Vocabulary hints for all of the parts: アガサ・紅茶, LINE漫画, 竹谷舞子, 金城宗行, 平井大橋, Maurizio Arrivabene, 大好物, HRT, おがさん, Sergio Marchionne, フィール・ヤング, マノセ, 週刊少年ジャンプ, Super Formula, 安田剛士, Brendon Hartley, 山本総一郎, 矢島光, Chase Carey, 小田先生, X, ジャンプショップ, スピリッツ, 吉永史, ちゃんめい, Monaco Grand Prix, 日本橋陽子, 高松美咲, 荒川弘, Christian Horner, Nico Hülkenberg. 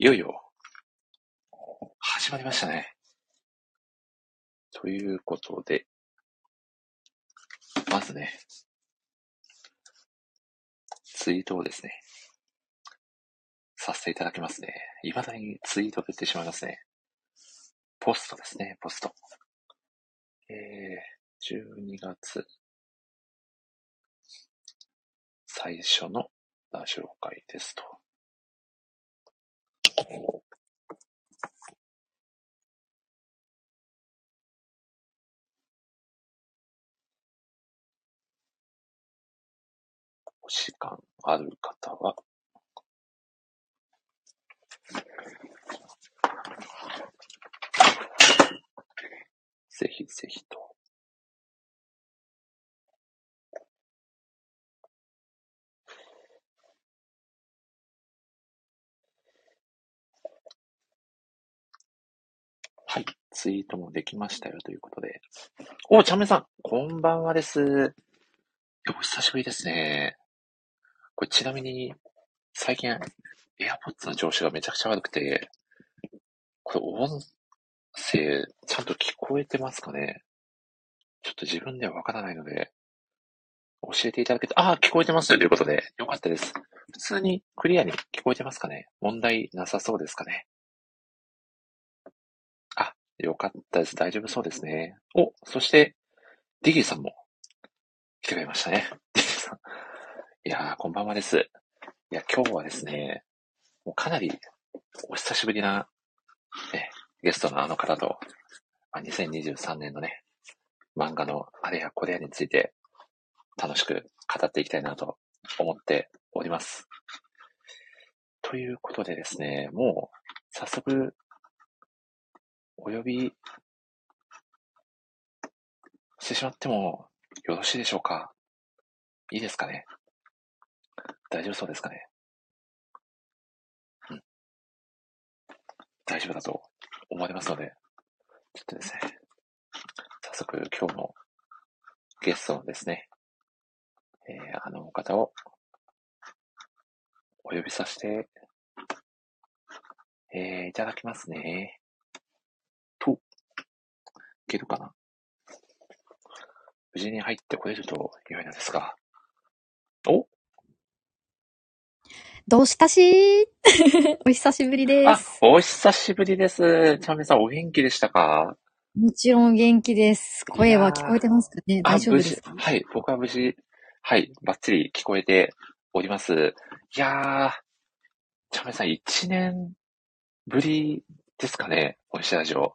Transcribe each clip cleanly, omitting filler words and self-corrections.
いよいよ始まりましたね。ということで、まずね、ツイートをですね、させていただきますね。未だにツイートと言ってしまいますね。ポストですね、ポスト。12月最初のラジオ会ですと。お時間ある方はぜひぜひと。はい、ツイートもできましたよということで。お、ちゃんめさん、こんばんはです。お久しぶりですね。これちなみに、最近、AirPods の調子がめちゃくちゃ悪くて、これ音声、ちゃんと聞こえてますかね？ちょっと自分ではわからないので、教えていただけて、聞こえてますよということで、よかったです。普通にクリアに聞こえてますかね？問題なさそうですかね？よかったです。大丈夫そうですね。お、そして、ディギーさんも来てくれましたね。ディギーさん。いやー、こんばんはです。いや、今日はですね、もうかなりお久しぶりな、ゲストのあの方と、2023年のね、漫画のあれやこれやについて楽しく語っていきたいなと思っております。ということでですね、もう早速、お呼びしてしまってもよろしいでしょうか？いいですかね？大丈夫そうですかね？うん。大丈夫だと思われますので、ちょっとですね、早速今日のゲストのですね、あの方をお呼びさせて、いただきますね。いけるかな？無事に入ってこれると良いのですが。お？どうしたしお久しぶりです。お久しぶりです。ちゃんめさん、お元気でしたか？もちろん元気です。声は聞こえてますかね？大丈夫ですか？はい、僕は無事、はい、バッチリ聞こえております。いやー、ちゃんめさん、1年ぶりですかね？おいしラジオ。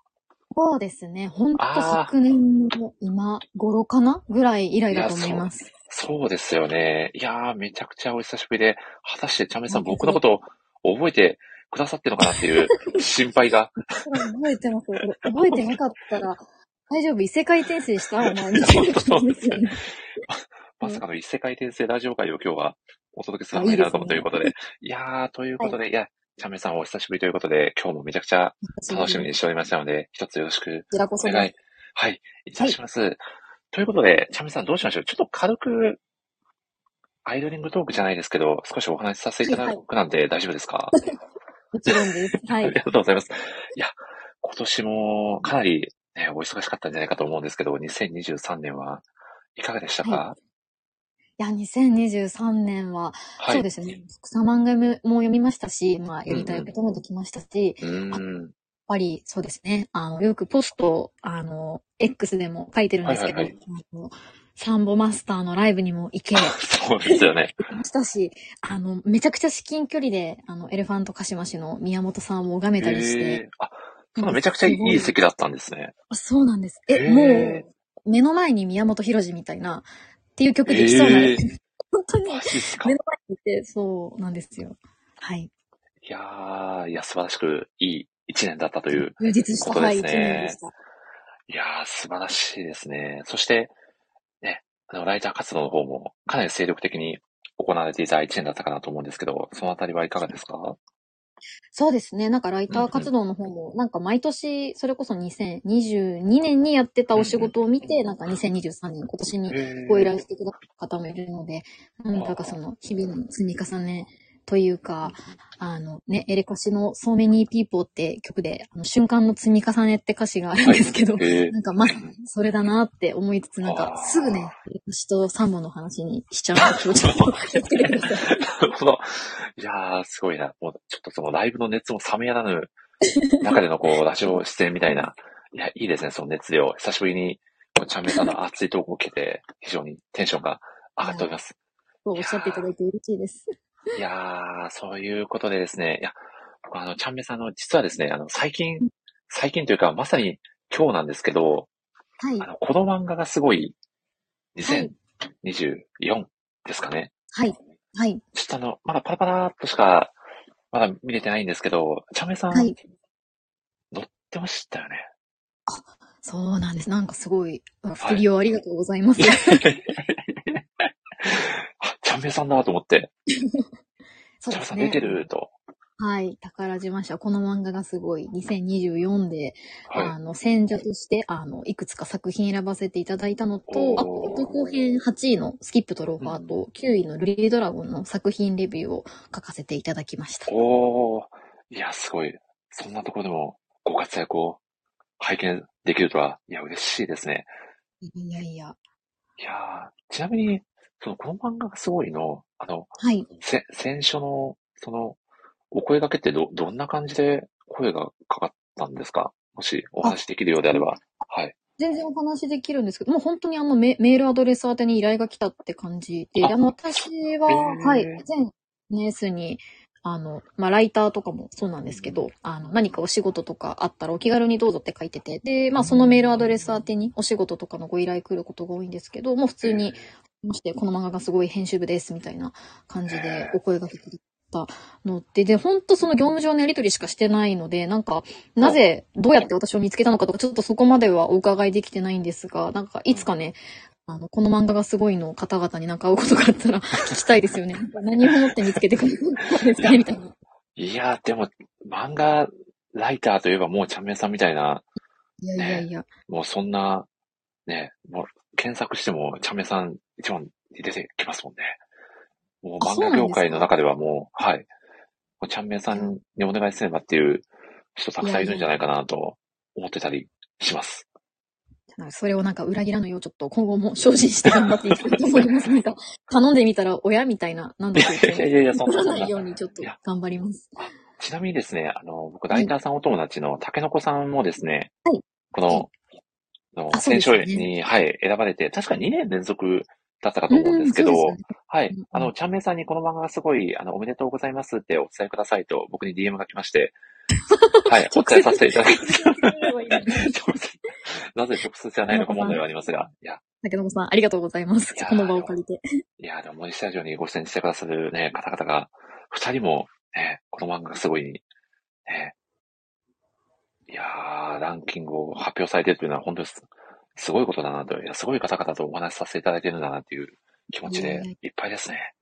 そうですね。ほんと昨年の今頃かなぐらい以来だと思います。そうですよね。いやー、めちゃくちゃお久しぶりで、果たしてちゃんめさん、僕のことを覚えてくださってるのかなっていう心配が。覚えてます。覚えてなかったら、大丈夫、異世界転生したお前みたいなことですよね。まさかの異世界転生ラジオ会を今日はお届けするのかなということで。いやー、ということで、いや、ちゃんめさんお久しぶりということで、今日もめちゃくちゃ楽しみにしておりましたので、一つよろしくお願い、こちらこそ、はい、いたします。はい、ということで、ちゃんめさんどうしましょう。ちょっと軽く、アイドリングトークじゃないですけど、少しお話しさせていただくなんて大丈夫ですか？もちろんです。はい。ありがとうございます。いや、今年もかなり、ね、お忙しかったんじゃないかと思うんですけど、2023年はいかがでしたか？はいいや、2023年は、はい、そうですね。草漫画も読みましたし、まあ、やりたいこともできましたし、やっぱり、そうですね。よくポスト、X でも書いてるんですけど、サンボマスターのライブにも行け。そうですよね。行きましたし、めちゃくちゃ至近距離で、エレファントカシマシの宮本さんを拝めたりして。そめちゃくちゃいい席だったんですね。そうなんです。もう、目の前に宮本浩次みたいな、っていう曲できそうなんです。本当に目の前にいてそうなんですよ。はい。いや素晴らしくいい一年だったということですね。はい、一年でした。いやー素晴らしいですね。そしてね、ライター活動の方もかなり精力的に行われていた一年だったかなと思うんですけど、そのあたりはいかがですか？そうですね。なんかライター活動の方も、なんか毎年、それこそ2022年にやってたお仕事を見て、なんか2023年、今年にご依頼してくださった方もいるので、なんだかその日々の積み重ねというか、エレカシの So Many People って曲で、瞬間の積み重ねって歌詞があるんですけど、なんかまさにそれだなって思いつつ、なんかすぐね、エレカシとサンボの話にしちゃうので、ちょっと気をつけてください。いやー、すごいな。もうちょっとそのライブの熱も冷めやらぬ中でのこう、ラジオ出演みたいな。いや、いいですね、その熱量。久しぶりに、ちゃんめんさんの熱い投稿を受けて、非常にテンションが上がっております。そうおっしゃっていただいて嬉しいです。いやー、そういうことでですね、いや、僕ちゃんめんさん実はですね、最近というか、まさに今日なんですけど、はい、この漫画がすごい、2024ですかね。はい。はい。ちょっとまだパラパラっとしか、まだ見れてないんですけど、ちゃんめんさん、はい、乗ってましたよね。あ、そうなんです。なんかすごい、副業ありがとうございます。はい、あ、ちゃんめんさんだと思って。そうですね、ちゃんめんさん出てると。はい。宝島社、この漫画がすごい、2024で、はい、選者として、いくつか作品選ばせていただいたのと、あと、後編8位のスキップとローファーと、9位のルリードラゴンの作品レビューを書かせていただきました。おー、いや、すごい。そんなところでも、ご活躍を拝見できるとは、いや、嬉しいですね。いやいや。いやちなみに、この漫画がすごいの、はい、選書の、お声掛けってどんな感じで声がかかったんですか？もしお話できるようであれば。はい。全然お話できるんですけど、もう本当にメールアドレス宛てに依頼が来たって感じで、私は、はい、全 SNS に、ライターとかもそうなんですけど、何かお仕事とかあったらお気軽にどうぞって書いてて、で、そのメールアドレス宛てにお仕事とかのご依頼来ることが多いんですけど、もう普通に、まして、この漫画がすごい編集部です、みたいな感じでお声掛けくれたので、本当その業務上のやり取りしかしてないので、なんか、なぜ、どうやって私を見つけたのかとか、ちょっとそこまではお伺いできてないんですが、なんか、いつかね、この漫画がすごいの方々になんか会うことがあったら聞きたいですよね。何を思って見つけてくれたんですかねみたいな。いや、でも、漫画ライターといえばもうちゃんめんさんみたいな。いやいやいや。ね、もうそんな、ね、もう検索してもちゃんめんさん一番出てきますもんね。もう漫画業界の中ではもう、はい。もうちゃんめんさんにお願いすればっていう人たくさんいるんじゃないかなと思ってたりします。それをなんか裏切らないようちょっと今後も精進して頑張っていきたいと思います。なんか頼んでみたら親みたいな、なんでそういうの。いや、そんなないようにちょっと頑張ります。ちなみにですね、僕ライターさんお友達の竹の子さんもですね、はい、この選奨に、はい、選ばれて、確か2年連続だったかと思うんですけど、ね、はい、ちゃんめんさんにこの漫画がすごい、おめでとうございますってお伝えくださいと僕に DM が来まして、はい、お伝えさせていただきます。なぜ直接じゃないのか問題はありますが。いや。竹野子さん、ありがとうございます。この場を借りて。いや、でも、森スタジオにご出演してくださるね、方々が、2人も、ね、この漫画がすごい、ね、いやー、ランキングを発表されてるというのは、本当にすごいことだなと、いや、すごい方々とお話しさせていただいてるんだなという気持ちでいっぱいですね。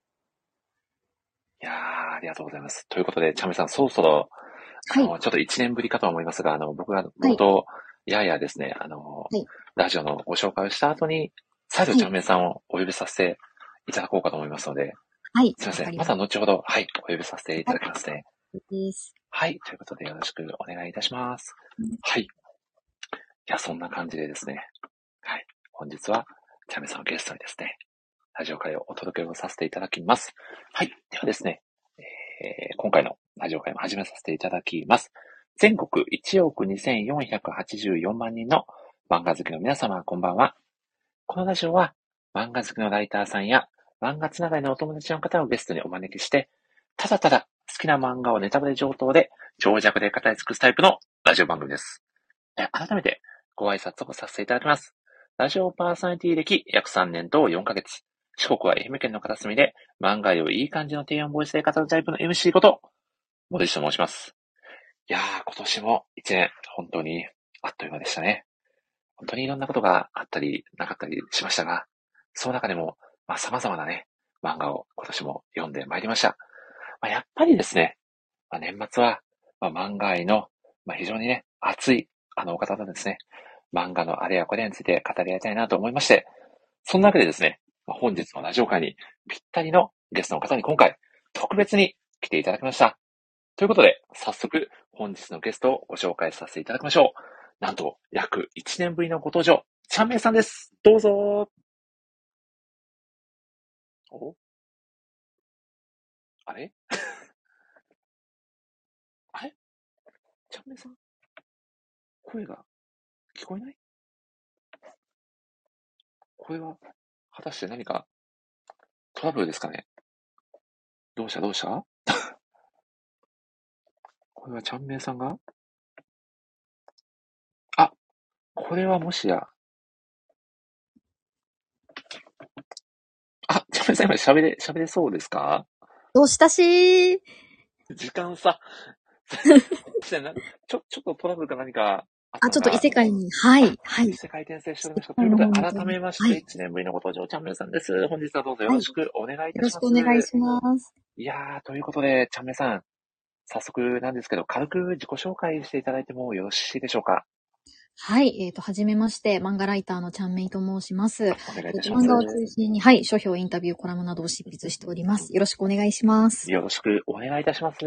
いやー、ありがとうございます。ということで、ちゃんめんさん、そろそろ、ちょっと1年ぶりかと思いますが、僕が冒頭、はい、いやいやですね、はい、ラジオのご紹介をした後に、再度ちゃんめんさんをお呼びさせていただこうかと思いますので、はい。すいません。また後ほど、はい、お呼びさせていただきますね。はい。ということでよろしくお願いいたします。はい。いや、そんな感じでですね、はい。本日は、ちゃんめんさんのゲストにですね、ラジオ会をお届けをさせていただきます。はい。ではですね、今回のラジオ会も始めさせていただきます。全国1億2484万人の漫画好きの皆様、こんばんは。このラジオは、漫画好きのライターさんや、漫画つながりのお友達の方をゲストにお招きして、ただただ好きな漫画をネタバレ上等で、情弱で語り尽くすタイプのラジオ番組です。改めてご挨拶をさせていただきます。ラジオパーソナリティ歴約3年と4ヶ月。四国は愛媛県の片隅で、漫画をいい感じの低音ボイスで語るタイプの MC こと、森氏と申します。いやー、今年も一年、本当にあっという間でしたね。本当にいろんなことがあったり、なかったりしましたが、その中でも、様々なね、漫画を今年も読んでまいりました。やっぱりですね、年末は、漫画愛の、非常にね、熱い、お方とですね、漫画のあれやこれについて語り合いたいなと思いまして、そんなわけでですね、本日のラジオ会にぴったりのゲストの方に今回、特別にていただきました。ということで、早速本日のゲストをご紹介させていただきましょう。なんと約1年ぶりのご登場、ちゃんめいさんです。どうぞ。お？あれ？あれ？ちゃんめいさん？声が聞こえない？これは果たして何かトラブルですかね？どうしたこれはちゃんめいさんが、あ、これはもしや、あ、ちゃんめいさん今喋れそうですか？どうしたし、時間差ちょっとトラブルか何かあ、ちょっと異世界に、はい、はい。異世界転生しておりました。ということで、改めまして、1年ぶりのご登場、ちゃんめいさんです。本日はどうぞよろしくお願いいたします。はい、よろしくお願いします。いやー、ということで、ちゃんめいさん、早速なんですけど、軽く自己紹介していただいてもよろしいでしょうか。はい、はじめまして、漫画ライターのちゃんめいと申します。お願いいたします。漫画を中心に、はい、書評、インタビュー、コラムなどを執筆しております。よろしくお願いします。よろしくお願いいたします。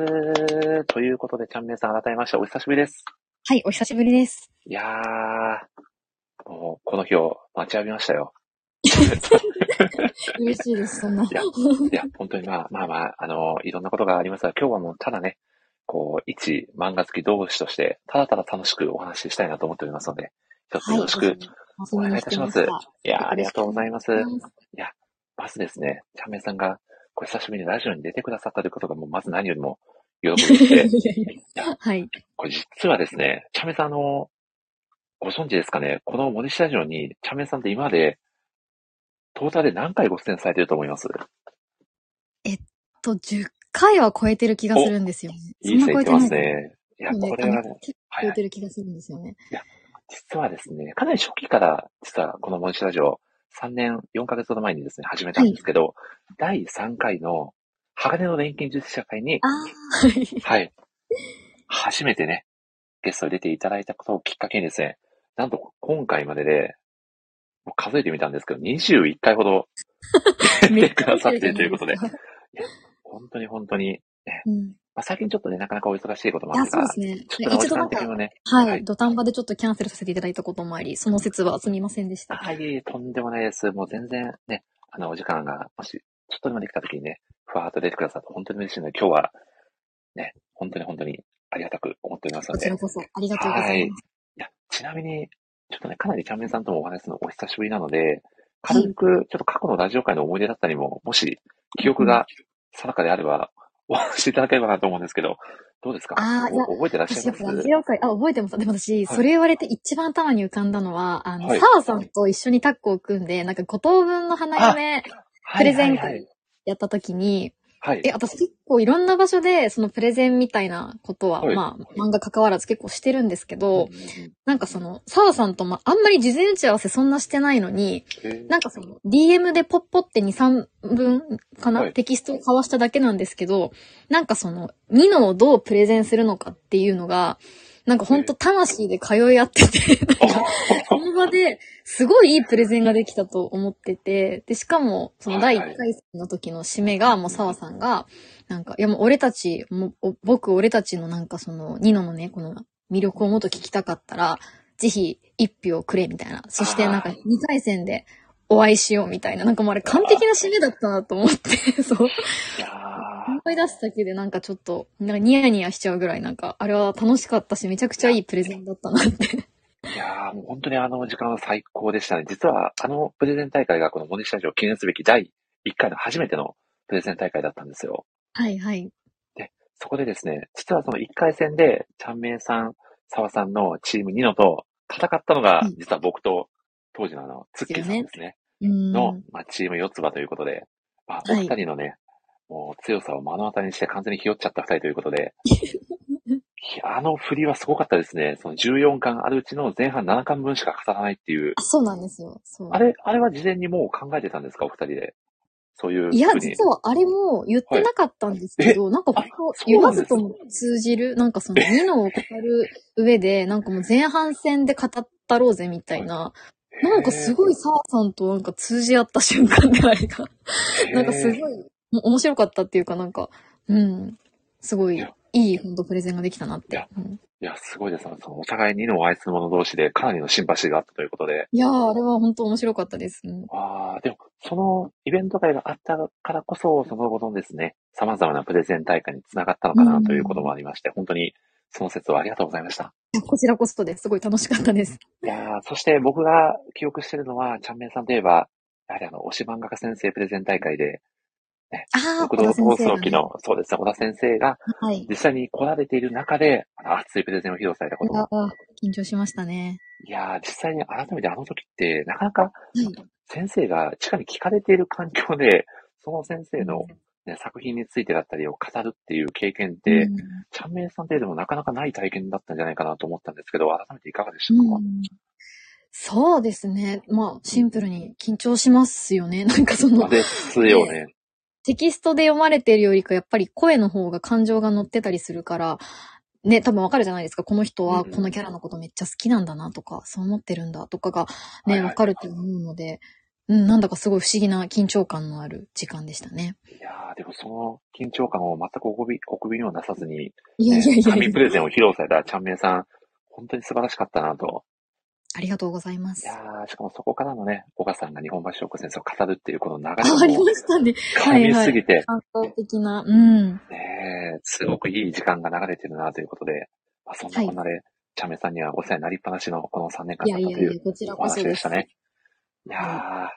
ということで、ちゃんめいさん、改めまして、お久しぶりです。はい、お久しぶりです。いやー、もう、この日を待ちわびましたよ。嬉しいです、そんな。いや、本当にまあ、いろんなことがありますが、今日はもう、ただね、こう、一漫画好き同士として、ただただ楽しくお話ししたいなと思っておりますので、一つよろしくお願いいたします。はい、いやー、ありがとうございます。いや、まずですね、ちゃんめいさんが、こう、久しぶりにラジオに出てくださったということが、もう、まず何よりも、はい。これ実はですね、ちゃんめいさんご存知ですかね、このモデシラジオにちゃんめいさんって今まで、トータルで何回ご出演されてると思います？10回は超えてる気がするんですよね。いい線いってますね。いや、これはね、結構超えてる気がするんですよね。いや、実はですね、かなり初期から、実はこのモデシラジオ、3年4ヶ月ほど前にですね、始めたんですけど、はい、第3回の、鋼の錬金術師会に、はい。初めてね、ゲストに出ていただいたことをきっかけにですね、なんと今回までで、もう数えてみたんですけど、21回ほど出てくださっているということで、本当に、ね、まあ、最近ちょっとね、なかなかお忙しいこともあったから、一度なんか、はい、土壇場でちょっとキャンセルさせていただいたこともあり、その説はすみませんでした。はい、とんでもないです。もう全然ね、お時間が、もし、ちょっとでもできたときにね、ふわーっと出てくださって本当に嬉しいので、今日はね、本当にありがたく思っておりますので。こちらこそありがとうございます。はい。いや、ちなみに、ちょっとね、かなりちゃんめいさんともお話すのお久しぶりなので、軽くちょっと過去のラジオ会の思い出だったりも、もし記憶が定かであれば、お話しいただければなと思うんですけど、どうですか？覚えてらっしゃいます？ラジオ会、覚えてます。でも私、それ言われて一番頭に浮かんだのは、澤さんと一緒にタッグを組んで、なんか5等分の花嫁プレゼン会やったときに、はい、私結構いろんな場所で、そのプレゼンみたいなことは、はい、まあ、漫画関わらず結構してるんですけど、なんかその、澤さんと、まあ、あんまり事前打ち合わせそんなしてないのに、なんかその、DM でポッポって2、3分かな、テキストを交わしただけなんですけど、なんかその、ニノをどうプレゼンするのかっていうのが、なんかほんと魂で通い合ってて、その場ですごいいいプレゼンができたと思ってて、で、しかも、その第1回戦の時の締めが、もう澤さんが、なんか、いやもう俺たちのなんかその、ニノのね、この魅力をもっと聞きたかったら、ぜひ一票くれみたいな。そしてなんか2回戦でお会いしようみたいな。なんかもうあれ完璧な締めだったなと思って、そう。思い出すだけでなんかちょっと、なんかニヤニヤしちゃうぐらいなんか、あれは楽しかったし、めちゃくちゃいいプレゼンだったなって。いやー、もう本当にあの時間は最高でしたね。実はあのプレゼン大会がこのモデシラジオ記念すべき第1回の初めてのプレゼン大会だったんですよ。はいはい。で、そこでですね、実はその1回戦で、ちゃんめいさん、澤さんのチームニノと戦ったのが、実は僕と当時のツッキーさんですね。の、まあ、チーム四つ葉ということで、まあ、お二人のね、はい、もう強さを目の当たりにして完全にひよっちゃった二人ということで、あの振りはすごかったですね。その14巻あるうちの前半7巻分しか語らないっていう。そうなんですよ。そう。あれは事前にもう考えてたんですか、お二人で。そういうふうに。いや、実はあれも言ってなかったんですけど、なんか言わずとも通じる、なんかそのニノを語る上で、なんかもう前半戦で語ったろうぜみたいな。なんかすごい澤さんとなんか通じ合った瞬間があれが。なんかすごい。面白かったっていうかなんか、うん。すごいいい本当プレゼンができたなって。いやすごいですね。そのお互いにの愛する者同士でかなりのシンパシーがあったということで。いやー、あれは本当面白かったです。ああ、でもそのイベント会があったからこそ、その後のですね、様々なプレゼン大会につながったのかなということもありまして、本当にその説はありがとうございました。こちらこそですごい楽しかったです。いやー、そして僕が記憶してるのは、ちゃんめんさんといえば、やはり推し漫画家先生プレゼン大会で、国土放送機の、そうですね、小田先生が実際に来られている中で、熱いプレゼンを披露されたことが。緊張しましたね。いやー、実際に改めてあの時って、なかなか先生が直に聞かれている環境で、その先生の、ね、作品についてだったりを語るっていう経験って、ちゃんめんさんってでもなかなかない体験だったんじゃないかなと思ったんですけど、改めていかがでしたか？そうですね。まあ、シンプルに緊張しますよね。なんかその。ですよね。テキストで読まれてるよりか、やっぱり声の方が感情が乗ってたりするから、ね、多分わかるじゃないですか。この人はこのキャラのことめっちゃ好きなんだなとか、そう思ってるんだとかがね、わかると思うので、なんだかすごい不思議な緊張感のある時間でしたね。いやー、でもその緊張感を全くおこびにはなさずに、神プレゼンを披露されたちゃんめんさん、本当に素晴らしかったなと。ありがとうございます。いやー、しかもそこからのね、小川さんが日本橋ショック先生を語るっていうこの流れもありましたね。変わりすぎて。感動的な。すごくいい時間が流れてるなということで、そんなこんなで、ちゃんめんさんにはお世話になりっぱなしのこの3年間だったというお話でしたね。いや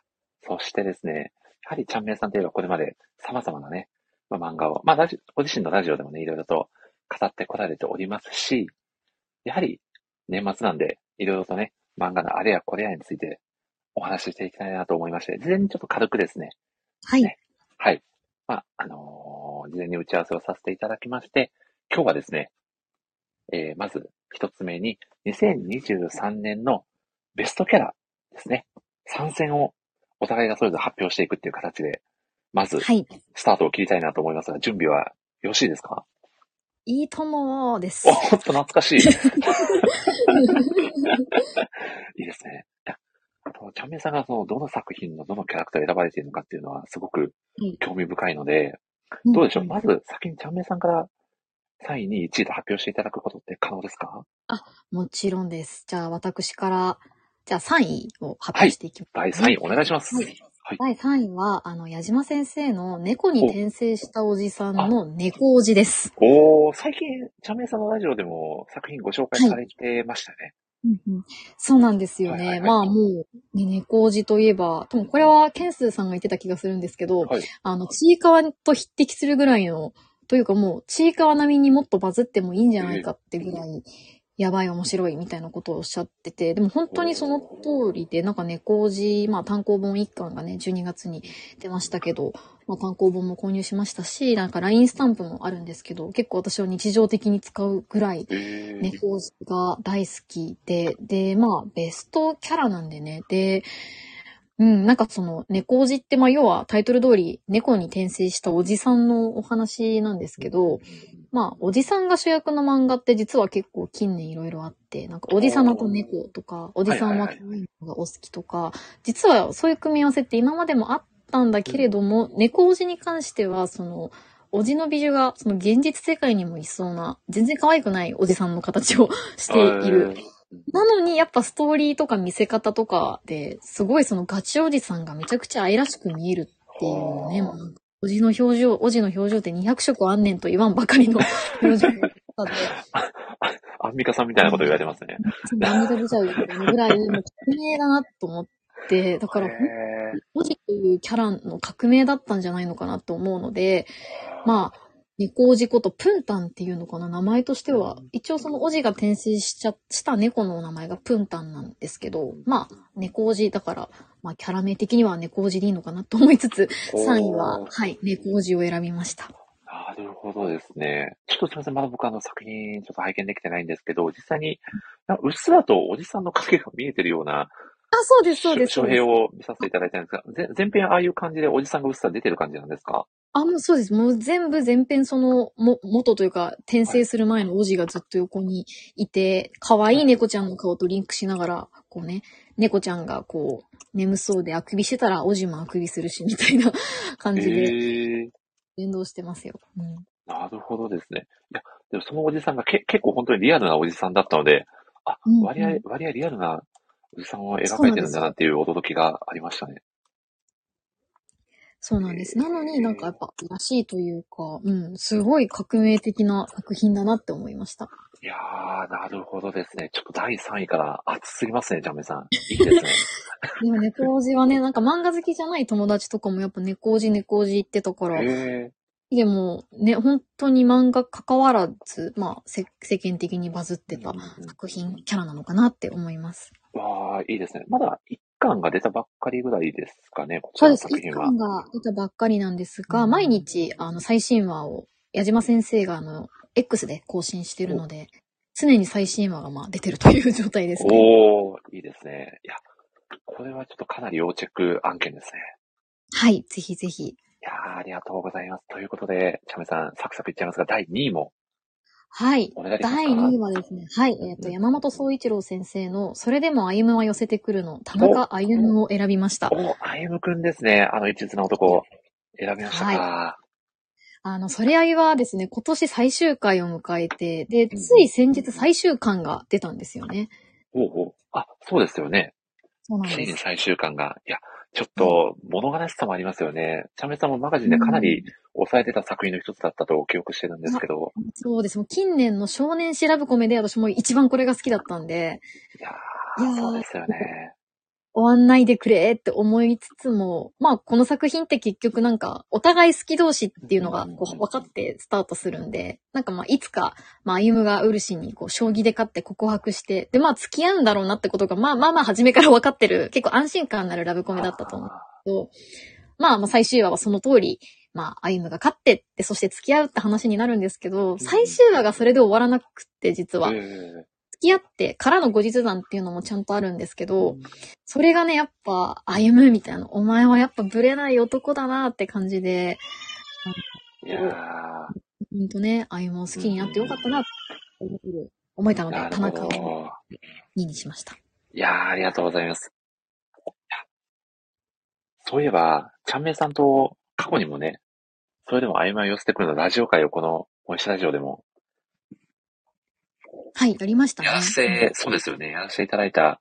ー、そしてですね、やはりちゃんめんさんといえばこれまで様々なね、漫画を、ご自身のラジオでもね、いろいろと語ってこられておりますし、やはり年末なんで、いろいろとね、漫画のあれやこれやについてお話ししていきたいなと思いまして、事前にちょっと軽くですね。はい。事前に打ち合わせをさせていただきまして、今日はですね、まず一つ目に、2023年のベストキャラですね。参戦をお互いがそれぞれ発表していくっていう形で、まず、スタートを切りたいなと思いますが、準備はよろしいですか？いいともです。おっと、懐かしい。いいですね。ちゃんめんさんがどの作品のどのキャラクターを選ばれているのかっていうのはすごく興味深いので、どうでしょう、まず先にちゃんめんさんから3位、2位、1位と発表していただくことって可能ですか？もちろんです。じゃあ私から、じゃあ3位を発表していきます。第3位お願いします。第3位は、矢島先生の猫に転生したおじさんの猫おじです。最近、ちゃんめんさんのラジオでも作品ご紹介されてましたね。そうなんですよね。まあもう、猫おじといえば、多分これはケンスーさんが言ってた気がするんですけど、ちいかわと匹敵するぐらいの、というかもう、ちいかわ並みにもっとバズってもいいんじゃないかってぐらい、やばい面白いみたいなことをおっしゃってて、でも本当にその通りで、なんか猫おじ、単行本1巻がね、12月に出ましたけど、単行本も購入しましたし、なんか LINE スタンプもあるんですけど、結構私は日常的に使うぐらい、猫おじが大好きで、ベストキャラなんでね、で、なんかその、猫おじって、要はタイトル通り、猫に転生したおじさんのお話なんですけど、おじさんが主役の漫画って実は結構近年いろいろあって、なんかおじさまと猫とか、おじさんは可愛いのがお好きとか、実はそういう組み合わせって今までもあったんだけれども、猫おじに関しては、その、おじの美女が、その現実世界にもいそうな、全然可愛くないおじさんの形をしている。なのにやっぱストーリーとか見せ方とかですごいそのガチおじさんがめちゃくちゃ愛らしく見えるっていうね、おじの表情って200色あんねんと言わんばかりの表情でアンミカさんみたいなこと言われてますね。アンミカ出ちゃうぐらいもう革命だなと思って、だからおじというキャラの革命だったんじゃないのかなと思うので、猫おじことプンタンっていうのかな、名前としては。一応そのおじが転生した猫の名前がプンタンなんですけど、猫おじだから、キャラ名的には猫おじでいいのかなと思いつつ、3位は、猫おじを選びました。なるほどですね。ちょっとすみません、まだ僕作品ちょっと拝見できてないんですけど、実際に、うっすらとおじさんの影が見えてるような、そうです、そうです。書評を見させていただいたんですが、全編ああいう感じでおじさんがうっすら出てる感じなんですか？もうそうです。もう全編その、元というか、転生する前のおじがずっと横にいて、可愛い猫ちゃんの顔とリンクしながら、こうね、猫ちゃんがこう、眠そうであくびしてたら、おじもあくびするし、みたいな感じで、連動してますよ。なるほどですね。いや、でもそのおじさんが結構本当にリアルなおじさんだったので、あ、うんうん。割合リアルなおじさんを描そかうれなんてでるんだすなっよ。ていう驚きがありましたね。そうなんです。なのになんかやっぱ、らしいというか、すごい革命的な作品だなって思いました。いやー、なるほどですね。ちょっと第3位から熱すぎますね、ジャンベさん。いいですね。でも猫おじはね、なんか漫画好きじゃない友達とかもやっぱ猫おじ言ってたから、えでもね、本当に漫画関わらず、まあ、世間的にバズっー、うてたんうんうん。作品、キャラなのかなって思います。わー、いいですね。まだ1巻が出たばっかりぐらいですかね、こちそうらでのす。作一品は。巻が出たばっかりなんですうんうが、毎んうん日、最新話を、矢島先生が、X で更新してるおので、常に最新話が、まあ、出てるという 状態ですね。いいですね。いや、これはちょっとかなり要チェック案件ですね。はい、ぜひぜひ。いやー、ありがとうございます。ということで、チャメさん、サクサクいっちゃいますが、第2位もはい。お願いできます第2か？位はですね、うん山本総一郎先生の、それでも歩夢は寄せてくるの、田お、中歩夢を選びました。歩夢くんですね。一途な男、選びましたはい。か。それあいはですね、今年最終回を迎えて、で、うんつい先日最終巻が出たんですよね。あ、そうですよね。そうなんつでいにす。最終巻が。いや、ちょっはい。と物悲しさもありますよね。チャメさんもマガジンうでかなんりん。抑えてた作品の一つだったと記憶してるんですま、けど。そうです。もう近年の少年調べコメで私も一番これが好きだったんで、いやー、いやそうでー、すよね。終わんないでくれって思いつつも、まあこの作品って結局なんかお互い好き同士っていううのんがこうう分かってスタートするんで、なんかまあいつか、まあ歩夢がウルシンにこう将棋で勝って告白して、でまあ付き合うんだろうなってことがまあ初めから分かってる、結構安心感のあるラブコメだったと思うあけど、まあ最終話はその通り、まあ歩夢が勝ってって、そして付き合うって話になるんですけど、ー、う最ん終話がそれで終わらなくって、実は。え付き合ってからの後日談っていうのもちゃんとあるんですけー、うど、んそれがね、やっぱ、歩むみたいな、お前はやっぱブレない男だなって感じで、なんかいやこー、う、ほんとね、歩を好うんきになってよかったなって思えたので、なる田ほ中をど。2位にしました。いやー、ありがとうございます。そういえば、ちゃんめいさんと過去にもね、それでもあいまい寄せてくるのラジオ会をこの、おいしラジオでも、はい、やりましたね。そうですよね、やらせていただいた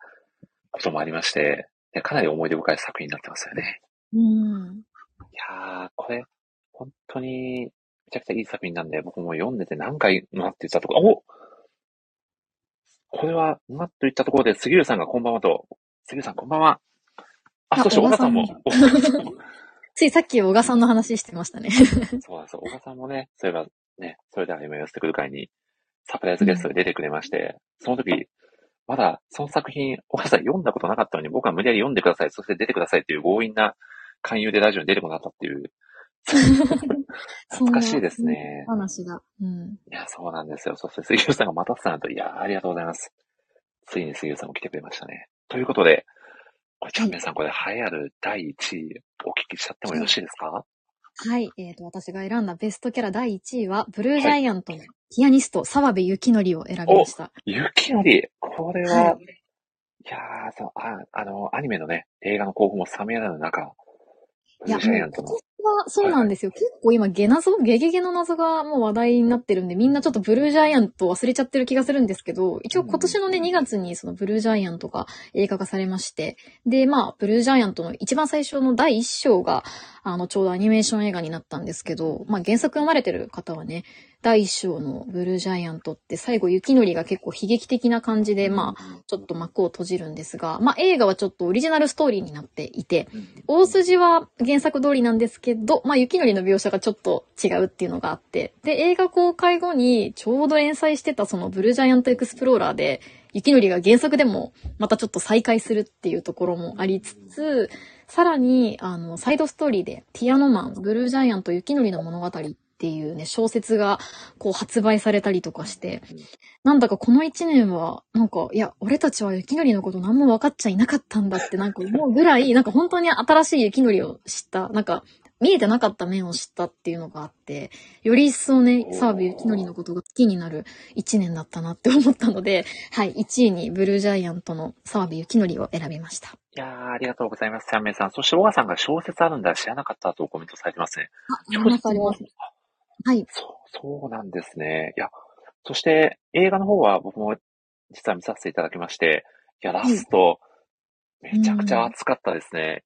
こともありまして、でかなり思い出深い作品になってますよね。うん。いやー、これ、本当に、めちゃくちゃいい作品なんで、僕も読んでて何回もって言ったところ、これは、と言ったところで、杉浦さんがこんばんはと、杉浦さんこんばんは。あ、そして小小賀賀ささんんも。も、小賀さんも。ついさっき小賀さんの話してましたね。そうなんですよ。小賀さんもね、そういえばね、それでは今寄せてくる会にサプライズうゲストでん。出てくれまして、その時、まだその作品、小賀さん読んだことなかったのに、僕は無理やり読んでください、そして出てくださいっていう強引な勧誘でラジオに出てこなかったっていう、そ懐んかしいな、ですね。話が。いや、そうなんですよ。そして杉浦さんがまたさんと、いや、ありがとうございます。ついに杉浦さんも来てくれましたね。ということで、これ、ちはゃんめいい。さん、これ、栄えある第1位、お聞きしちゃってもよろしいですか？私が選んだベストキャラ第1位は、ブルージはャい。イアントのピアニスト、澤部幸則を選びまお、した。雪より、これはは、い。いやー、アニメのね、映画の興奮も冷めやらぬ中、ブいルーや、ジャイもうアント今の、年はそうはいなはんい。ですよ。結構今、ゲゲゲの謎がもう話題になってるんで、みんなちょっとブルージャイアント忘れちゃってる気がするんですけど、一う応今年ん、のね、2月にそのブルージャイアントが映画化されまして、で、まあ、ブルージャイアントの一番最初の第1章が、ちょうどアニメーション映画になったんですけど、まあ、原作読まれてる方はね、第1章のブルージャイアントって最後、雪乃が結構悲劇的な感じで、うん、まあ、ちょっと幕を閉じるんですが、まあ、映画はちょっとオリジナルストーリーになっていて、うん、うん、大うん。筋は原作通りなんですけど、まあ、雪乃の描写がちょっと違うっていうのがあって、で、映画公開後にちょうど連載してたそのブルージャイアントエクスプローラーで、雪乃が原作でもまたちょっと再会するっていうところもありつつ、さらに、サイドストーリーで、ピアノマン、ブルージャイアント、雪乃の物語っていうね、小説がこう発売されたりとかして、なんだかこの1年は、なんか、いや、俺たちは雪乃のこと何も分かっちゃいなかったんだって、なんか思うぐらい、なんか本当に新しい雪乃を知った、なんか、見えてなかった面を知ったっていうのがあって、より一層ね、澤部雪乃おのーことが好きになる1年だったなって思ったので、はい、1位にブルージャイアントの澤部雪乃を選びました。いやー、ありがとうございます、ちゃんめいさん。そして、小川さんが小説あるんだ、知らなかったとコメントされてますね。あ、小山中あり説ます。はい。そうなんですね。いや、そして映画の方は僕も実は見させていただきまして、いや、ラはい。スト、うめちゃくちゃん。熱かったですね。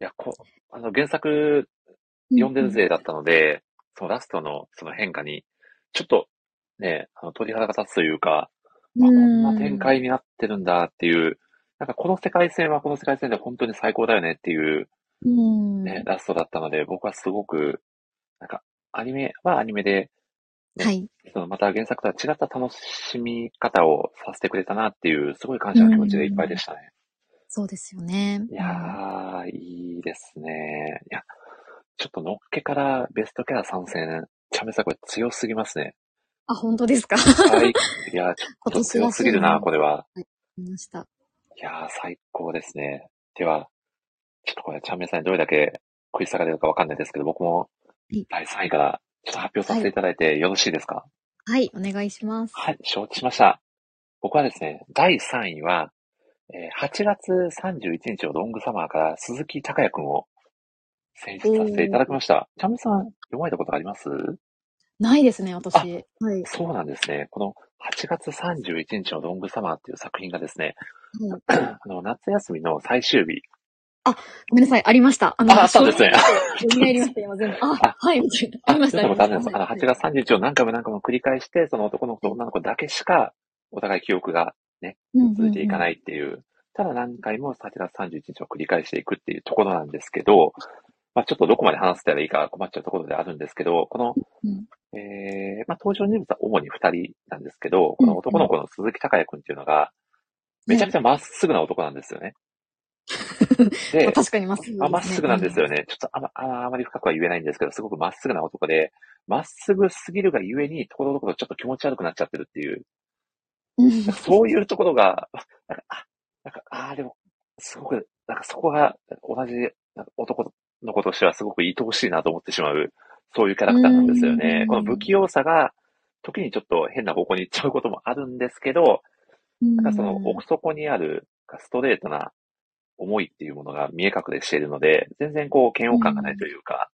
いや、原作う読んんでうるん。勢だったので、そのラストのその変化に、ちょっとね、鳥肌が立つというか、うあ、こんな展ん。開になってるんだっていう、なんかこの世界線はこの世界線で本当に最高だよねっていう、うね、ん。ラストだったので、僕はすごく、なんか、アニメはアニメで、はね、い。また原作とは違った楽しみ方をさせてくれたなっていう、すごい感謝の気持ちでいっぱいでしたね。そうですよね。いやー、いいですね。いや、ちょっとのっけからベストキャラ参戦、チャメさこれ強すぎますね。あ、本当ですか？ 最、い や、ちょっ今と年強らしすぎいるな、のを、これは。見ました。いやー、最高ですね。では、ちょっとこれ、チャンメイさんにどれだけ食い下がれるかわかんないですけど、僕もい第3位からちょっと発表さはせていい。ただいてよろしいですか？お願いします。はい、承知しました。僕はですね、第3位は、8月31日のロングサマーから鈴木孝也くんを選出させていたおだきまー。した。チャンメイさん、読まれたことあります？ないですね、あ、私。そうなんですね。この8月31日のロングサマーっていう作品がですね、はい。夏休みの最終日。あ、ごめんなさい、ありました。あ、あったん小ですね。あっ学校、蘇たんりでましす。た、今全部。あ、みたいな。ありましちょった、とありま待っした、あて、りました。8月31日を何回も何回も繰り返して、その男の子はとい。女の子だけしか、お互い記憶がね、うんう続いんていうかん。ないっていう。ただ何回も8月31日を繰り返していくっていうところなんですけど、まあちょっとどこまで話せたらいいか困っちゃうところであるんですけど、この、うん。まあ登場人物は主に2人なんですけど、うこのんう男のん。子の鈴木孝也くんっていうのが、めはちゃくい。ちゃまっすぐな男なんですよね。まあ、で、確かにまっすぐでまっすすね。ぐなんですよね。ちょっとあまり深くは言えないんですけど、すごくまっすぐな男で、まっすぐすぎるがゆえに、ところどころちょっと気持ち悪くなっちゃってるっていう、うん。なんかそういうところが、なんか、でも、すごく、なんかそこが、同じ、なんか男の子としてはすごく愛おしいなと思ってしまう、そういうキャラクターなんですよね。この不器用さが、時にちょっと変な方向に行っちゃうこともあるんですけど、うなんかそのん。奥底にあるストレートな思いっていうものが見え隠れしているので、全然こう嫌う悪感がないとん。いうか、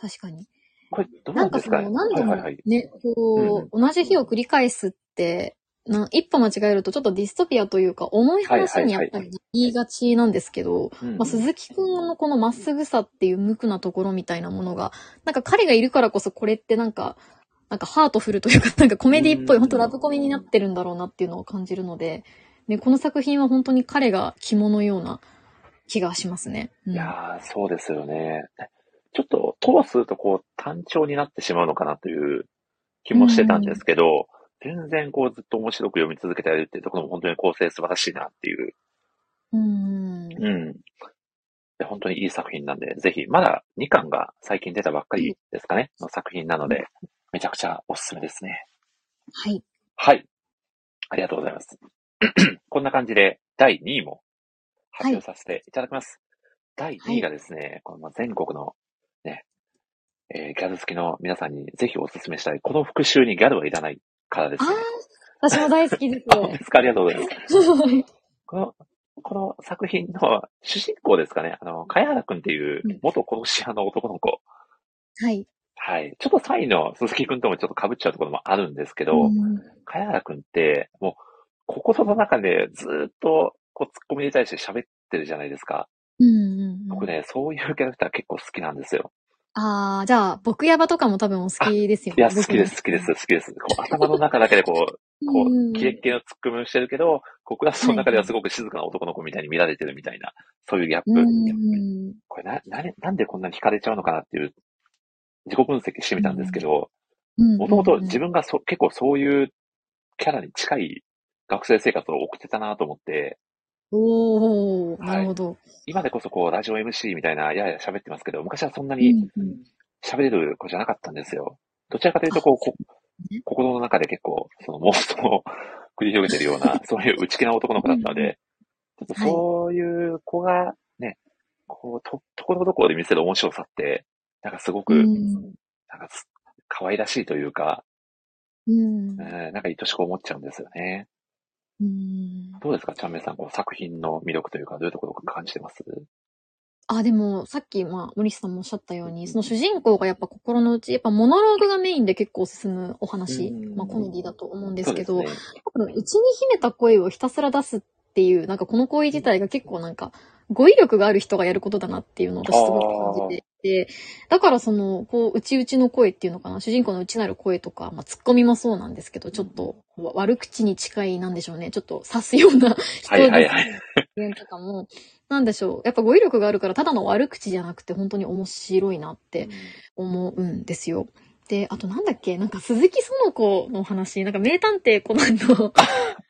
確かに。これどうななんんかですかね？何度もね、うんうん。同じ日を繰り返すって、一歩間違えるとちょっとディストピアというか、重いはいは話いにやはっい。ぱり言いがちなんですけど、うんまあ、うん。鈴木くんのこのまっすぐさっていう無垢なところみたいなものが、なんか彼がいるからこそこれってなんかハートフルというか、なんかコうメディっぽい、本当ラん。ブコメになってるんだろうなっていうのを感じるので、ね、この作品は本当に彼が肝のような気がしますね。いやー、そうですよね。ちょっと、通すとこう、単調になってしまうのかなという気うもしてたんでん。すけど、全然こう、ずっと面白く読み続けてやるっていうところも本当に構成素晴らしいなっていう。うん。うん。で本当にいい作品なんで、ぜひ、まだ2巻が最近出たばっかりですかね、の作品なので、めちゃくちゃおすすめですね。はい。はい、ありがとうございます。こんな感じで、第2位も発は表い。させていただきます。第は2位がい。ですね、この全国のね、ギャル好きの皆さんにぜひお勧めしたい、この復習にギャルはいらないからでああ、すね。私も大好きです。あ、本当ですか？ありがとうございます。この、この作品の主人公ですかね、萱原くんっていううん元殺し屋の男の子。はい。はい。ちょっと3位の鈴木くんともちょっと被っちゃうところもあるんですけうど、ん。萱原くんって、もう、心の中でずーっと、こう、ツッコミに対して喋ってるじゃないですか。うんうん僕ね、そういうキャラクター結構好きなんですよ。じゃあ、僕ヤバとかも多分お好あ、きですよいや、ね。好僕きでも好す、好ききでです。す、好きです。こう、頭の中だけでこう、キレッキレのツッコミをしてるけど、ここはそはのい中でははすい。ごく静かな男の子みたいに見られてるみたいな、そういうギャッうプ。いや、ん。これなんでこんなに惹かれちゃうのかなっていう自己分析してみうたんですけん。ど、うんもともとうん自分が結構そういうキャラに近い学生生活を送ってたなと思って、なはるい。ほど。今でこそこう、ラジオ MC みたいな、やや喋ってますけど、昔はそんなうにんうん。喋れる子じゃなかったんですよ。どちらかというと、こう、そうね。心の中で結構、その妄想を 繰り広げてるような、そういう内気な男の子うだっんたのうん。で、ちょっとはい。そういう子が、ね、こう、ところどころで見せる面白さって、なんかすごうく、ん。なんか可愛らしいというか、うん。なんか愛しく思っちゃうんですよね。うん。どうですか、ちゃんめいさん、こう、作品の魅力というか、どういうところを感じてます？でも、さっき、森下さんもおっしゃったように、その主人公がやっぱ心の内、やっぱモノローグがメインで結構進むお話、コメディだと思うんですけど、内に秘めた声をひたすら出すっていう、この行為自体が結構語彙力がある人がやることだなっていうのを私すごく感じていて、だからその、内々の声っていうのかな、主人公の内なる声とか、ツッコミもそうなんですけど、ちょっと悪口に近い、なんでしょうね、ちょっと刺すような人とかも、なんでしょう。やっぱ語彙力があるから、ただの悪口じゃなくて、本当に面白いなって思うんですよ。で、あとなんだっけ、鈴木園子の話、名探偵コナンの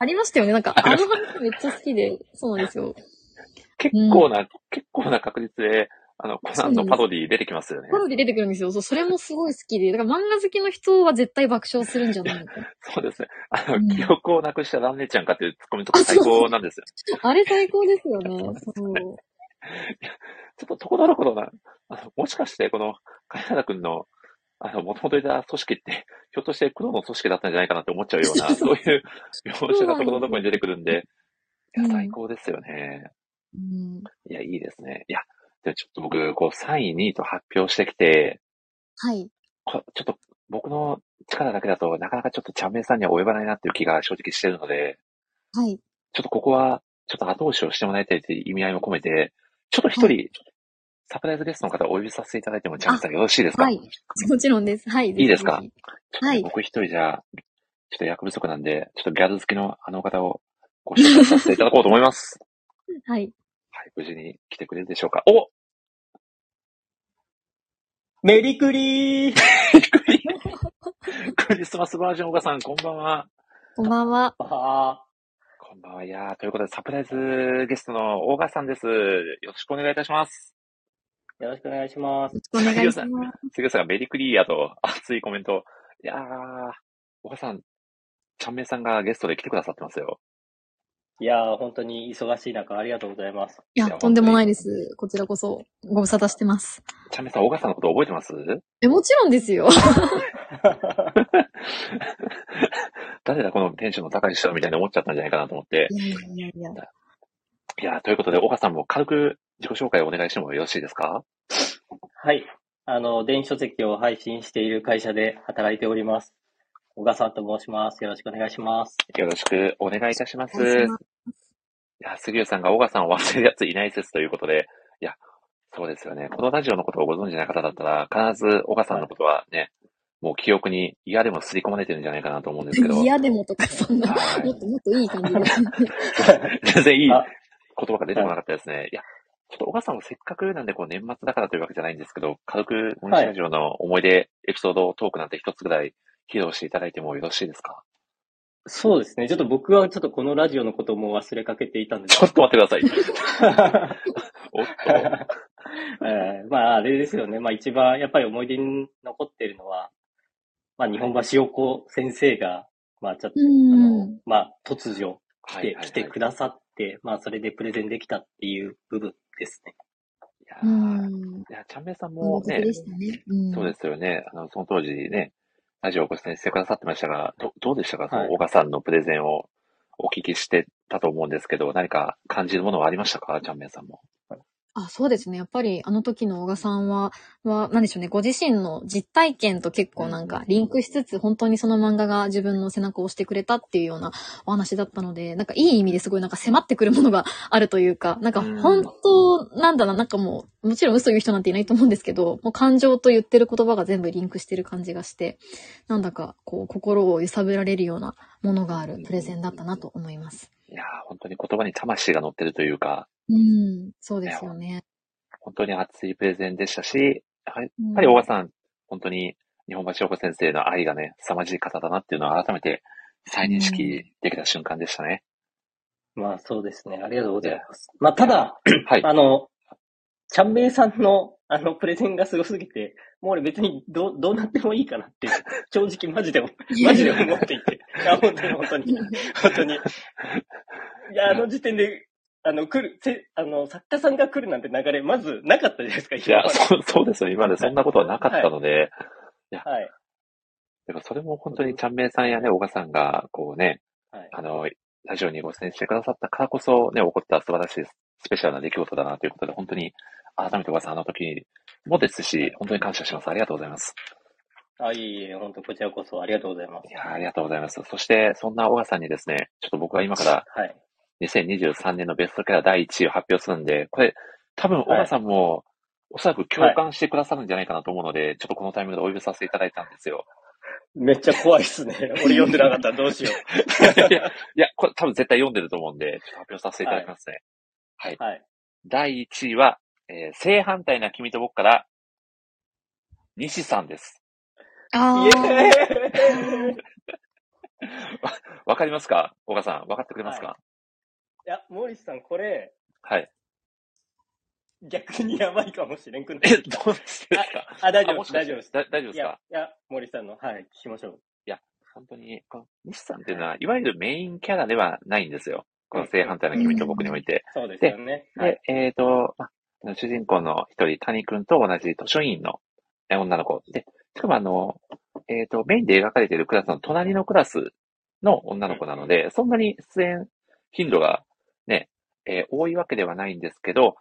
ありましたよね。あの話めっちゃ好きで、そうなんですよ。結構な確率で、コナンのパロディ出てきますよね。パロディ出てくるんですよ。それもすごい好きで、だから漫画好きの人は絶対爆笑するんじゃないのか。そうですね。記憶をなくしたランネちゃんかっていうツッコミとか最高なんですよ。あれ最高ですよね。そう。いや、ちょっとところどころな、もしかしてこの、貝原くんの、元々いた組織って、ひょっとして黒の組織だったんじゃないかなって思っちゃうような、そういう描写がところどころに出てくるんで、いや、最高ですよね。いや、いいですね。いや、でちょっと僕、3位、2位と発表してきて、はい。ちょっと僕の力だけだとなかなかちょっとちゃんめいさんには及ばないなっていう気が正直してるので、はい。ちょっとここは、ちょっと後押しをしてもらいたいという意味合いも込めて、ちょっと一人、はい、サプライズゲストの方をお呼びさせていただいてもちゃんめいさんよろしいですか？はい。もちろんです。はい。いいですか？はい。僕一人じゃ、ちょっと役不足なんで、ちょっとギャル好きのあの方をご紹介させていただこうと思います。はい。はい、無事に来てくれるでしょうか。お！メリクリークリスマスバージョンおがさん、こんばんは。こんばんは。こんばんは。いやー、ということで、サプライズゲストのおがさんです。よろしくお願いいたします。よろしくお願いします。よろしくお願いします。杉尾さんがメリクリーやと熱いコメント。いやー、おがさん、ちゃんめいさんがゲストで来てくださってますよ。いやー、本当に忙しい中、ありがとうございます。いや、とんでもないです。こちらこそ、ご無沙汰してます。ちゃんめいさん、おがさんのこと覚えてます？もちろんですよ。誰だ、このテンションの高い人みたいに思っちゃったんじゃないかなと思って。いや、ということで、おがさんも軽く自己紹介をお願いしてもよろしいですか？はい。電子書籍を配信している会社で働いております。おがさんと申します。よろしくお願いします。よろしくお願いいたします。杉尾さんがおがさんを忘れるやついない説ということで、いや、そうですよね。このラジオのことをご存知ない方だったら、必ずおがさんのことはね、もう記憶に嫌でも刷り込まれてるんじゃないかなと思うんですけど。嫌でもとか、そんな、もっといい感じです。全然いい言葉が出てこなかったですね。いや、ちょっとおがさんもせっかくなんで、年末だからというわけじゃないんですけど、軽く、モニシラジオの思い出、エピソードトークなんて一つぐらい、披露していただいてもよろしいですか？そうですね。ちょっと僕はこのラジオのことも忘れかけていたんです。ちょっと待ってください。おっと。あれですよね。一番やっぱり思い出に残っているのは、日本橋陽子先生が、ちょっと、突如来てくださって、それでプレゼンできたっていう部分ですね。いや、ちゃんめいさんもね、そうですよね。その当時ね、ラジオをご出演してくださってましたが、どうでしたか？その、おがさんのプレゼンをお聞きしてたと思うんですけど、何か感じるものはありましたか？ちゃんめいさんも。そうですね。やっぱり、あの時のおがさんは、何でしょうね。ご自身の実体験と結構リンクしつつ、本当にその漫画が自分の背中を押してくれたっていうようなお話だったので、いい意味ですごい迫ってくるものがあるというか、本当なんだな、もちろん嘘言う人なんていないと思うんですけど、もう感情と言ってる言葉が全部リンクしてる感じがして、なんだか心を揺さぶられるようなものがあるプレゼンだったなと思います。いやー、本当に言葉に魂が乗ってるというか。そうですよね。本当に熱いプレゼンでしたし、やっぱりおがさん、本当に日本橋陽子先生の愛がね、凄まじい方だなっていうのを改めて再認識できた瞬間でしたね。そうですね。ありがとうございます。ただ、はい、ちゃんめいさんのプレゼンがすごすぎて、もう俺別にどうなってもいいかなって、正直マジで思っていて。いや、本当に。いや、あの時点で、作家さんが来るなんて流れ、まずなかったじゃないですか、今まで。いや、そうですよ。今までそんなことはなかったので。はい。いや、はい。でもそれも本当にちゃんめいさんやね、おがさんが、ラジオにご出演してくださったからこそね、起こった素晴らしいスペシャルな出来事だなということで、本当に改めて小川さん、あの時もですし、本当に感謝します。ありがとうございます。いえ、本当こちらこそありがとうございます。いや、ありがとうございます。そして、そんな小川さんにですね、ちょっと僕は今から、2023年のベストキャラ第1位を発表するんで、これ、多分小川さんも、おそらく共感してくださるんじゃないかなと思うので、ちょっとこのタイミングでお呼びさせていただいたんですよ。めっちゃ怖いっすね。俺読んでなかったらどうしよう。いや、これ多分絶対読んでると思うんで、ちょっと発表させていただきますね。はい。第1位は、正反対な君と僕から、西さんです。わかりますか？小川さん、わかってくれますか？いや、森さん、これ、逆にやばいかもしれんくない。どうしてですか？大丈夫です。大丈夫ですか？いや、森さんの、聞きましょう。いや、本当に、この西さんっていうのは、いわゆるメインキャラではないんですよ。この正反対の君と僕において。そうですよね。主人公の一人、谷くんと同じ図書委員の女の子。で、しかもメインで描かれているクラスの隣のクラスの女の子なので、そんなに出演頻度がね、多いわけではないんですけど、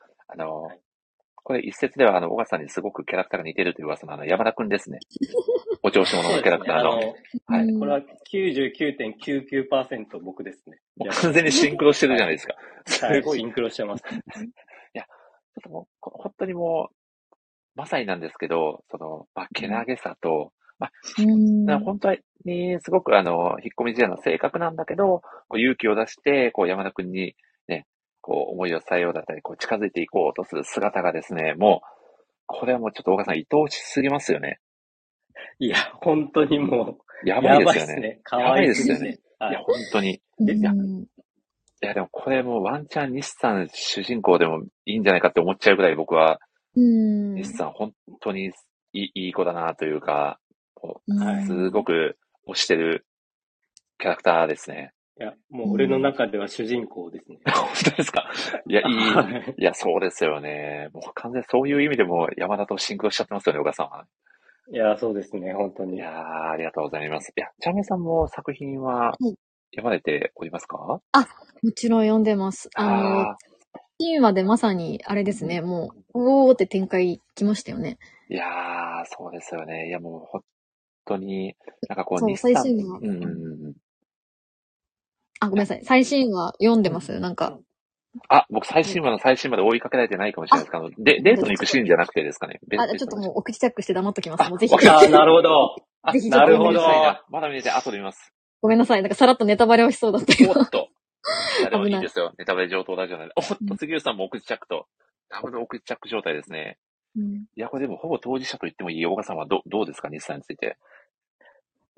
これ一説では、小川さんにすごくキャラクターが似てるという噂の山田くんですね。お調子者のキャラクターの。これは 99.99% 僕ですね。もう完全にシンクロしてるじゃないですか。すごい。シンクロしてます。いや、ちょっともう、本当にもう、まさになんですけど、けなげさと、本当にすごく引っ込み思案な性格なんだけど、勇気を出して、山田くんに、思いを伝えようだったり、近づいていこうとする姿がですね、もう、これはもうちょっと小川さん、愛おしすぎますよね。いや、本当にもう、やばいですよね。かわいいですよね。いや、本当に。いや、でもこれもワンチャン西さん主人公でもいいんじゃないかって思っちゃうぐらい僕は、西さん本当にいい子だなというか、すごく推してるキャラクターですね。いや、もう俺の中では主人公ですね。本当ですか？いや、そうですよね。もう完全にそういう意味でも山田とシンクロしちゃってますよね、小川さんは。いや、そうですね、本当に。いやありがとうございます。いや、ちゃめさんも作品は読まれておりますか？もちろん読んでます。今でまさにあれですね、もう、おーって展開来ましたよね。いやー、そうですよね。いや、もう本当に、なんか西さん。最新話。ごめんなさい。最新話読んでますなんか。僕最新話の最新話で追いかけられてないかもしれないですか？デートに行くシーンじゃなくてですかね。ちょっともうお口チャックして黙っときます。ぜひ。なるほど。なるほど。まだ見れて、後で見ます。ごめんなさい。なんかさらっとネタバレをしそうだったけど。おっと。でもいいですよ。ネタバレ上等ラジオなんで。おっと、杉浦さんもお口チャックと。ダブルお口チャック状態ですね。いや、これでもほぼ当事者と言ってもいい。小川さんはどうですか？西さんについて。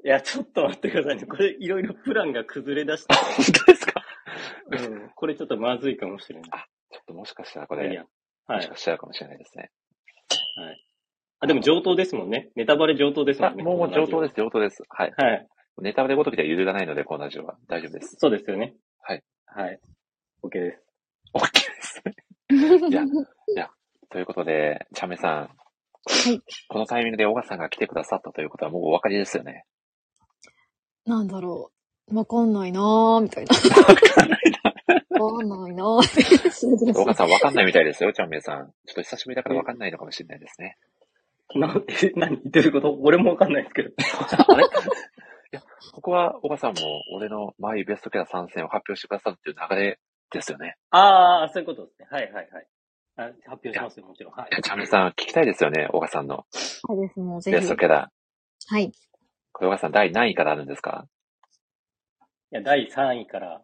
いや、ちょっと待ってくださいね。これ、いろいろプランが崩れ出して。本当ですか？これちょっとまずいかもしれない。ちょっともしかしたらこれ、もしかしたらかもしれないですね。でも上等ですもんね。ネタバレ上等ですもんね。もう上等です、上等です。ネタバレごときでは揺るがないので、このラジオは。大丈夫です。そうですよね。OK です。OK です。いや、ということで、ちゃめさん。このタイミングで小川さんが来てくださったということはもうお分かりですよね。なんだろう。わかんないなぁ、みたいな。わかんないなぁ。小川さん、わかんないみたいですよ、ちゃんめいさん。ちょっと久しぶりだからわかんないのかもしれないですね。何言ってること？俺もわかんないですけど。あれ？いや、ここは小川さんも俺のマイベストキャラ参戦を発表してくださるっていう流れですよね。そういうことですね。発表しますよ、もちろん。ちゃんめいさん、聞きたいですよね、小川さんの。そうです、もうぜひ。ベストキャラ。小川さん、第何位からあるんですか？いや、第3位から。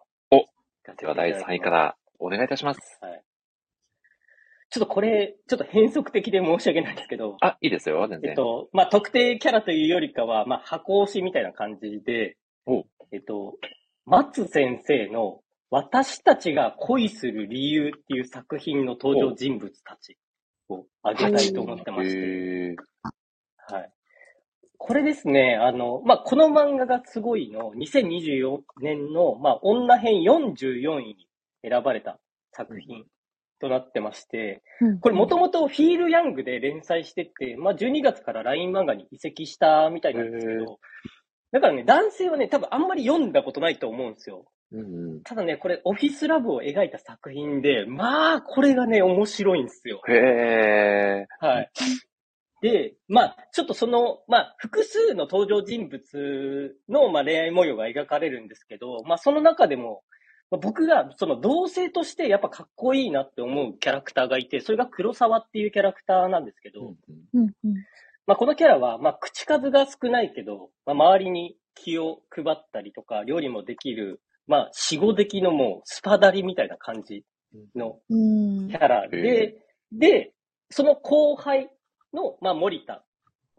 では、第3位からお願いいたします。ちょっとこれ、ちょっと変則的で申し訳ないですけど。いいですよ、全然。特定キャラというよりかは、箱推しみたいな感じで、松先生の私たちが恋する理由っていう作品の登場人物たちを挙げたいと思ってまして。これですね、この漫画がすごいの、2024年の、女編44位に選ばれた作品となってまして、これもともとフィール・ヤングで連載してて、12月から LINE 漫画に移籍したみたいなんですけど、だからね、男性はね、多分あんまり読んだことないと思うんですよ。うんうん、ただね、これオフィスラブを描いた作品で、まあこれがね面白いんですよ。へー。はい。で、まあちょっとそのまあ複数の登場人物のまあ恋愛模様が描かれるんですけど、まあその中でも僕がその同性としてやっぱかっこいいなって思うキャラクターがいて、それが黒沢っていうキャラクターなんですけど、うんうん、まあこのキャラはまあ口数が少ないけど、まあ、周りに気を配ったりとか料理もできる、まあ四五的のもうスパダリみたいな感じのキャラで、でその後輩のまあ森田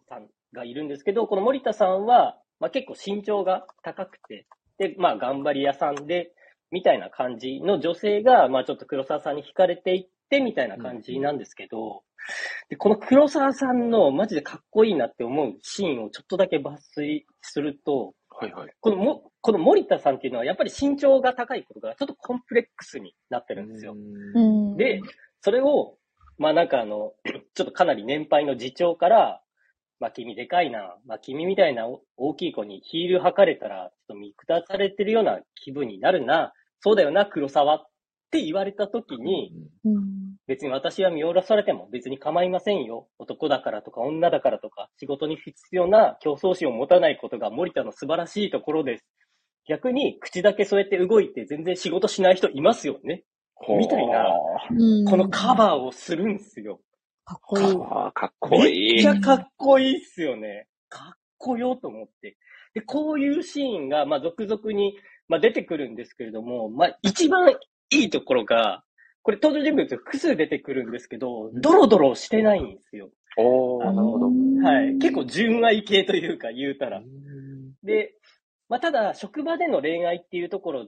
さんがいるんですけど、この森田さんはまあ結構身長が高くて、でまあ頑張り屋さんでみたいな感じの女性が、まあちょっと黒沢さんに惹かれていってみたいな感じなんですけど、うん、でこの黒沢さんのマジでかっこいいなって思うシーンをちょっとだけ抜粋すると、はいはい、この森田さんっていうのはやっぱり身長が高いことがちょっとコンプレックスになってるんですよ。で、それを、まあなんかちょっとかなり年配の次長から、まあ君でかいな、まあ君みたいな大きい子にヒール履かれたらちょっと見下されてるような気分になるな、そうだよな黒沢って言われた時に、別に私は見下ろされても別に構いませんよ、男だからとか女だからとか仕事に必要な競争心を持たないことが森田の素晴らしいところです、逆に口だけそうやって動いて全然仕事しない人いますよねみたいな、このカバーをするんですよ。かっこいい。かっこいい。めっちゃかっこいいっすよね。かっこよと思って。で、こういうシーンが、まあ、続々に、まあ、出てくるんですけれども、まあ、一番いいところが、これ登場人物複数出てくるんですけど、ドロドロしてないんですよ。おー、なるほど。はい。結構純愛系というか、言うたら。で、まあ、ただ、職場での恋愛っていうところ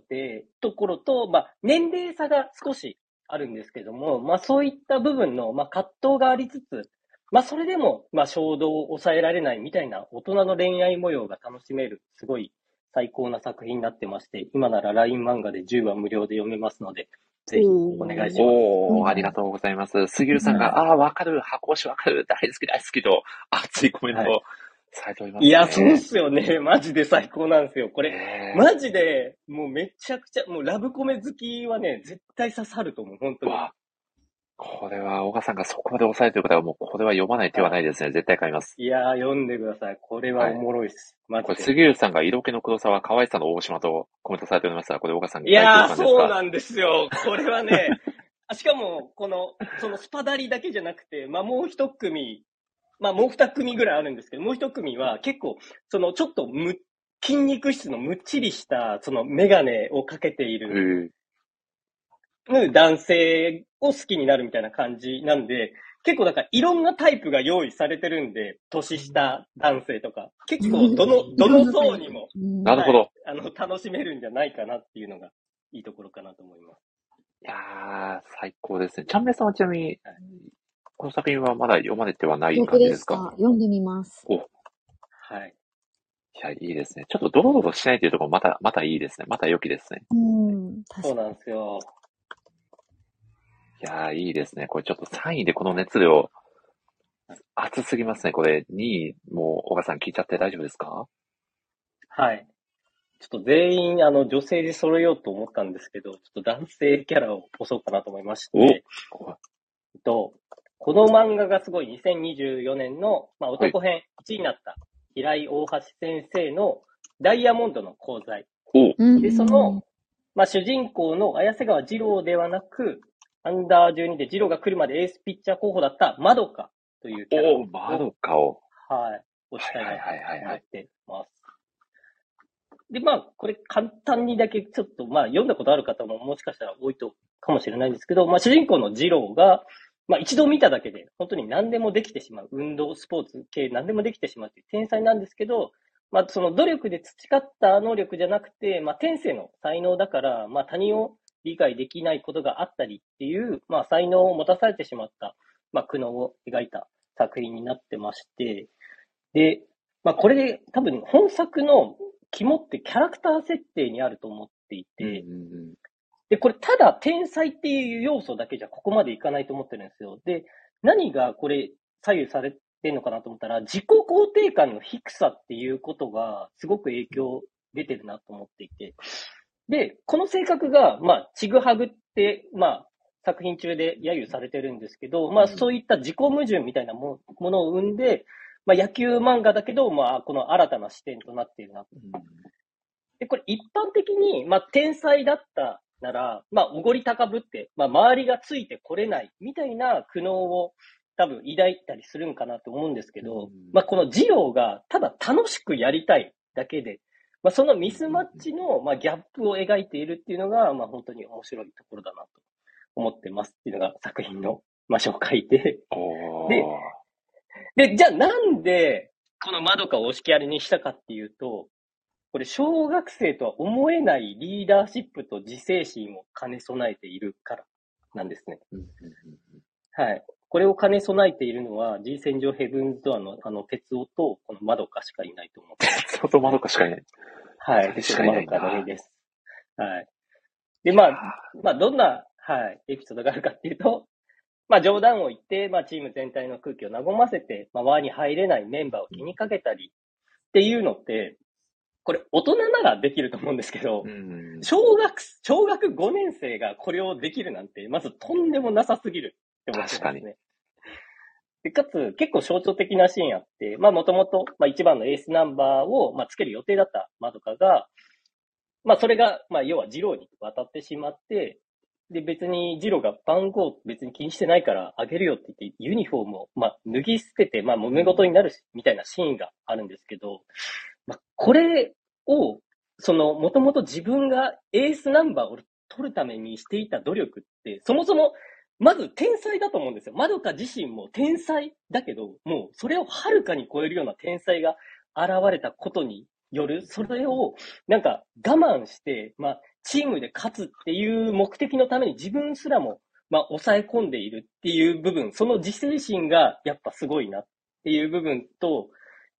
と、まあ、年齢差が少しあるんですけども、まあ、そういった部分の、まあ、葛藤がありつつ、まあ、それでも、まあ、衝動を抑えられないみたいな大人の恋愛模様が楽しめる、すごい最高な作品になってまして、今なら LINE 漫画で10話無料で読めますので、ぜひお願いします。ありがとうございます。杉浦さんが、わかる、箱推しわかる、大好き大好きと、熱いコメント。はい、いや、そうっすよね。マジで最高なんですよ。これ、マジで、もうめちゃくちゃ、もうラブコメ好きはね、絶対刺さると思う、本当に。これは、小川さんがそこまで抑えてる方は、もうこれは読まない手はないですね。絶対買います。いやー、読んでください。これはおもろいっす。はい、これ、杉浦さんが色気の黒沢、可愛さの大島とコメントされておりますが、これ、小川さんに書いておりますか？いやー、そうなんですよ。これはね、しかも、そのスパダリだけじゃなくて、まあ、もう一組、まあもう二組ぐらいあるんですけど、もう一組は結構、ちょっと筋肉質のむっちりした、メガネをかけている、男性を好きになるみたいな感じなんで、結構だからいろんなタイプが用意されてるんで、年下男性とか、結構どの層にも、なるほど。楽しめるんじゃないかなっていうのがいいところかなと思います。いやー、最高ですね。ちゃんめいさんはちなみに、この作品はまだ読まれてはない感じですか？読んでみます。はい。いや、いいですね。ちょっとドロドロしないというところもまたいいですね。また良きですね。そうなんですよ。いや、いいですね。これちょっと3位でこの熱量、熱すぎますね。これ2位、もう、小川さん聞いちゃって大丈夫ですか？はい。ちょっと全員、女性で揃えようと思ったんですけど、ちょっと男性キャラを押そうかなと思いまして。この漫画がすごい2024年の、まあ、男編1位になった平井大橋先生のダイヤモンドの功罪。で、その、まあ、主人公の綾瀬川二郎ではなく、アンダー12で二郎が来るまでエースピッチャー候補だったまどかというキャラを。まどかを。はい。おしたいなと思ってます。で、まあ、これ簡単にだけちょっと、まあ、読んだことある方ももしかしたら多いかもしれないんですけど、まあ、主人公の二郎が、まあ一度見ただけで本当に何でもできてしまう、運動、スポーツ系何でもできてしまうという天才なんですけど、まあその努力で培った能力じゃなくて、まあ天性の才能だから、まあ他人を理解できないことがあったりっていう、まあ才能を持たされてしまった、まあ苦悩を描いた作品になってまして、で、まあこれで多分本作の肝ってキャラクター設定にあると思っていて、で、これただ天才っていう要素だけじゃここまでいかないと思ってるんですよ。で、何がこれ左右されてるのかなと思ったら、自己肯定感の低さっていうことがすごく影響出てるなと思っていて。で、この性格が、まあ、ちぐはぐって、まあ、作品中で揶揄されてるんですけど、まあ、そういった自己矛盾みたいなものを生んで、まあ、野球漫画だけど、まあ、この新たな視点となっているなと。で、これ一般的に、まあ、天才だったなら、まあ、おごり高ぶって、まあ、周りがついてこれないみたいな苦悩を多分抱いたりするんかなと思うんですけど、まあ、この二郎がただ楽しくやりたいだけで、まあ、そのミスマッチの、まあ、ギャップを描いているっていうのが、まあ、本当に面白いところだなと思ってますっていうのが作品の、まあ、紹介で。で、じゃあなんでこの円香を推しキャラにしたかっていうと、これ小学生とは思えないリーダーシップと自制心を兼ね備えているからなんですね。はい。これを兼ね備えているのは G 戦場ヘブンズドアの鉄夫とこの円香しかいないと思ってます。鉄夫と円香しかいない。はい。鉄夫と円香の絵です。はい。で、まあどんな、はい、エピソードがあるかっていうと、まあ冗談を言って、まあチーム全体の空気を和ませて、まあ輪に入れないメンバーを気にかけたりっていうのって、これ大人ならできると思うんですけど、小学5年生がこれをできるなんて、まずとんでもなさすぎるって思ってますね。確かに。で、かつ結構象徴的なシーンあって、まあもともと、まあ一番のエースナンバーを、まあつける予定だった円香が、まあそれが、まあ要は二郎に渡ってしまって、で、別に、ジロが番号別に気にしてないからあげるよって言って、ユニフォームを、まあ、脱ぎ捨てて、まあ、揉め事になるし、みたいなシーンがあるんですけど、まあ、これを、もともと自分がエースナンバーを取るためにしていた努力って、そもそも、まず天才だと思うんですよ。円香自身も天才だけど、もう、それをはるかに超えるような天才が現れたことによる、それを、なんか、我慢して、まあ、チームで勝つっていう目的のために自分すらも、まあ、抑え込んでいるっていう部分、その自制心がやっぱすごいなっていう部分と、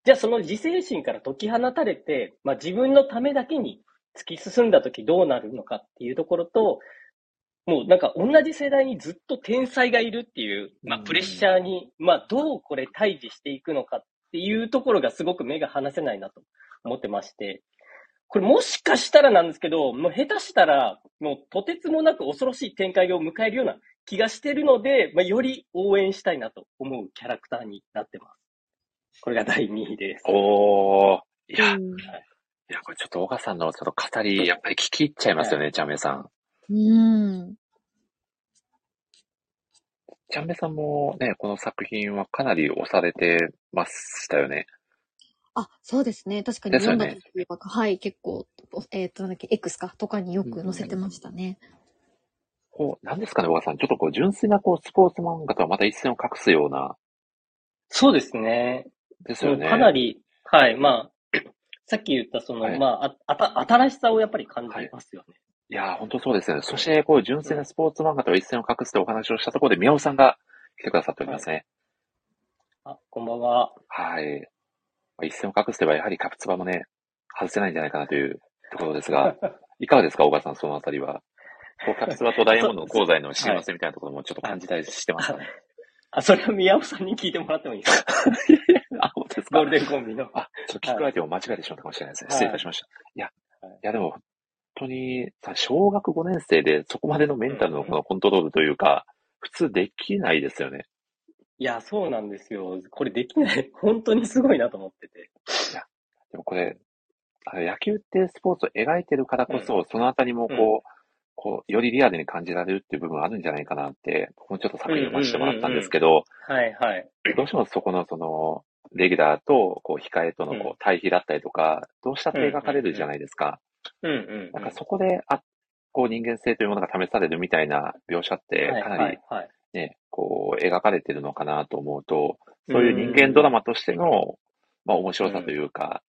じゃあその自制心から解き放たれて、まあ、自分のためだけに突き進んだ時どうなるのかっていうところと、もうなんか同じ世代にずっと天才がいるっていう、まあ、プレッシャーに、まあ、どうこれ対峙していくのかっていうところがすごく目が離せないなと思ってまして、これもしかしたらなんですけど、もう下手したら、もうとてつもなく恐ろしい展開を迎えるような気がしてるので、まあ、より応援したいなと思うキャラクターになってます。これが第2位です。おー。いや、これちょっと岡さんのその語り、やっぱり聞き入っちゃいますよね、はい、ちゃんめさん。ちゃんめさんもね、この作品はかなり押されてましたよね。あ、そうですね。確かに読んだ時は、ね、はい、結構、X かとかによく載せてましたね。こう、なんですかね、小川さん。ちょっとこう、純粋なこう、スポーツ漫画とはまた一線を画すような。そうですね。ですよね。かなり、はい、まあ、さっき言ったその、はい、まあ、新しさをやっぱり感じますよね。はい、いやー、本当そうですね。そして、こう、純粋なスポーツ漫画とは一線を画すとお話をしたところで、宮尾さんが来てくださっておりますね。はい、あ、こんばんは。はい。一線を隠せばやはりカプツバもね、外せないんじゃないかなというところですが、いかがですか、小川さん、そのあたりは。こうカプツバとダイヤモンドの功罪の幸せみたいなところもちょっと感じたりしてますかね。あ、それは宮尾さんに聞いてもらってもいいですか？あ、本当ですか？ゴールデンコンビの。あ、ちょっと聞く相手を間違えてしまったかもしれないですね。はい、失礼いたしました。いやでも、本当に、小学5年生でそこまでのメンタルのこのコントロールというか、普通できないですよね。いや、そうなんですよ。これできない。本当にすごいなと思ってて。いや、でもこれ、野球ってスポーツを描いてるからこそ、そのあたりもこう、よりリアルに感じられるっていう部分あるんじゃないかなって、僕もちょっと作品を回してもらったんですけど、はいはい。どうしてもそこのその、レギュラーと、こう、控えとのこう対比だったりとか、どうしたって描かれるじゃないですか。なんかそこで、こう、人間性というものが試されるみたいな描写って、かなり、ね、こう、描かれてるのかなと思うと、そういう人間ドラマとしての、まあ、面白さというか、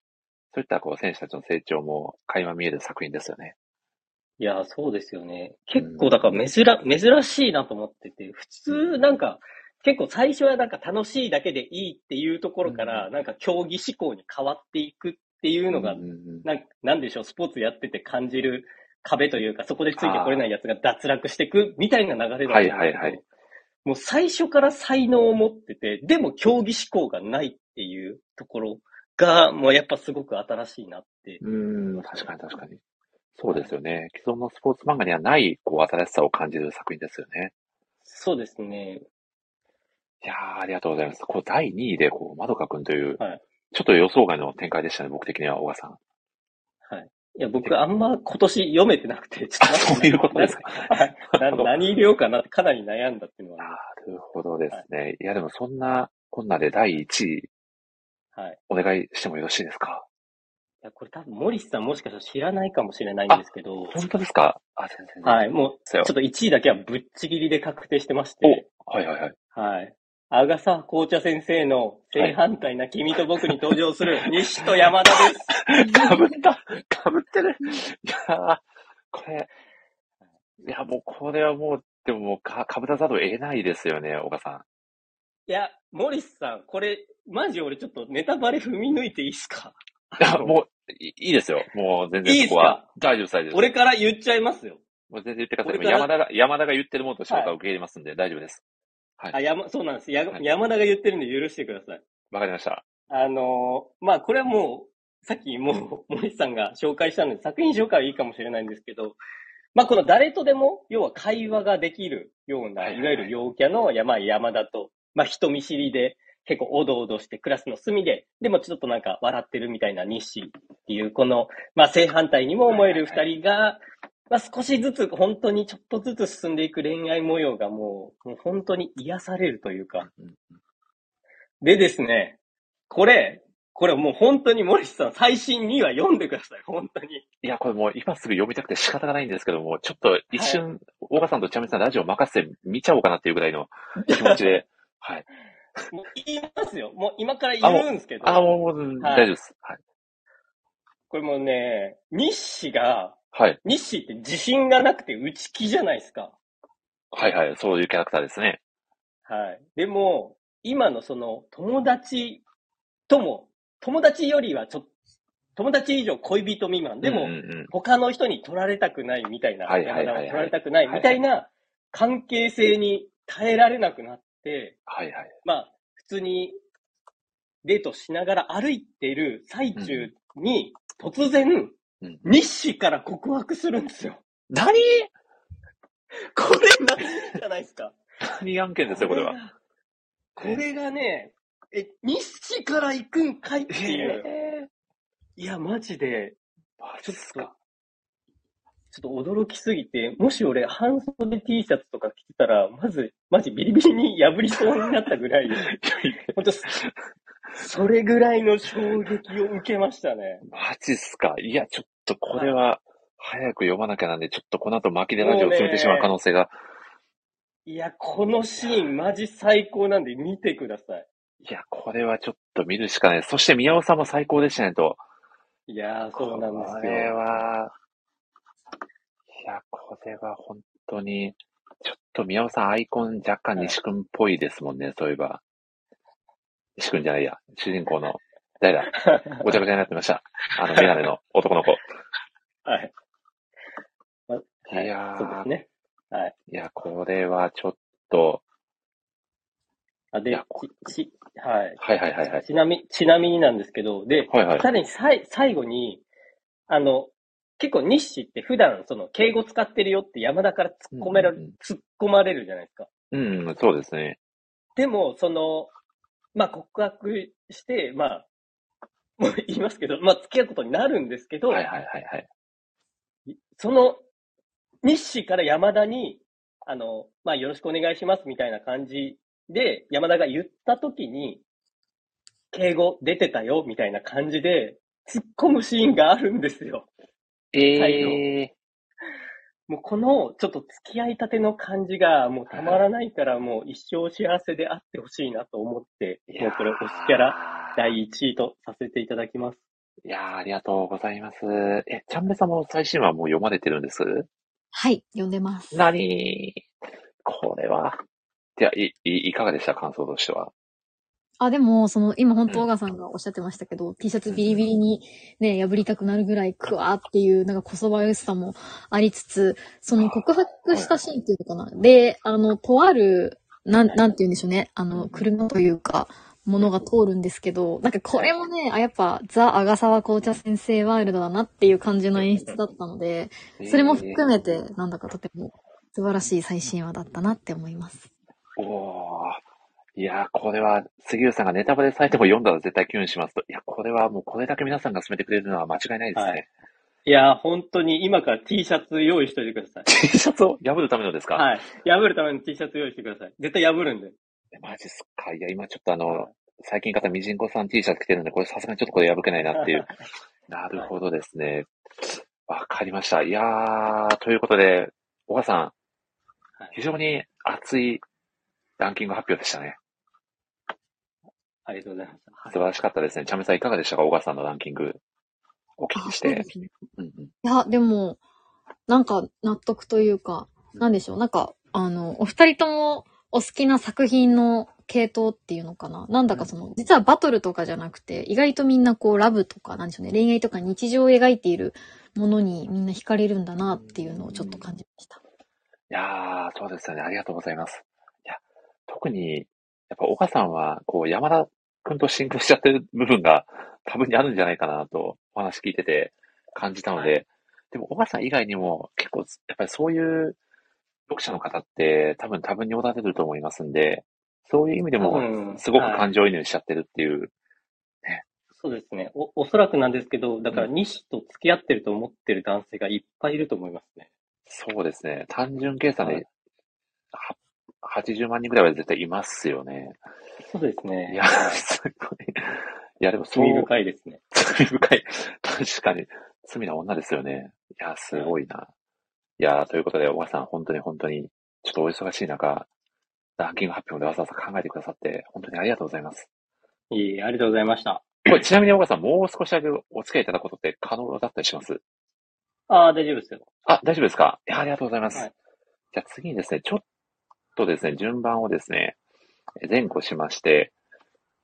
そういった、こう、選手たちの成長も垣間見える作品ですよね。いや、そうですよね。結構、だから、珍しいなと思ってて、普通、なんか、結構最初はなんか楽しいだけでいいっていうところから、なんか、競技志向に変わっていくっていうのが、なんでしょう、スポーツやってて感じる壁というか、そこでついてこれないやつが脱落していくみたいな流れだったんですけど。はいはいはい。もう最初から才能を持ってて、でも競技志向がないっていうところが、もうやっぱすごく新しいなって。確かに確かに。そうはですい。よね。既存のスポーツ漫画にはない、新しさを感じる作品ですよね。そうですね。いやー、ありがとうございます。第2位で、まどかくんという、はい。ちょっと予想外の展開でしたね、僕的には、小川さん。いや、て僕、あんま今年読めてなくて、ちょっとそういうことですか。なるほど。何入れようかなってかなり悩んだっていうのはあなります。るほどではすい。ね。いや、でもそんな、こんなで第1位、はい。お願いしてもよろしいですか？いや、これ多分、森さんもしかしたら知らないかもしれないんであ、すけど、本当ですか？全然全然。もう、そうちょっよ。と1位だけはぶっちぎりで確定してましお、て、はいはいはい。アガサ・紅茶先生のは正い。反対な君と僕に登場する西と山田です。かぶってる。いやー、これ、いや、もうこれはもう、でももうかぶらざるを得ないですよね、岡さん。いや、森さん、これ、マジ俺ちょっとネタバレ踏み抜いていいっすか？いや、もう、いいですよ。もう全然いそいっこすは、か？大丈夫です、大丈夫で俺す。から言っちゃいますよ。もう全然言ってください。俺今、から、山田が言ってるものとしては僕い。は受け入れますんで、大丈夫です。はい。そうなんです。はい。山田が言ってるんで許してください。わかりました。まあ、これはもう、さっきもう、森さんが紹介したので、作品紹介はいいかもしれないんですけど、まあ、この誰とでも、要は会話ができるようはな、いいはいわゆはるい。陽キャの山田と、まあ、人見知りで、結構おどおどしてクラスの隅で、でもちょっとなんか笑ってるみたいな西っていう、この、まあ、正反対にもはい思えはいるは二い。人が、まあ、少しずつ、本当にちょっとずつ進んでいく恋愛模様がもう本当に癒されるといううか。んうんうん。でですね、これもう本当に森さん、最新2話読んでください、本当に。いや、これもう今すぐ読みたくて仕方がないんですけども、ちょっと一はい。瞬、大川さんとちゃみさんラジオ任せて見ちゃおうかなっていうぐらいの気持ちで、はい。もう言いますよ。もう今からあ、も言ううんですけう、あ、ど、もう、もう大は丈夫い。です。はい。これもうね、はい。日誌って自信がなくて内気じゃないですか。そういうキャラクターですね。でも、今のそのとも、友達よりは友達以上恋人未満。うんでも、うんうん。他の人に取られたくないみたいな、はいは山い田ははい取はられい。たくないはみいたはいい。な関係性に耐えられなくなって、はいはい。まあ、普通にデートしながら歩いている最うん中に、突然、うん。日誌から告白するんですよ。何これ謎じゃないですか。何案件ですこよ、これれは。が、こえれがね、日誌から行くんかいっていう。えー、いや、マジで、マジっちょっすと、か。ちょっと驚きすぎて、もし俺、半袖 T シャツとか着てたら、まず、マジビリビリに破りそうになったぐらい、ほんと、それぐらいの衝撃を受けましたね。マジっすか。いや、ちょっとこはれい。は早く読まなきゃなんで、ちょっとこの後巻きでラジもオをう詰めてしまう可ね、能性が。いや、このいやシーン、マジ最高なんで見てください。いや、これはちょっと見るしかない。そして宮尾さんも最高でしたねと。いやー、そうこなんですれよ。は、いや、これは本当に、ちょっと宮尾さんアイコン若干は西い。くんっぽいですもんね、そういえば。西くんじゃないや、主人公の、誰だ、ごちゃごちゃになってました。メガネの男の子。はい。ま、いやそうですー、ね。はい。いや、これはちょっと、あ、いや、で、ち、はい。はいはいはいはい。ちなみになんですけど、で、はいはい。さらに最後に、結構日誌って普段、敬語使ってるよって山田からうんうん突っ込まれるじゃないですか。そうですね。でも、まあ、告白して、まあ、もう言いますけど、まあ、付き合うことになるんですけはいど、はいはいはい。その、日誌から山田に、まあ、よろしくお願いしますみたいな感じで、山田が言った時に、敬語出てたよみたいな感じで、突っ込むシーンがあるんですよ、最後。ええもうこの、ちょっと付き合いたての感じが、もうー、たまらないから、もう一生幸せであってほしいなと思って、いやもうこれ、推しキャラ第1位とさせていただきます。ー、いやー、ありがとうございます。ちゃんべさんも最新話もう読まれてるんです？読んでます。なにー、これは。いや、いかがでした、感想としては？でも、今本う当小ん、川さんがおっしゃってましたけど、T シャうツん、ビリビリにね、破りたくなるぐらい、クワーっていう、なんかこそばゆさもありつつ、告白はいしはたい。シーンっていうのかな。で、とある、なんて言うんでしょうね。車というか、ものが通るんですけど、なんかこれもね、やっぱザ・阿賀沢紅茶先生ワイルドだなっていう感じの演出だったので、それも含めてなんだかとても素晴らしい最新話だったなって思います。おー、いやー、これは杉浦さんがネタバレされても読んだら絶対キュンしますと。いや、これはもうこれだけ皆さんが進めてくれるのは間違いないですね。はい、いやー、本当に今から T シャツ用意しといてください。T シャツを破るためのですか？はい。破るための T シャツ用意してください。絶対破るんで。マジっすか。いや、今ちょっと最近方みじんこさん T シャツ着てるんで、これさすがにちょっとこれ破けないなっていう。なるほどですね。わかりました。いやー、ということで、小川さん、はい、非常に熱いランキング発表でしたね。ありがとうございました。素晴らしかったですね。ちゃめさんいかがでしたか？小川さんのランキング。お聞きして。うんうん、いや、でも、なんか納得というか、なんでしょう。なんか、お二人ともお好きな作品の系統っていうのかな。なんだか実はバトルとかじゃなくて、意外とみんなこう、ラブとか、なんでしょうね、恋愛とか日常を描いているものにみんな惹かれるんだなっていうのをちょっと感じました。いやー、そうですよね。ありがとうございます。いや、特に、やっぱ岡さんは、こう、山田くんとシンクしちゃってる部分が多分にあるんじゃないかなと、お話聞いてて感じたので、はい、でも、小川さん以外にも結構、やっぱりそういう読者の方って多分におられると思いますんで、そういう意味でもすごく感情移入しちゃってるっていう、はいね。そうですね。おそらくなんですけど、だから西と付き合ってると思ってる男性がいっぱいいると思いますね。そうですね。単純計算で80万人ぐらいは絶対いますよね。そうですね。いや、すごい。いや、でも罪深いですね。罪深い。確かに。罪な女ですよね。いや、すごいな。いや、ということで、小川さん、本当に、ちょっとお忙しい中、ランキング発表までわざわざ考えてくださって、本当にありがとうございます。いい、ありがとうございました。これ、ちなみに小川さん、もう少しだけお付き合いいただくことって可能だったりします？大丈夫ですよ。大丈夫ですか？いや、ありがとうございます。はい、じゃあ次にですね、ちょっとですね、順番をですね、前後しまして、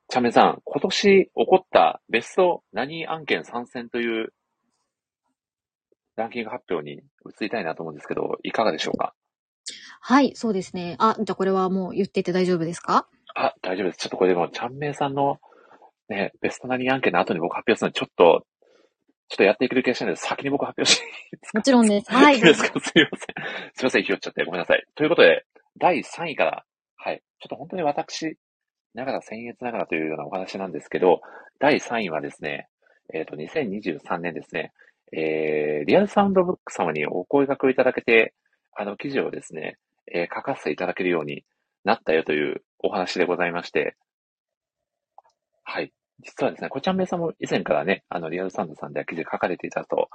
ちゃめさん、今年起こったベスト何案件参戦というランキング発表に移りたいなと思うんですけど、いかがでしょうか？はい、そうですね。じゃあこれはもう言ってて大丈夫ですか？大丈夫です。ちょっとこれでも、ちゃんめいさんのね、ベスト何案件の後に僕発表するので、ちょっとやっていける気がしないので、先に僕発表していいですか？もちろんです。はい。いいですか？すいません。すいません、拾っちゃってごめんなさい。ということで、第3位から、はい、ちょっと本当に私、僭越ながらというようなお話なんですけど、第3位はですね、2023年ですね、リアルサウンドブック様にお声掛けをいただけて、記事をですね、書かせていただけるようになったよというお話でございまして、はい。実はですね、こちゃんめいさんも以前からね、リアルサウンドさんでは記事書かれていたと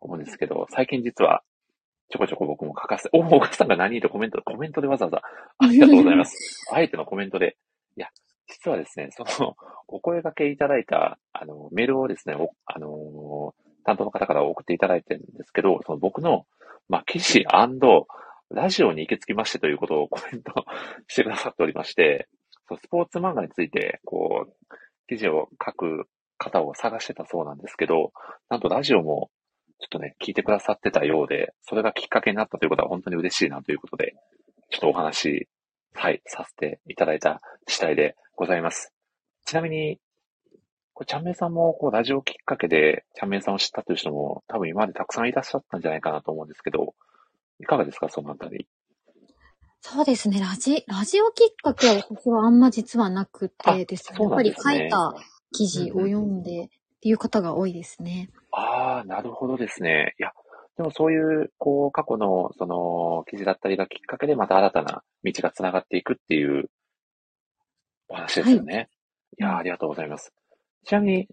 思うんですけど、最近実は、ちょこちょこ僕も書かせて、お母さんが何とコメントでわざわざ、ありがとうございます。あえてのコメントで、いや、実はですね、その、お声掛けいただいた、メールをですね、担当の方から送っていただいてるんですけど、その僕の、記事&ラジオに行き着きましてということをコメントしてくださっておりまして、スポーツ漫画について、こう、記事を書く方を探してたそうなんですけど、なんとラジオも、ちょっとね、聞いてくださってたようで、それがきっかけになったということは本当に嬉しいなということで、ちょっとお話、はい、させていただいた次第でございます。ちなみに、ちゃんめいさんも、こう、ラジオきっかけで、ちゃんめいさんを知ったという人も、多分今までたくさんいらっしゃったんじゃないかなと思うんですけど、いかがですか、そのあたり。そうですね、ラジオきっかけは、ここはあんま実はなくてですね、やっぱり書いた記事を読んで、っていう方が多いですね。なるほどですね。いや、でもそういう、こう、過去の、その、記事だったりがきっかけで、また新たな道がつながっていくっていう、お話ですよね。はい、いや、ありがとうございます。ちなみに、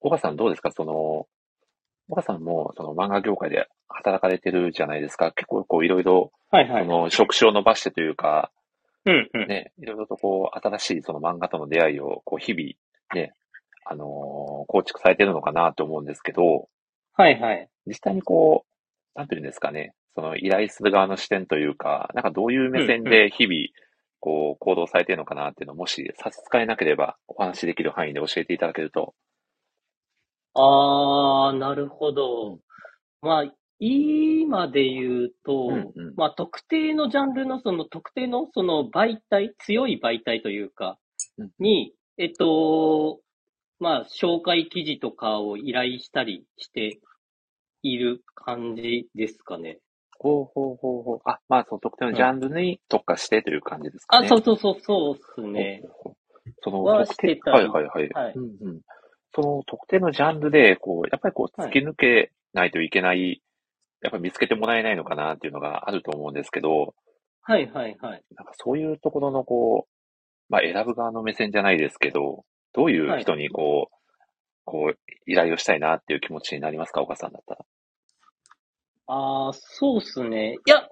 岡さんどうですか？岡さんも、漫画業界で働かれてるじゃないですか。結構、こう、いろいろ、職種を伸ばしてというか、ね、いろいろとこう、新しい、漫画との出会いを、こう、日々、ね、構築されてるのかなと思うんですけど、はいはい。実際にこう、なんていうんですかね、依頼する側の視点というか、なんかどういう目線で日々、こう、行動されてるのかなっていうのを、もし差し支えなければ、お話しできる範囲で教えていただけると。なるほど。今で言うと、特定のジャンルの、その、媒体、強い媒体というか、に、紹介記事とかを依頼したりしている感じですかね。ほう。あ、まあ、その特定のジャンルに特化してという感じですかね。あ、そうですね。その特定、はい。うんうん。その特定のジャンルで、突き抜けないといけない、やっぱり見つけてもらえないのかなっていうのがあると思うんですけど、はい。なんかそういうところの選ぶ側の目線じゃないですけど、どういう人に依頼をしたいなっていう気持ちになりますか、岡さんだったら。ああ、そうっすね。いや、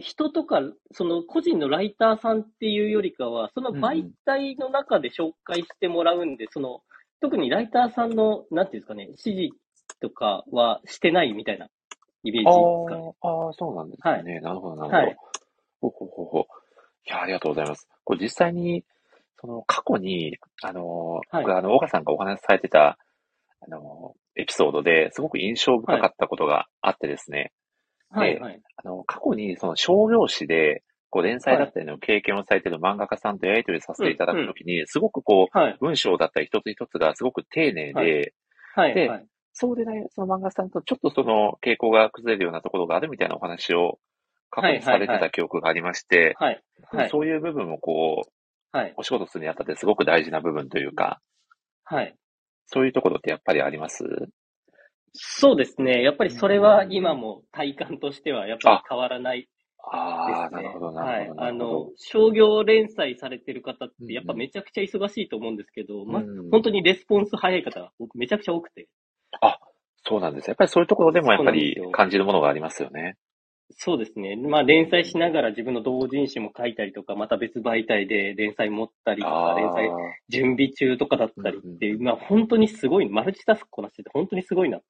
人とか、個人のライターさんっていうよりかは、その媒体の中で紹介してもらうんで、特にライターさんの、指示とかはしてないみたいなイメージですかね。ああ、そうなんですね。はい、なるほど。はい、ほう。いや、ありがとうございます。これ実際に、過去に、岡さんがお話しされてた、エピソードですごく印象深かったことがあってですね。はい。過去に商業誌で連載だったりの経験をされている漫画家さんとやり取りさせていただくときに、すごく文章だったり一つ一つがすごく丁寧で、で、そうでない、その漫画家さんとちょっと傾向が崩れるようなところがあるみたいなお話を過去にされてた記憶がありまして、そういう部分もお仕事するにあたってすごく大事な部分というか、そういうところってやっぱりあります？そうですね。やっぱりそれは今も体感としてはやっぱり変わらないですね。ああ、なるほど。はい。商業連載されてる方ってやっぱめちゃくちゃ忙しいと思うんですけど、本当にレスポンス早い方がめちゃくちゃ多くて。あ、そうなんです。やっぱりそういうところでもやっぱり感じるものがありますよね。そうですね。連載しながら自分の同人誌も書いたりとか、また別媒体で連載持ったりとか、連載準備中とかだったりっていう、本当にすごい、マルチタスクこなしてて本当にすごいな。い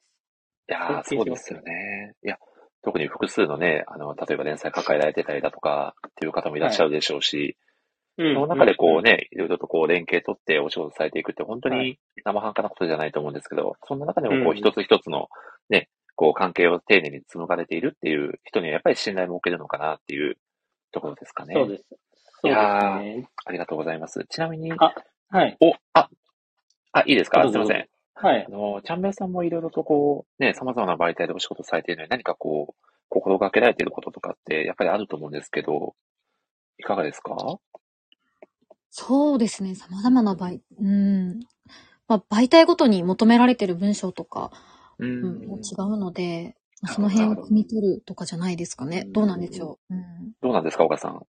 やー、そうですよね。いや、特に複数のね、例えば連載抱えられてたりだとかっていう方もいらっしゃるでしょうし、その中でいろいろと連携取ってお仕事されていくって本当に生半可なことじゃないと思うんですけど、そんな中でも一つ一つのね、関係を丁寧に紡がれているっていう人にはやっぱり信頼も受けるのかなっていうところですかね。そうですね。いやー、ありがとうございます。ちなみに、いいですか？すいません。はい。ちゃんべいさんもいろいろと様々な媒体でお仕事されているのに何か心がけられていることとかってやっぱりあると思うんですけど、いかがですか？そうですね。様々な媒体ごとに求められている文章とか、違うので、その辺を汲み取るとかじゃないですかね。どうなんでしょう。どうなんですか、岡さん。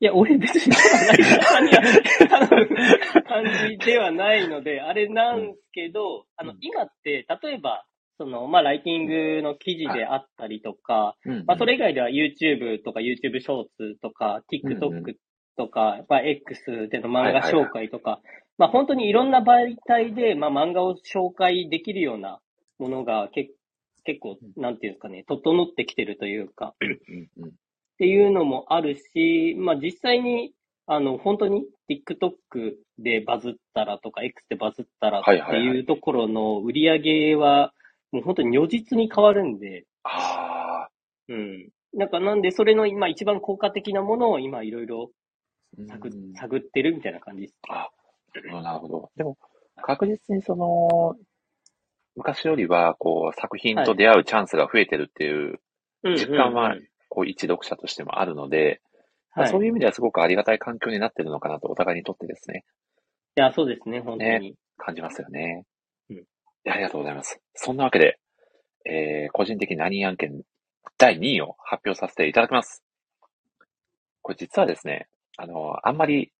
いや、俺別に感じではないので、あれなんですけど、今って、例えば、ライティングの記事であったりとか、それ以外では YouTube とか YouTube ショーツとか、TikTok とか、X での漫画紹介とか、本当にいろんな媒体で、漫画を紹介できるようなものが結構、なんていうんですかね、整ってきてるというか、っていうのもあるし、実際に、本当に TikTok でバズったらとか、X でバズったらっていうところの売り上げは、もう本当に如実に変わるんで、なんで、それの今一番効果的なものを今いろいろ探ってるみたいな感じですね。なるほど。でも、確実に昔よりは、作品と出会うチャンスが増えてるっていう実感は、一読者としてもあるので、そういう意味ではすごくありがたい環境になってるのかなと、お互いにとってですね。いや、そうですね、本当に。ね、感じますよね。ありがとうございます。そんなわけで、個人的何案件第2位を発表させていただきます。これ実はですね、あんまり、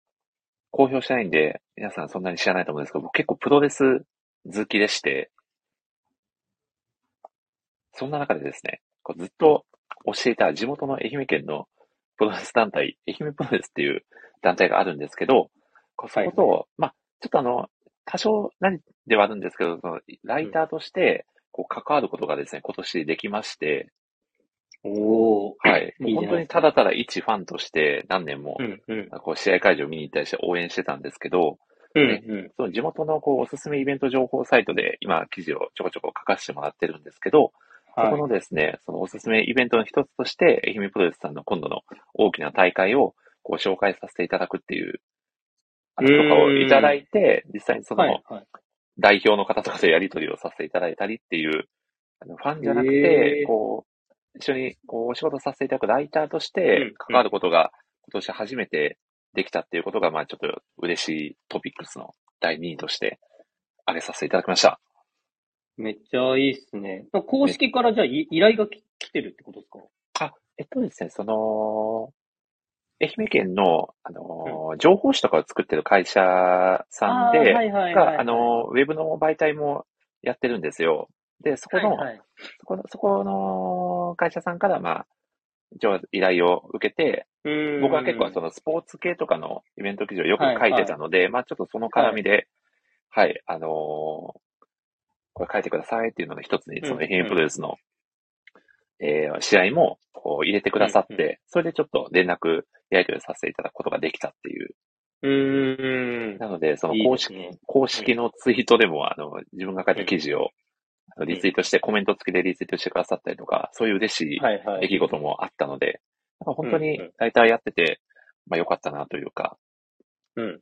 公表してないんで、皆さんそんなに知らないと思うんですけど、僕結構プロレス好きでして、そんな中でですね、ずっと教えた地元の愛媛県のプロレス団体、愛媛プロレスっていう団体があるんですけど、そこと、ちょっと多少何ではあるんですけど、ライターとして関わることがですね、今年できまして、もう本当にただただ一ファンとして何年も試合会場見に行ったりして応援してたんですけど、その地元のおすすめイベント情報サイトで今記事をちょこちょこ書かせてもらってるんですけど、そこのですね、そのおすすめイベントの一つとして愛媛プロレスさんの今度の大きな大会を紹介させていただくっていうとかをいただいて、実際にその代表の方とかとやり取りをさせていただいたりっていう、ファンじゃなくて、一緒にお仕事させていただくライターとして関わることが今年初めてできたっていうことが、まあちょっと嬉しいトピックスの第2位として、あれさせていただきました。めっちゃいいっすね。公式からじゃあ依頼が来てるってことですか？あ、ですね、愛媛県の、情報誌とかを作ってる会社さんで、が、ウェブの媒体もやってるんですよ。で、そこの会社さんから、まあ、依頼を受けて、僕は結構スポーツ系とかのイベント記事をよく書いてたので、まあちょっとその絡みで、これ書いてくださいっていうのの一つに、その愛媛プロレスの、試合も入れてくださって、それでちょっと連絡やり取りさせていただくことができたっていう。なので、その公式のツイートでも、自分が書いた記事をリツイートして、コメント付きでリツイートしてくださったりとか、そういう嬉しい出来事もあったので、本当にライターやってて、まあ良かったなというか、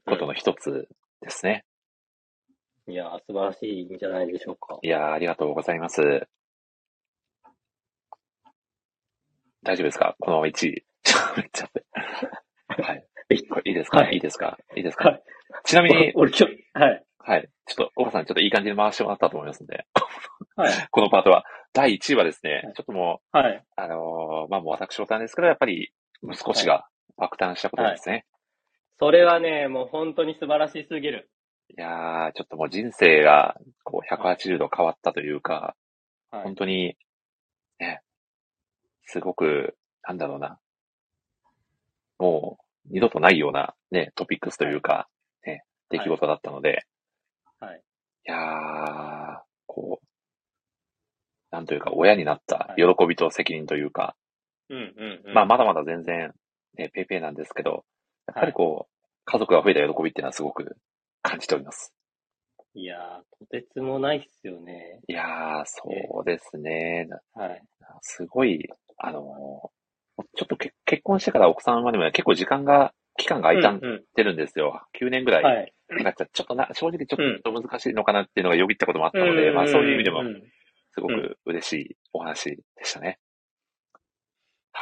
ことの一つですね。いやー、素晴らしいんじゃないでしょうか。いやー、ありがとうございます。大丈夫ですか？この1位。はい。いいですか？いいですか？いいですか？ちなみに、ちょっと、岡さん、ちょっといい感じで回してもらったと思いますんで。このパートは。第1位はですね、ちょっともう、まあもう私事なんですけど、やっぱり、息子氏が爆誕したことですね。それはね、もう本当に素晴らしすぎる。いやー、ちょっともう人生が、180度変わったというか、本当に、ね、すごく、なんだろうな。もう、二度とないような、ね、トピックスというか、ね、出来事だったので。いやー、なんというか、親になった喜びと責任というか、まあ、まだまだ全然、ね、ペイペイなんですけど、やっぱり家族が増えた喜びっていうのはすごく感じております。いやー、とてつもないっすよね。いやー、そうですね。すごい、ちょっと結婚してから奥さんまでも結構期間が空いてるんですよ。9年ぐらい。ちょっと正直ちょっと難しいのかなっていうのがよぎったこともあったので、まあそういう意味でも、すごく嬉しいお話でしたね。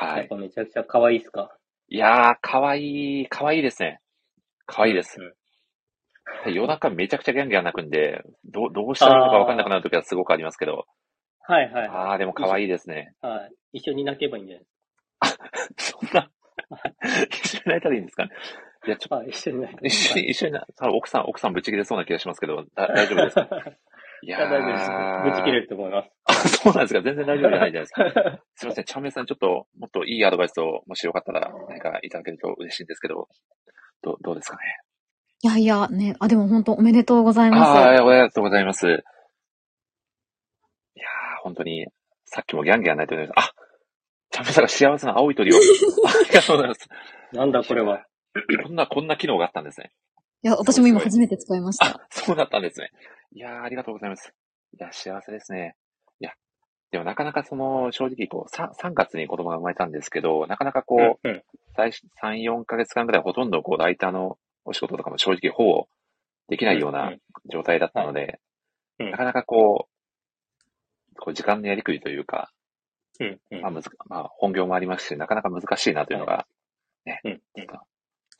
やっぱめちゃくちゃ可愛いっすか？いやー、可愛いですね。可愛いです。夜中めちゃくちゃギャンギャン泣くんで、どうしたらいいのか分かんなくなるときはすごくありますけど。あー、でも可愛いですね。一緒に泣けばいいんじゃない？そんな、一緒に泣いたらいいんですかね。いや、ちょっと、一緒に奥さんぶち切れそうな気がしますけど、大丈夫ですか？いや、大丈夫です。ぶち切れると思います。あ、そうなんですか。全然大丈夫じゃないじゃないですか。すいません。ちゃんめいさん、ちょっと、もっといいアドバイスを、もしよかったら、何かいただけると嬉しいんですけど、どうですかね。いやいや、ね、でも本当おめでとうございます。ありがとうございます。いやー、本当に、さっきもギャンギャン泣いておりました。ちゃんめいさんが幸せな青い鳥を。ありがとうございます。なんだこれは。こんな機能があったんですね。いや、私も今初めて使いました。あ、そうだったんですね。いやー、ありがとうございます。いや、幸せですね。いや、でもなかなか正直3月に子供が生まれたんですけど、なかなか3、4ヶ月間ぐらいほとんどライターのお仕事とかも正直ほぼできないような状態だったので、なかなか時間のやりくりというか、まあ、本業もありますし、なかなか難しいなというのが、ね、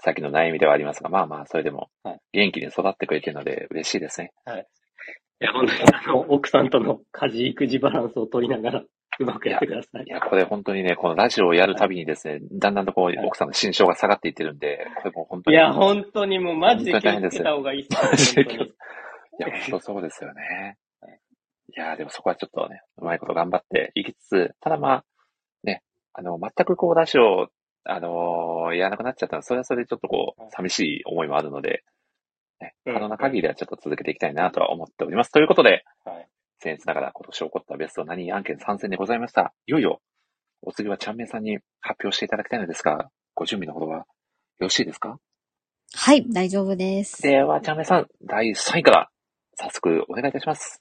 さっきの悩みではありますが、まあまあ、それでも、元気に育ってくれているので、嬉しいですね。いや、本当に、奥さんとの家事育児バランスを取りながら、うまくやってください。いや、これ本当にね、このラジオをやるたびにですね、だんだんと奥さんの心象が下がっていってるんで、これも本当に。いや、本当にもう、マジで気をつけた方がいいですね。いや、本当そうですよね。いやー、でもそこはちょっとね、うまいこと頑張っていきつつ、ただまあ、ね、全くラジオ、やらなくなっちゃったら、それはそれでちょっと寂しい思いもあるので、ね、可能な限りではちょっと続けていきたいなとは思っております。ということで、僭越ながら今年起こったベスト何案件参戦でございました。いよいよ、お次はちゃんめいさんに発表していただきたいのですが、ご準備のほどはよろしいですか？はい、大丈夫です。では、ちゃんめいさん、第3位から早速お願いいたします。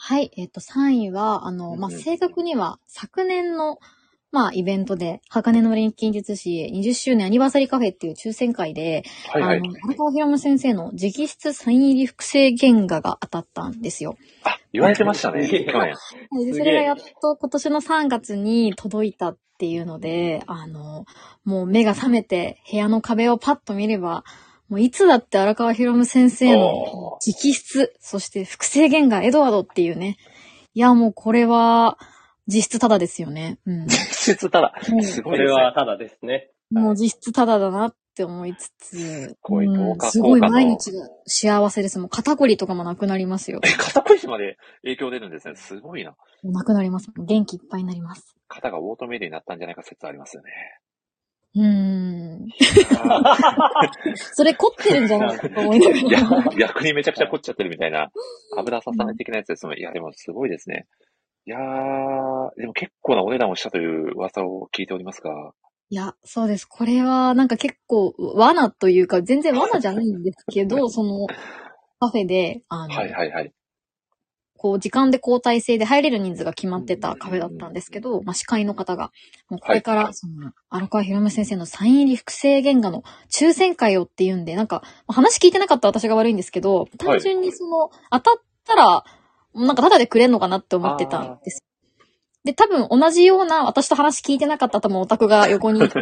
はい、3位は、まあ、正確には昨年のまあ、イベントで、鋼の錬金術師20周年アニバーサリーカフェっていう抽選会で、はいはい、荒川博夢先生の直筆サイン入り複製原画が当たったんですよ。あ、言われてましたね、去年。それがやっと今年の3月に届いたっていうので、もう目が覚めて部屋の壁をパッと見れば、もういつだって荒川博夢先生の直筆、そして複製原画エドワードっていうね。いや、もうこれは、実質タダですよね。うん、実質タダ。これはタダですね。もう実質タダだなって思いつつ、すごい毎日が幸せです。もう肩こりとかもなくなりますよ。肩こりまで影響出るんですね。すごいな。なくなります。元気いっぱいになります。肩がオートメイドになったんじゃないか説ありますよね。それ凝ってるんじゃないかと思いながら。逆にめちゃくちゃ凝っちゃってるみたいな。油ささない的なやつですもん。いや、でもすごいですね。いやー、でも結構なお値段をしたという噂を聞いておりますが。いや、そうです。これはなんか結構罠というか、全然罠じゃないんですけど、そのカフェで、はいはいはい。こう時間で交代制で入れる人数が決まってたカフェだったんですけど、まあ、司会の方が、もうこれからその、荒川博夢先生のサイン入り複製原画の抽選会をっていうんで、なんか、話聞いてなかった私が悪いんですけど、単純にその、当たったら、なんかタダでくれんのかなって思ってたんです。で、多分同じような私と話聞いてなかったともオタクが横にいて、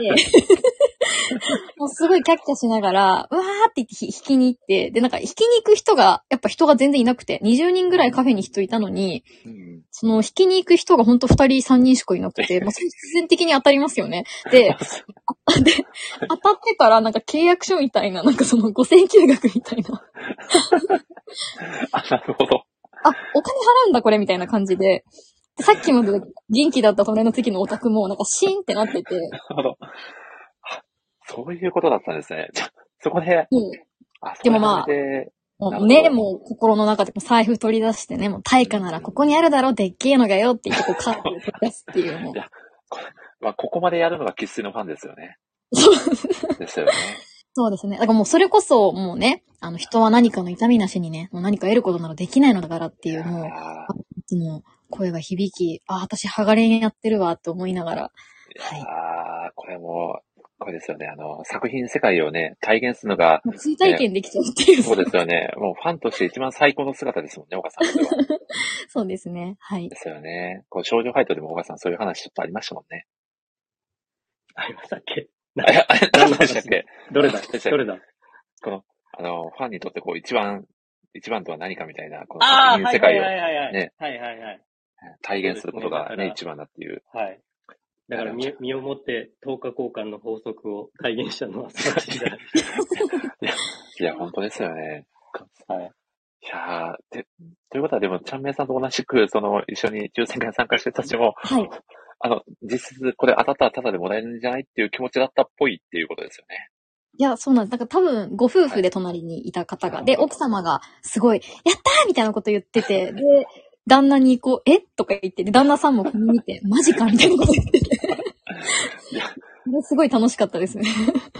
もうすごいキャッキャしながら、うわーって引きに行って、で、なんか引きに行く人が、やっぱ人が全然いなくて、20人ぐらいカフェに人いたのに、その引きに行く人がほんと2人3人しかいなくて、まあ、必然的に当たりますよね。で、当たってからなんか契約書みたいな、なんかその5000金額みたいな。あ、なるほど。あ、お金払うんだこれみたいな感じで。さっきまで元気だった隣の席のオタクもなんかシーンってなってて。なるほど。そういうことだったんですね。じゃ、そこで。うん。あ、でもまあ、もうね、もう心の中でも財布取り出してね、もう対価ならここにあるだろう、でっけえのがよって言ってこうカードを取り出すっていうの。いや、まあ、ここまでやるのが生粋のファンですよね。ですよね。そうですね。だからもうそれこそ、もうね、人は何かの痛みなしにね、もう何か得ることならできないのだからっていう、もう、もう声が響き、あ、私、ハガレンやってるわ、って思いながら。はい。これも、これですよね。作品世界をね、体現するのが。追体験できちゃうっていう、ね。そうですよね。もうファンとして一番最高の姿ですもんね、岡さん。そうですね。はい。ですよね。こう、少女ファイトでも岡さん、そういう話ちょっとありましたもんね。ありましたっけ？何でしたっけ？どれだこの、ファンにとってこう、一番とは何かみたいな、この作品世界をね、体現することがね、一番だっていう。はい。だから身をもって等価交換の法則を体現したのは素晴らしいだ。いや、本当ですよね。はい。いやー、ということはでも、ちゃんめいさんと同じく、一緒に抽選会に参加してた人たちも、はい。実質これ当たったらただでもらえるんじゃないっていう気持ちだったっぽいっていうことですよね。いや、そうなんです。なんか多分、ご夫婦で隣にいた方が、はい、で、奥様がすごい、やったーみたいなこと言ってて、で、旦那にこう、えとか言って、で、旦那さんもこれ見て、マジかみたいなこと言ってて。すごい楽しかったですね。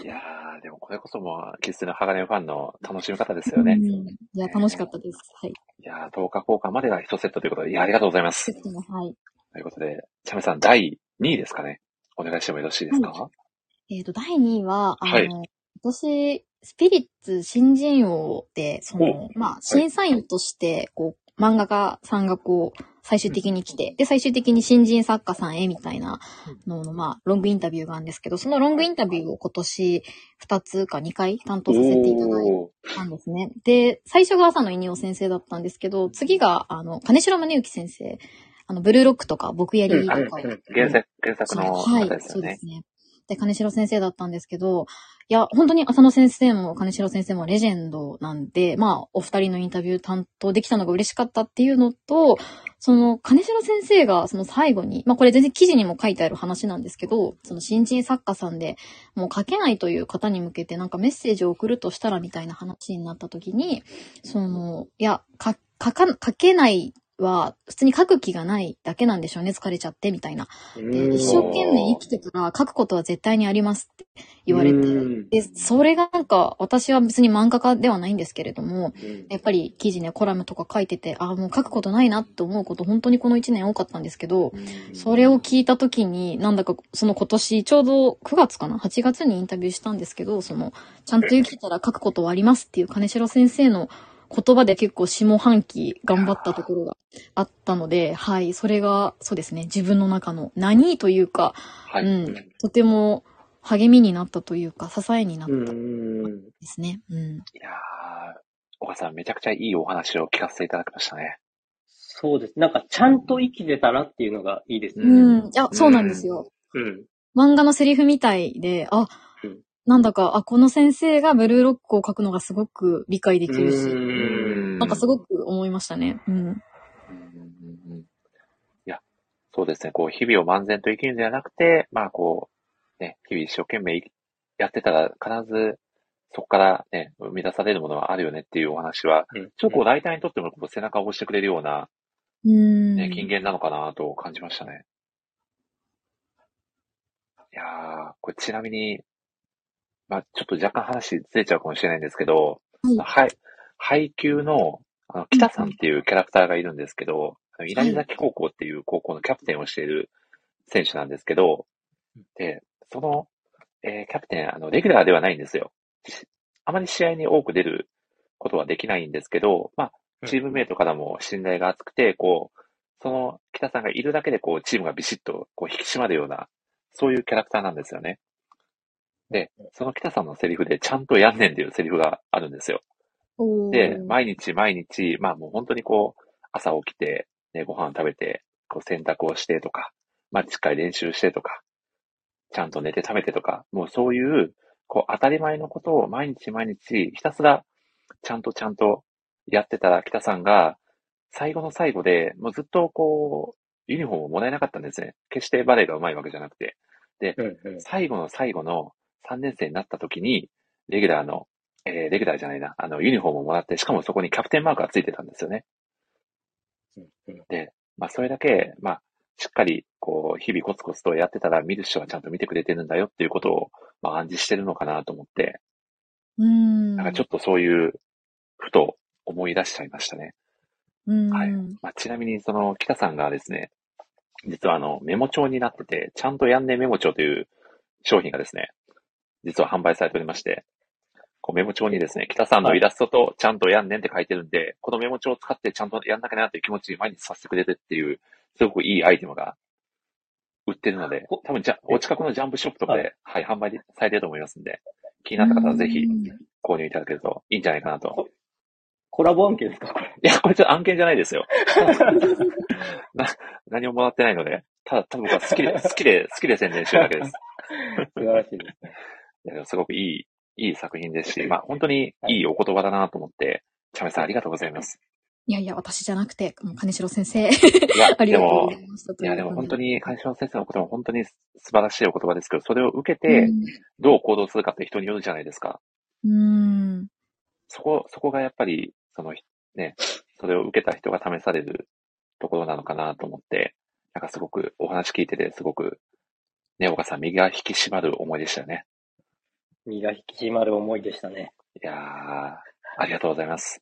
いやー、でもこれこそもう、生粋の鋼ファンの楽しみ方ですよね。いや、楽しかったです。はい。いやー、等価交換までが1セットということで、いや、ありがとうございます。はい。ということで、ちゃめさん、第2位ですかね。お願いしてもよろしいですか？はい、第2位は、はい、私、スピリッツ新人王で、まあ、審査員として、こう、漫画家さんがこう、最終的に来て、で、最終的に新人作家さんへ、みたいなのの、まあ、ロングインタビューがあるんですけど、そのロングインタビューを今年、2つか2回担当させていただいたんですね。で、最初が朝野稲尾先生だったんですけど、次が、金城宗行先生。ブルーロックとか、僕やりとか。原作の方ですよね。はい、そうですね。で、金城先生だったんですけど、いや、本当に浅野先生も金城先生もレジェンドなんで、まあ、お二人のインタビュー担当できたのが嬉しかったっていうのと、金城先生がその最後に、まあこれ全然記事にも書いてある話なんですけど、その新人作家さんでもう書けないという方に向けてなんかメッセージを送るとしたらみたいな話になった時に、いや、書けないは普通に書く気がないだけなんでしょうね、疲れちゃってみたいな。で、一生懸命生きてたら書くことは絶対にありますって言われて、でそれがなんか私は別に漫画家ではないんですけれども、やっぱり記事ね、コラムとか書いてて、ああもう書くことないなって思うこと本当にこの1年多かったんですけど、それを聞いた時になんだかその今年ちょうど9月かな8月にインタビューしたんですけど、そのちゃんと生きてたら書くことはありますっていう金城先生の言葉で結構下半期頑張ったところがあったので、はい、それがそうですね、自分の中の何というか、はい、うん、とても励みになったというか支えになったですね。いやー、岡さんめちゃくちゃいいお話を聞かせていただきましたね。そうです。なんかちゃんと生きてたらっていうのがいいですね。いや、そうなんですよ。漫画のセリフみたいで、あ、なんだか、あ、この先生がブルーロックを書くのがすごく理解できるし、なんかすごく思いましたね。いや、そうですね。こう、日々を漫然と生きるんではなくて、まあこう、ね、日々一生懸命やってたら必ずそこからね、生み出されるものはあるよねっていうお話は、ちょっとこう、ライターにとっても背中を押してくれるような、ね、金言なのかなと感じましたね。いやー、これちなみに、まあちょっと若干話ずれちゃうかもしれないんですけど、配給の、北さんっていうキャラクターがいるんですけど、稲崎高校っていう高校のキャプテンをしている選手なんですけど、で、その、キャプテン、レギュラーではないんですよ。あまり試合に多く出ることはできないんですけど、まあチームメイトからも信頼が厚くて、こう、その北さんがいるだけでこう、チームがビシッとこう引き締まるような、そういうキャラクターなんですよね。で、その北さんのセリフでちゃんとやんねんっていうセリフがあるんですよ。で、毎日、まあもう本当にこう、朝起きて、ね、ご飯を食べて、こう洗濯をしてとか、まあしっかり練習してとか、ちゃんと寝て食べてとか、もうそういう、こう当たり前のことを毎日、ひたすらちゃんとやってたら北さんが、最後の最後で、もうずっとこう、ユニフォームをもらえなかったんですね。決してバレーが上手いわけじゃなくて。で、最後の、3年生になった時に、ユニフォームをもらって、しかもそこにキャプテンマークがついてたんですよね。で、まあそれだけ、まあしっかり、こう、日々コツコツとやってたら見る人はちゃんと見てくれてるんだよっていうことを、まあ暗示してるのかなと思って、なんかちょっとそういう、ふと思い出しちゃいましたね。はい。まあちなみにその、北さんがですね、実はメモ帳になってて、ちゃんとやんねえメモ帳という商品がですね、実は販売されておりまして、こうメモ帳にですね、北さんのイラストとちゃんとやんねんって書いてるんで、このメモ帳を使ってちゃんとやんなきゃなという気持ちに毎日させてくれてっていう、すごくいいアイテムが売ってるので、多分お近くのジャンプショップとかで、はい、販売されてると思いますんで、気になった方はぜひ購入いただけるといいんじゃないかなと。コラボ案件ですかこれ。いや、これちょっと案件じゃないですよ。何ももらってないので、ただ多分僕は好きで宣伝してるだけです。素晴らしいですね。すごくいい作品ですし、まあ本当にいいお言葉だなと思って、チャメさんありがとうございます。いや、私じゃなくて、金城先生。ありがとうございました。でも本当に金城先生の言葉、本当に素晴らしいお言葉ですけど、それを受けて、どう行動するかって人によるじゃないですか。そこがやっぱり、そのね、それを受けた人が試されるところなのかなと思って、なんかすごくお話聞いてて、すごく、ね、岡さん、身が引き締まる思いでしたよね。身が引き締まる思いでしたね。いやー、ありがとうございます。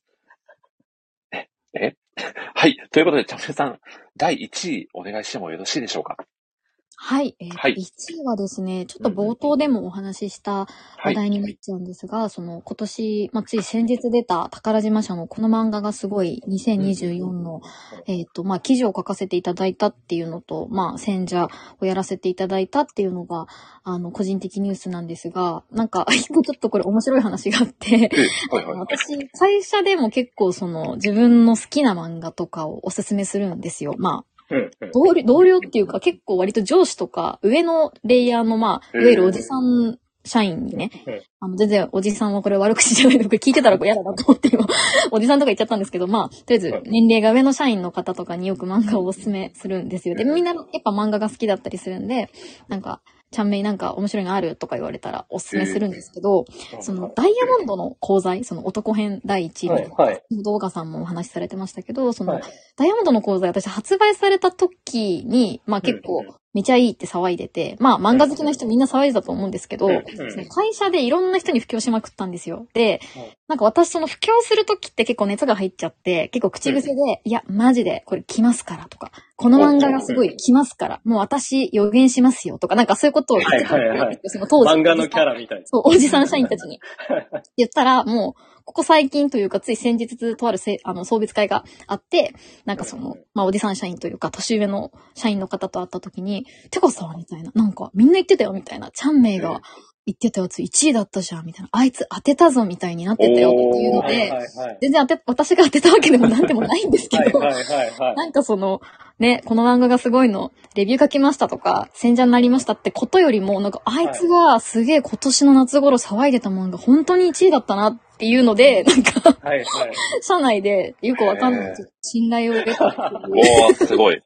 はい。ということで、チャンネルさん、第1位お願いしてもよろしいでしょうか。はい。1位はですね、ちょっと冒頭でもお話しした話題になっちゃうんですが、その今年、まあ、つい先日出た宝島社のこの漫画がすごい2024の、まあ、記事を書かせていただいたっていうのと、まあ、選者をやらせていただいたっていうのが、個人的ニュースなんですが、なんか、ちょっとこれ面白い話があって、私、会社でも結構その自分の好きな漫画とかをおすすめするんですよ。まあ、同僚っていうか結構割と上司とか上のレイヤーのまあ、いわゆるおじさん社員にね、全然おじさんはこれ悪口じゃないのか聞いてたら嫌だなと思って今、おじさんとか言っちゃったんですけど、まあ、とりあえず年齢が上の社員の方とかによく漫画をおすすめするんですよ。で、みんなやっぱ漫画が好きだったりするんで、なんか、ちゃんめいなんか面白いのあるとか言われたらおすすめするんですけど、そのダイヤモンドの講座、その男編第1位の動画さんもお話しされてましたけど、そのダイヤモンドの講座、私発売された時に、まあ結構めちゃいいって騒いでて、まあ漫画好きな人みんな騒いでたと思うんですけど、その会社でいろんな人に布教しまくったんですよ。で、なんか私その布教する時って結構熱が入っちゃって、結構口癖で、いや、マジでこれ来ますからとか、この漫画がすごい来ますから、もう私予言しますよとか、なんかそういうことを言ってたんですよ。その当時。漫画のキャラみたいな。そう、おじさん社員たちに。言ったら、もう、ここ最近というか、つい先日とある送別会があって、なんかその、まあおじさん社員というか、年上の社員の方と会った時に、てかさ、みたいな、なんかみんな言ってたよ、みたいな、ちゃんめいが。言ってたやつ1位だったじゃんみたいな、あいつ当てたぞみたいになってたよっていうので、はいはいはい、全然私が当てたわけでもなんでもないんですけど、はいはいはいはい、なんかそのね、この漫画がすごいのレビュー書きましたとか戦者になりましたってことよりも、なんかあいつがすげえ今年の夏頃騒いでた漫画本当に1位だったなっていうので、なんかはい、はい、社内でよくわかんない信頼を得た。おーすごい。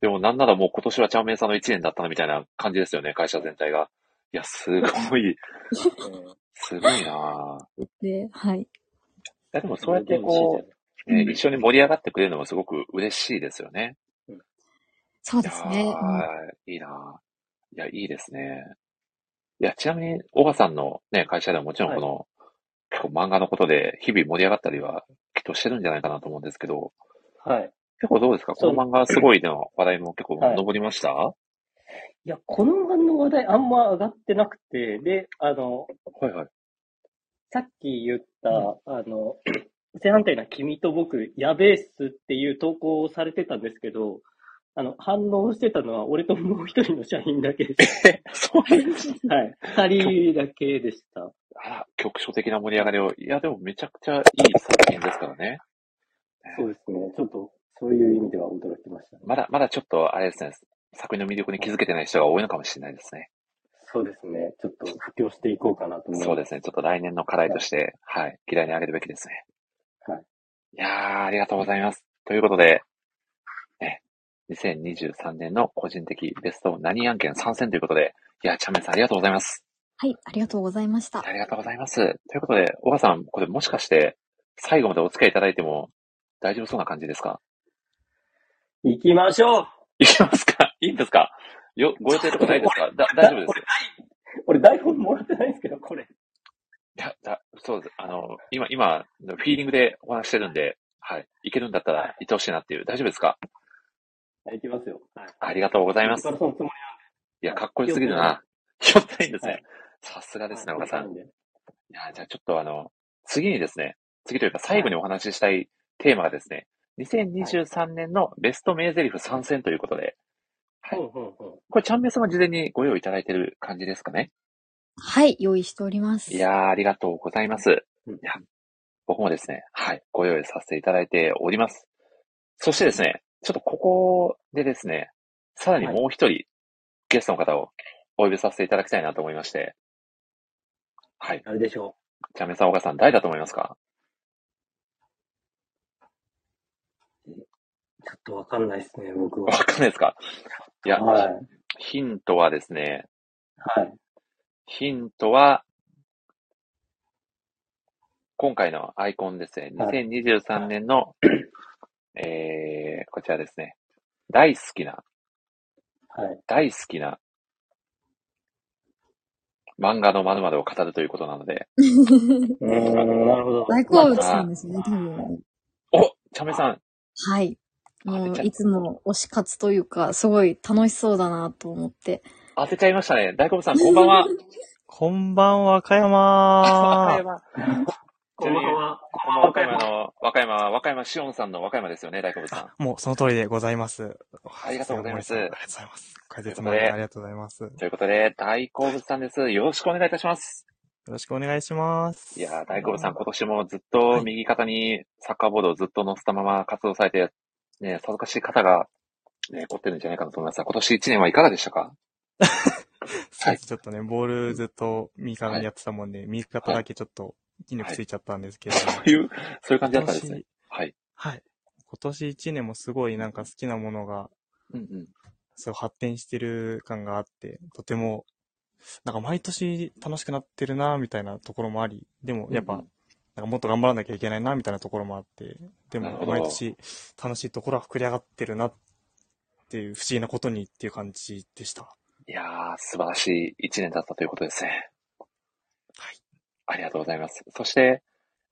でもなんならもう今年はちゃんめいさんの1年だったなみたいな感じですよね、会社全体が。いや、すごい。すごいなぁ。はい。いや、でもそうやってこう、ね、一緒に盛り上がってくれるのもすごく嬉しいですよね。うん、そうですね。いいなぁ。いや、いいですね。いや、ちなみに、おばさんのね、会社でももちろんこの、結構漫画のことで日々盛り上がったりはきっとしてるんじゃないかなと思うんですけど。はい。結構どうですか？この漫画すごいの話題も結構上りました？はい、いや、この漫画の話題あんま上がってなくて、で、はいはい、さっき言った、正反対な君と僕、やべえっすっていう投稿をされてたんですけど、反応してたのは俺ともう一人の社員だけでした。そうです。はい。二人だけでした。あら、局所的な盛り上がりを、いや、でもめちゃくちゃいい作品ですからね。そうですね。ちょっと、そういう意味では驚きました、ね。まだちょっと、あれですね。作品の魅力に気づけてない人が多いのかもしれないですね。そうですね。ちょっと発表していこうかなと思います。そうですね。ちょっと来年の課題として、はい、議題に挙げるべきですね。はい。いやー、ありがとうございます。ということで、ね、2023年の個人的ベスト何案件参戦ということで、いやー、ちゃんめいさんありがとうございます。はい、ありがとうございました。ありがとうございます。ということで、小川さん、これもしかして最後までお付き合いいただいても大丈夫そうな感じですか？行きましょう。行きますか？いいんですか？ご予定とかないですか？大丈夫ですよ。俺台本もらってないんですけど、これ。そうです。今、フィーリングでお話してるんで、はい。いけるんだったら、行ってほしいなっていう。大丈夫ですか？はい、行きますよ。はい。ありがとうございます。いや、かっこよすぎるな。ひょってないんですね。さすがですね、小川さん。いや、じゃあちょっと次にですね、次というか最後にお話ししたいテーマがですね、2023年のベスト名台詞参戦ということで、はい。これ、ちゃんめいさんは事前にご用意いただいている感じですかね？はい、用意しております。いやー、ありがとうございます。いや、僕もですね、はい、ご用意させていただいております。そしてですね、ちょっとここでですね、さらにもう一人、ゲストの方をお呼びさせていただきたいなと思いまして、はい。誰でしょう？ちゃんめいさん、小川さん、誰だと思いますか？ちょっとわかんないですね、僕は。わかんないですか？いや、はい、ヒントはですね、はい。ヒントは、今回のアイコンですね、2023年の、はい、こちらですね、大好きな、はい、大好きな漫画の〇〇を語るということなので。なるほど。大好物さんですね、多分。お、ちゃんめいさん。はい。もういつも推し活というか、すごい楽しそうだなと思って。当てちゃいましたね。大好物さん、こんばんは。こんばんは、和歌山。和歌山、しおんさんの和歌山ですよね、大好物さん。もうその通りでございます。ありがとうございます。ありがとうございます。解説までありがとうございます。ということで、大好物さんです。よろしくお願いいたします。よろしくお願いします。いやー、大好物さん、今年もずっと右肩にサッカーボードをずっと乗せたまま活動されて、ね、さぞかし方が、ね、凝ってるんじゃないかなと思いますが、今年1年はいかがでしたか？はい。ちょっとね、ボールずっと右側にやってたもんで、はい、右肩だけちょっと筋肉ついちゃったんですけど、ね、はいはい。そういう感じだったんですね。はい。はい。今年1年もすごいなんか好きなものが、そう発展してる感があって、とてもなんか毎年楽しくなってるなみたいなところもあり、でもうんやっうぱん。なんかもっと頑張らなきゃいけないなみたいなところもあって、でなるもほ毎ど。年楽しいところは膨れ上がってるなっていう、不思議なことにっていう感じでした。いやー、素晴らしい一年だったということですね。はい。ありがとうございます。そして、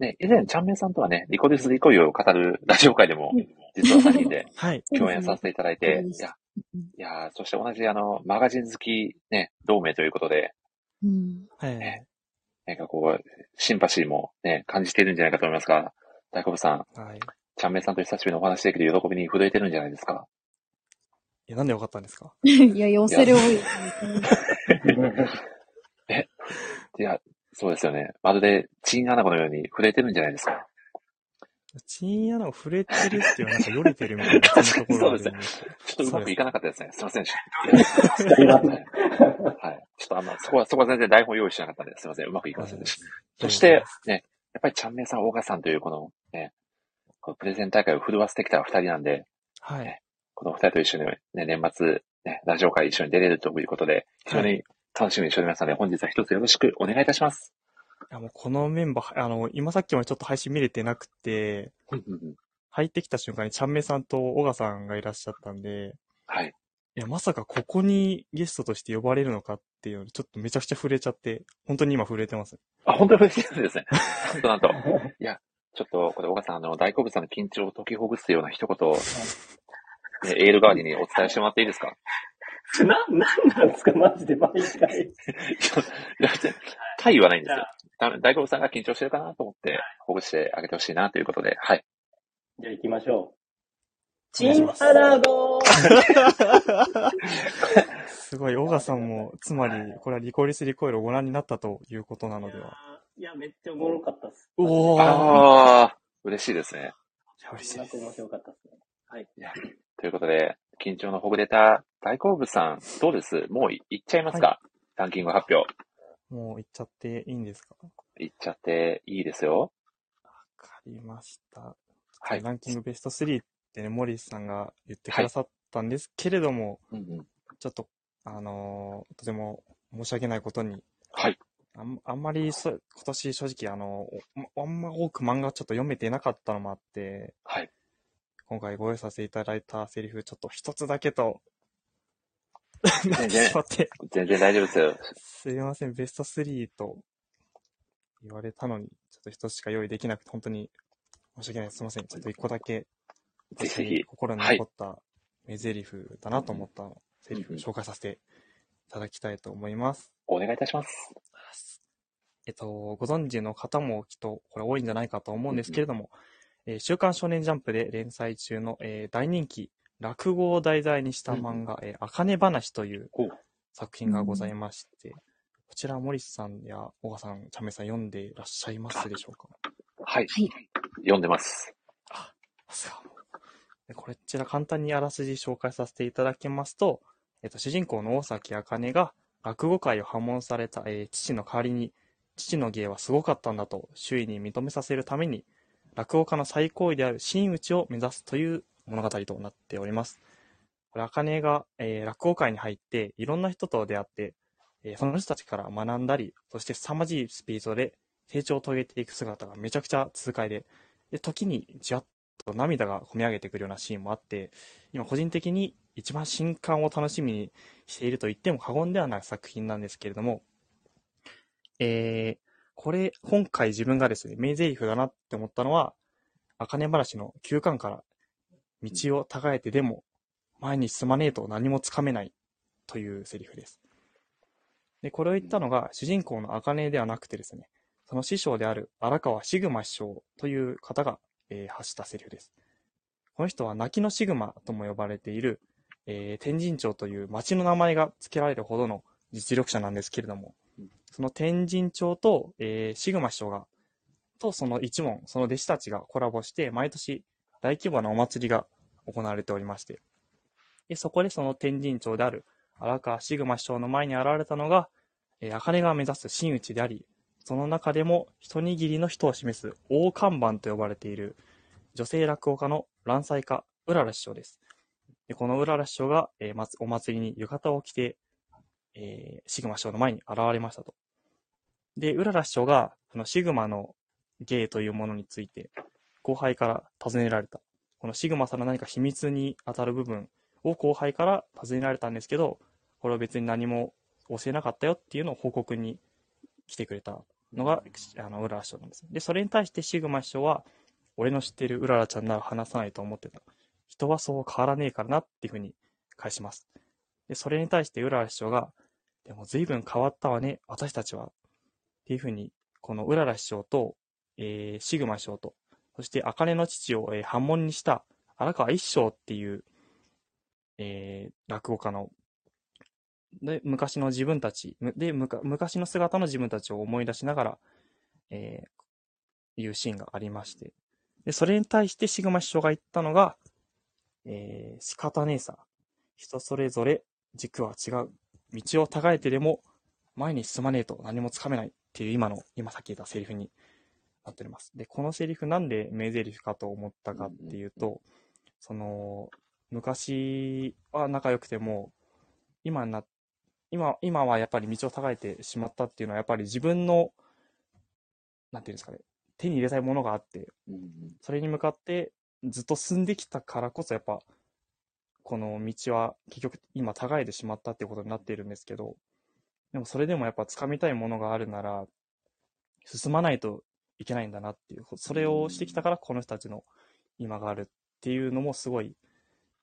ね、以前、ちゃんめいさんとはね、リコデスリコイを語るラジオ会でも、うん。実は3人 ではい。そうで共す演さね。せていただいそうて、でいしや、た。いやー、そして同じマガジン好き、ね、同盟ということで、うん。ね、えなんかこう、シンパシーもね、感じているんじゃないかと思いますが、大久保さん、はい。ちゃんめいさんと久しぶりにお話しできる喜びに震えてるんじゃないですか。なんでわかったんですか？ いや、寄いせや、る多いですね。え、いや、そうですよね。まるで、チンアナゴのように震えてるんじゃないですか。チンアナを触れてるっていうのはなんかよれてるみたいな、そんな確とかこにろそうあでするね。んで。ちょっとうそうまでくいすかね。なかったですね。すいませんでした。すいません。ちょっとそこは全然台本用意してなかったんで、すいません。うまくいきませんでした。あそりがしとうございて、ます。ね、やっぱりちゃんめいさん、大川さんというこのプレゼン大会を震わせてきた2人なんで、はい。ね、この2人と一緒に、ね、年末、ね、ラジオ会一緒に出れるということで、非常はい。に楽しみにしておりますので、本日は一つよろしくお願いいたします。いやもうこのメンバー、今さっきまでちょっと配信見れてなくて、うんうんうん、入ってきた瞬間にちゃんめいさんと小川さんがいらっしゃったんで、はい。いや、まさかここにゲストとして呼ばれるのかっていうので、ちょっとめちゃくちゃ震えちゃって、本当に今震えてます。本当に嬉しいですね。なんと。いや、ちょっと、これ、小川さん、大好物さんの緊張を解きほぐすような一言、ね、エール代わりにお伝えしてもらっていいですか。なんなんですか、マジで毎回。いや別に大意はないんでじすゃよ。あ、大好物さんが緊張してるかなと思って、ほぐしてあげてほしいなということで、はい。じゃあ行きましょう。お願いチしンまアす。ナゴすごい、小川さんも、つまり、これはリコリスリコイルをご覧になったということないのやでは。ー、いや、めっちゃおもろかったっす。マジで。おー、嬉しいですね。いちや、ゃ嬉しんいでなく面す。白かったっすね。はい。いや、ということで、緊張のほぐれた大好物さん、どうです、もういっちゃいますはい。か、ランキング発表。もう行っちゃっていいんですか？わいっちゃっていいですよ。かりました。ちょっはとい。ランキングベスト3ってね、モリスさんが言ってはくだい。さったんですけれども、うんうん。ちょっと、とても申し訳ないことに、はい。あんまり今年正直、あんま多く漫画ちょっと読めてなかったのもあって、はい。今回ご用意させていただいたセリフ、ちょっと一つだけと なっ全て然、しまって、全然大丈夫ですよ。すいません、ベスト3と言われたのに、ちょっと一つしか用意できなくて、本当に申し訳ないです。すいません、ちょっと一個だけ、ぜひ私ぜにひ。心には残い。った名台詞だうんなとう思ん。ったセうリんフ、うん。紹介させていただきたいと思います。お願いいたします。ご存知の方もきっとこれ多いんじゃないかと思ううんんですけん。れども、週刊少年ジャンプで連載中の、大人気、落語を題材にしたうんうん。漫画、茜話というおう。作う品がございん。まして、こちら、森さんや小川さん、チャメさん、読んでいらっしゃいますあ、でしょうか？はい。はい。読んでます。あ、さすが。で、こちら簡単にあらすじ紹介させていただきますと、主人公の大崎茜が落語界を破門された、父の代わりに、父の芸はすごかったんだと周囲に認めさせるために、落語家の最高位である真打ちを目指すという物語となっております。これ、茜が、落語界に入っていろんな人と出会って、その人たちから学んだり、そして凄まじいスピードで成長を遂げていく姿がめちゃくちゃ痛快で、時にじわっと涙がこみ上げてくるようなシーンもあって、今個人的に一番新刊を楽しみにしていると言っても過言ではない作品なんですけれども、えー今回自分がですね、名台詞だなって思ったのは、茜話の9巻から、道うんを耕えてでも前に進まねえと何もつかめないというセリフです。で、これを言うったん。のが主人公の茜ではなくてですね、その師匠である荒川シグマ師匠という方が、発したセリフです。この人は泣きのシグマとも呼ばれている、天神町という町の名前が付けられるほどの実力者なんですけれども、うんその天神町と、シグマ師匠が、とその一門、その弟子たちがコラボして、毎年大規模なお祭りが行われておりまして、で、そこでその天神長である荒川シグマ師匠の前に現れたのが、茜が目指す真打ちであり、その中でも一握りの人を示す大看板と呼ばれている女性落語家の蘭才家、うらら師匠です。で、このうらら師匠が、お祭りに浴衣を着て、シグマ師匠の前に現れましたと。で、うらら師匠が、このシグマの芸というものについて、後輩から尋ねられた。このシグマさんの何か秘密に当たる部分を後輩から尋ねられたんですけど、これは別に何も教えなかったよっていうのを報告に来てくれたのが、うらら師匠なんです。で、それに対してシグマ師匠は、俺の知ってるうららちゃんなら話さないと思ってた。人はそう変わらねえからなっていうふうに返します。で、それに対してうらら師匠が、でも随分変わったわね、私たちは。っていうふうに、このうらら師匠と、シグマ師匠と、そして茜の父を反問にした荒川一生っていう、落語家ので昔の自分たちで昔の姿の自分たちを思い出しながら、いうシーンがありまして、でそれに対してシグマ師匠が言ったのが、仕方ねえさ、人それぞれ軸は違う、道を違えてでも前に進まねえと何もつかめないっていう今さっき言ったセリフになっております。で、このセリフなんで名セリフかと思ったかっていうと、その昔は仲良くても今はやっぱり道をたがえてしまったっていうのは、やっぱり自分のなんていうんですかね、手に入れたいものがあって、それに向かってずっと進んできたからこそ、やっぱこの道は結局今たがえてしまったっていうことになっているんですけど、でもそれでもやっぱ掴みたいものがあるなら進まないといけないんだなっていう、それをしてきたからこの人たちの今があるっていうのも、すごい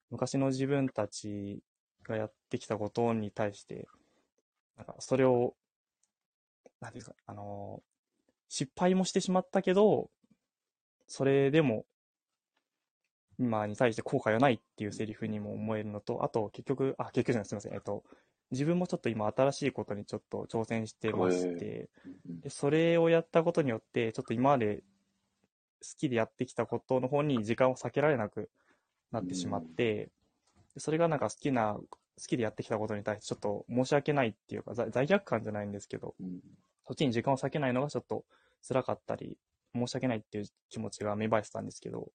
昔の自分たちがやってきたことに対して、なんかそれを何ていうか、失敗もしてしまったけど、それでも今に対して後悔はないっていうセリフにも思えるのと、あと結局じゃない、すみません、自分もちょっと今新しいことにちょっと挑戦してまして、でそれをやったことによってちょっと今まで好きでやってきたことの方に時間を避けられなくなってしまって、それがなんか好きでやってきたことに対してちょっと申し訳ないっていうか、罪悪感じゃないんですけど、そっちに時間を避けないのがちょっと辛かったり、申し訳ないっていう気持ちが芽生えてたんですけど、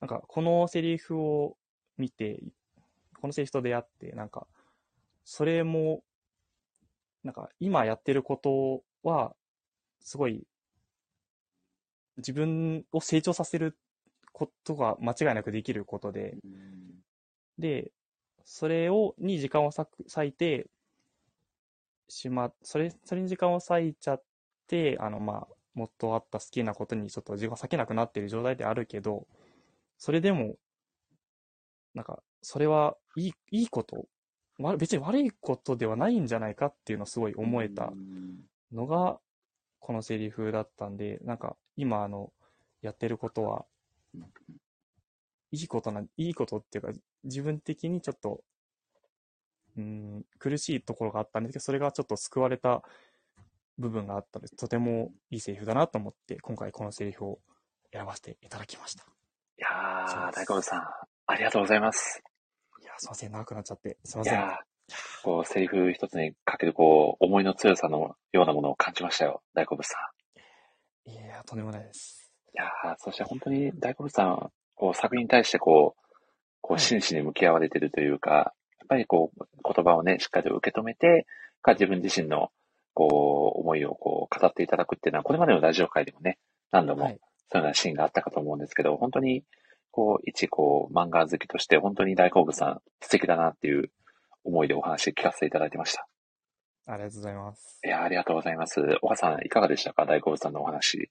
なんかこのセリフを見て、このセリフと出会って、なんかそれもなんか今やってることはすごい自分を成長させることが間違いなくできることで、でそれをに時間を割いてしま、それに時間を割いちゃって、もっとあった好きなことにちょっと時間を割けなくなっている状態であるけど、それでもなんかそれはいいこと。別に悪いことではないんじゃないかっていうのをすごい思えたのがこのセリフだったんで、なんか今やってることはいいこといいことっていうか、自分的にちょっと苦しいところがあったんですけど、それがちょっと救われた部分があったので、とてもいいセリフだなと思って今回このセリフを選ばせていただきました。いやー、大根さんありがとうございます。すいません、長くなっちゃってすいません。いや、こうセリフ一つにかける思いの強さのようなものを感じましたよ、大好物さん。いや、とんでもないです。いや、そして本当に大好物さん、作品に対して真摯に向き合われているというか、やっぱり言葉をね、しっかり受け止めて自分自身の思いを語っていただくっていうのは、これまでのラジオ界でもね、何度もそういうようなシーンがあったかと思うんですけど、本当に漫画好きとして本当に大好物さん素敵だなっていう思いでお話聞かせていただいてました。ありがとうございます。いや、ありがとうございます。おはさんいかがでしたか、大好物さんのお話。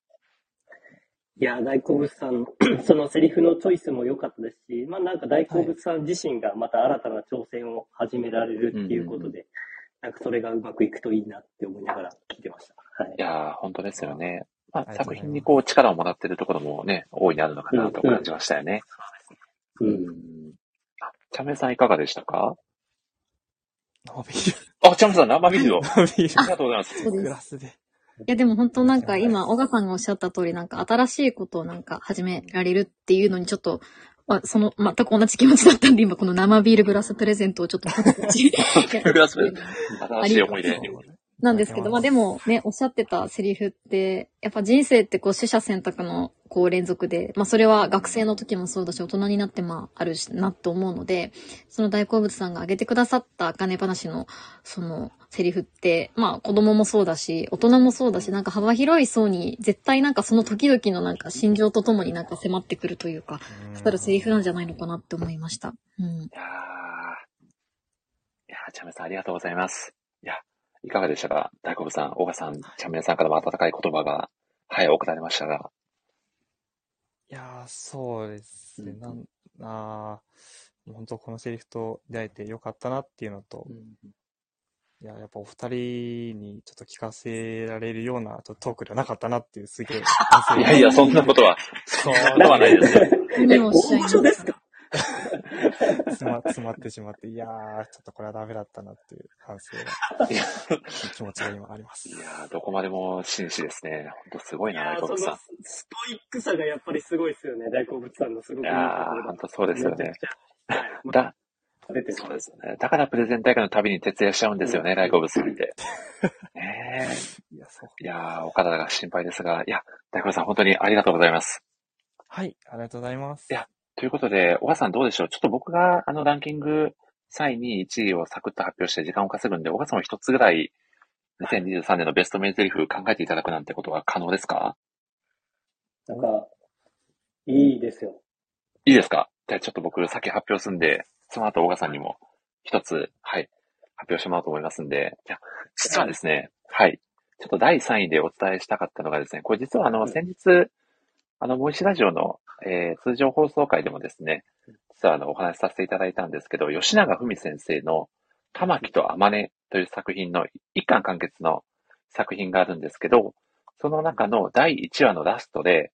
いや、大好物さんのそのセリフのチョイスも良かったですし、なんか大好物さん自身がまた新たな挑戦を始められるっていうことで、なんかそれがうまくいくといいなって思いながら聞いてました。いや、本当ですよね。作品に力をもらっているところもね、大いにあるのかなと感じましたよね。チャメさんいかがでしたか。生ビール。あ、チャメさん生ビールを。ありがとうございます。グラスで。いや、でも本当なんか今、小川さんがおっしゃった通り、なんか新しいことをなんか始められるっていうのにちょっと、全く同じ気持ちだったんで、今この生ビールグラスプレゼントをちょっと。グラスプレゼント。新しい思い出。なんですけど、まあでもね、おっしゃってたセリフって、やっぱ人生ってこう取捨選択のこう連続で、まあそれは学生の時もそうだし、大人になってまああるしなと思うので、その大好物さんが挙げてくださった茜話のそのセリフって、まあ子供もそうだし、大人もそうだし、なんか幅広い層に絶対なんかその時々のなんか心情とともになんか迫ってくるというか、刺さるセリフなんじゃないのかなって思いました。うん。いやー、チャムさんありがとうございます。いや。いかがでしたか、大好物さん、大賀さん、ちゃんめんさんからも温かい言葉が、はい、送られましたが。いやー、そうですね。本当このセリフと出会えてよかったなっていうのと、いや、やっぱお二人にちょっと聞かせられるようなちょっとトークではなかったなっていう、すげえ。いやいや、そんなことは、そんなはないですね。本当ですか詰まってしまって、いやー、ちょっとこれはダメだったなっていう反省が、気持ちが今あります。いやー、どこまでも真摯ですね。ほんとすごいな、大好物さん。ストイックさがやっぱりすごいですよね、大好物さんのすごくいいところ。いやー、ほんとそうですよね。そうですよね。だからプレゼン大会の旅に徹夜しちゃうんですよね、大好物さんって。いやー、お体が心配ですが、いや、大好物さん本当にありがとうございます。はい、ありがとうございます。いやということで、小川さんどうでしょう？ちょっと僕がランキング3位に1位をサクッと発表して時間を稼ぐんで、小川さんは一つぐらい2023年のベスト名台詞考えていただくなんてことは可能ですか？なんか、いいですよ。いいですか？じゃあちょっと僕先発表するんで、その後小川さんにも一つ、はい、発表してもらおうと思いますんで、じゃあ実はですね、はい、ちょっと第3位でお伝えしたかったのがですね、これ実は先日、もう一ラジオの、通常放送回でもですね、実はお話しさせていただいたんですけど、吉永文先生の玉木と天音という作品の一巻完結の作品があるんですけど、その中の第1話のラストで、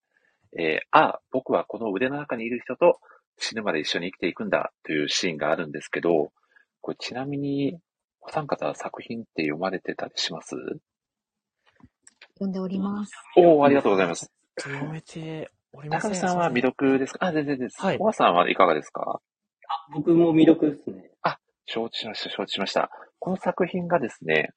僕はこの腕の中にいる人と死ぬまで一緒に生きていくんだというシーンがあるんですけど、これちなみにお三方は作品って読まれてたりします？読んでおります。おー、ありがとうございます。読めておりません。高橋さんは未読ですか？あ、全然です。はい。小川さんはいかがですか？あ、僕も未読ですね。あ、承知しました。この作品がですね、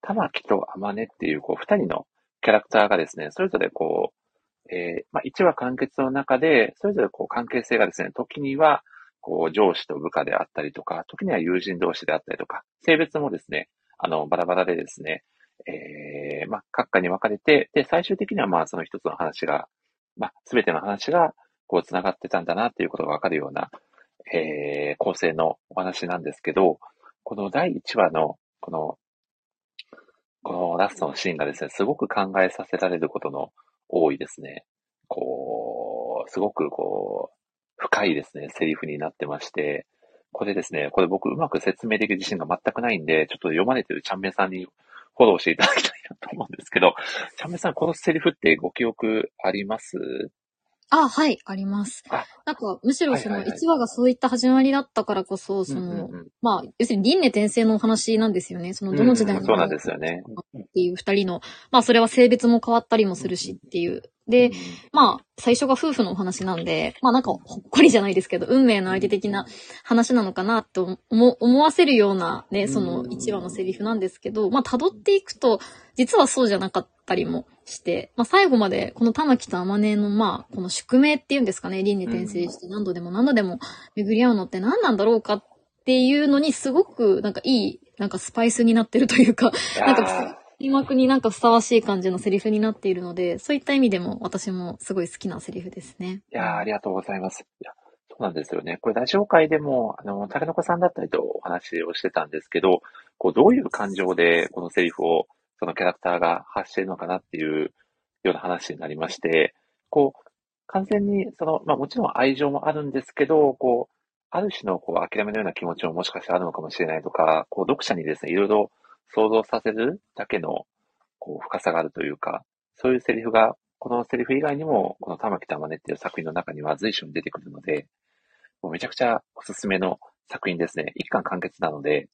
玉木と天音っていう、二人のキャラクターがですね、それぞれ1話完結の中で、それぞれ関係性がですね、時には、上司と部下であったりとか、時には友人同士であったりとか、性別もですね、バラバラでですね、各家に分かれて、で、最終的にはその一つの話が、すべての話が、繋がってたんだなっていうことが分かるような、構成のお話なんですけど、この第1話の、このラストのシーンがですね、すごく考えさせられることの多いですね、すごく深いですね、セリフになってまして、これ僕うまく説明できる自信が全くないんで、ちょっと読まれてるちゃんめんさんに、フォローしていただきたいなと思うんですけど、ちゃんめんさん、このセリフってご記憶あります？あ、はい、あります。なんか、むしろその1話がそういった始まりだったからこそ、要するに輪廻転生のお話なんですよね。どの時代のそうなんですよね。っていう二人の、それは性別も変わったりもするしっていう。で、最初が夫婦のお話なんで、なんか、ほっこりじゃないですけど、運命の相手的な話なのかなと思わせるようなね、その1話のセリフなんですけど、辿っていくと、実はそうじゃなかったりもして、最後まで、この玉木と天音の、この宿命っていうんですかね、輪廻転生して何度でも何度でも巡り合うのって何なんだろうかっていうのに、すごく、なんかいい、なんかスパイスになってるというか、なんか、今幕になんかふさわしい感じのセリフになっているので、そういった意味でも私もすごい好きなセリフですね。いやー、ありがとうございます。いや、そうなんですよね。これラジオ会でも、竹の子さんだったりとお話をしてたんですけど、どういう感情でこのセリフを、そのキャラクターが発しているのかなっていうような話になりまして、完全に、もちろん愛情もあるんですけど、ある種の諦めのような気持ちももしかしたらあるのかもしれないとか、読者にですね、いろいろ想像させるだけの深さがあるというか、そういうセリフが、このセリフ以外にも、この玉木と天音っていう作品の中には随所に出てくるので、もうめちゃくちゃおすすめの作品ですね。一巻完結なので、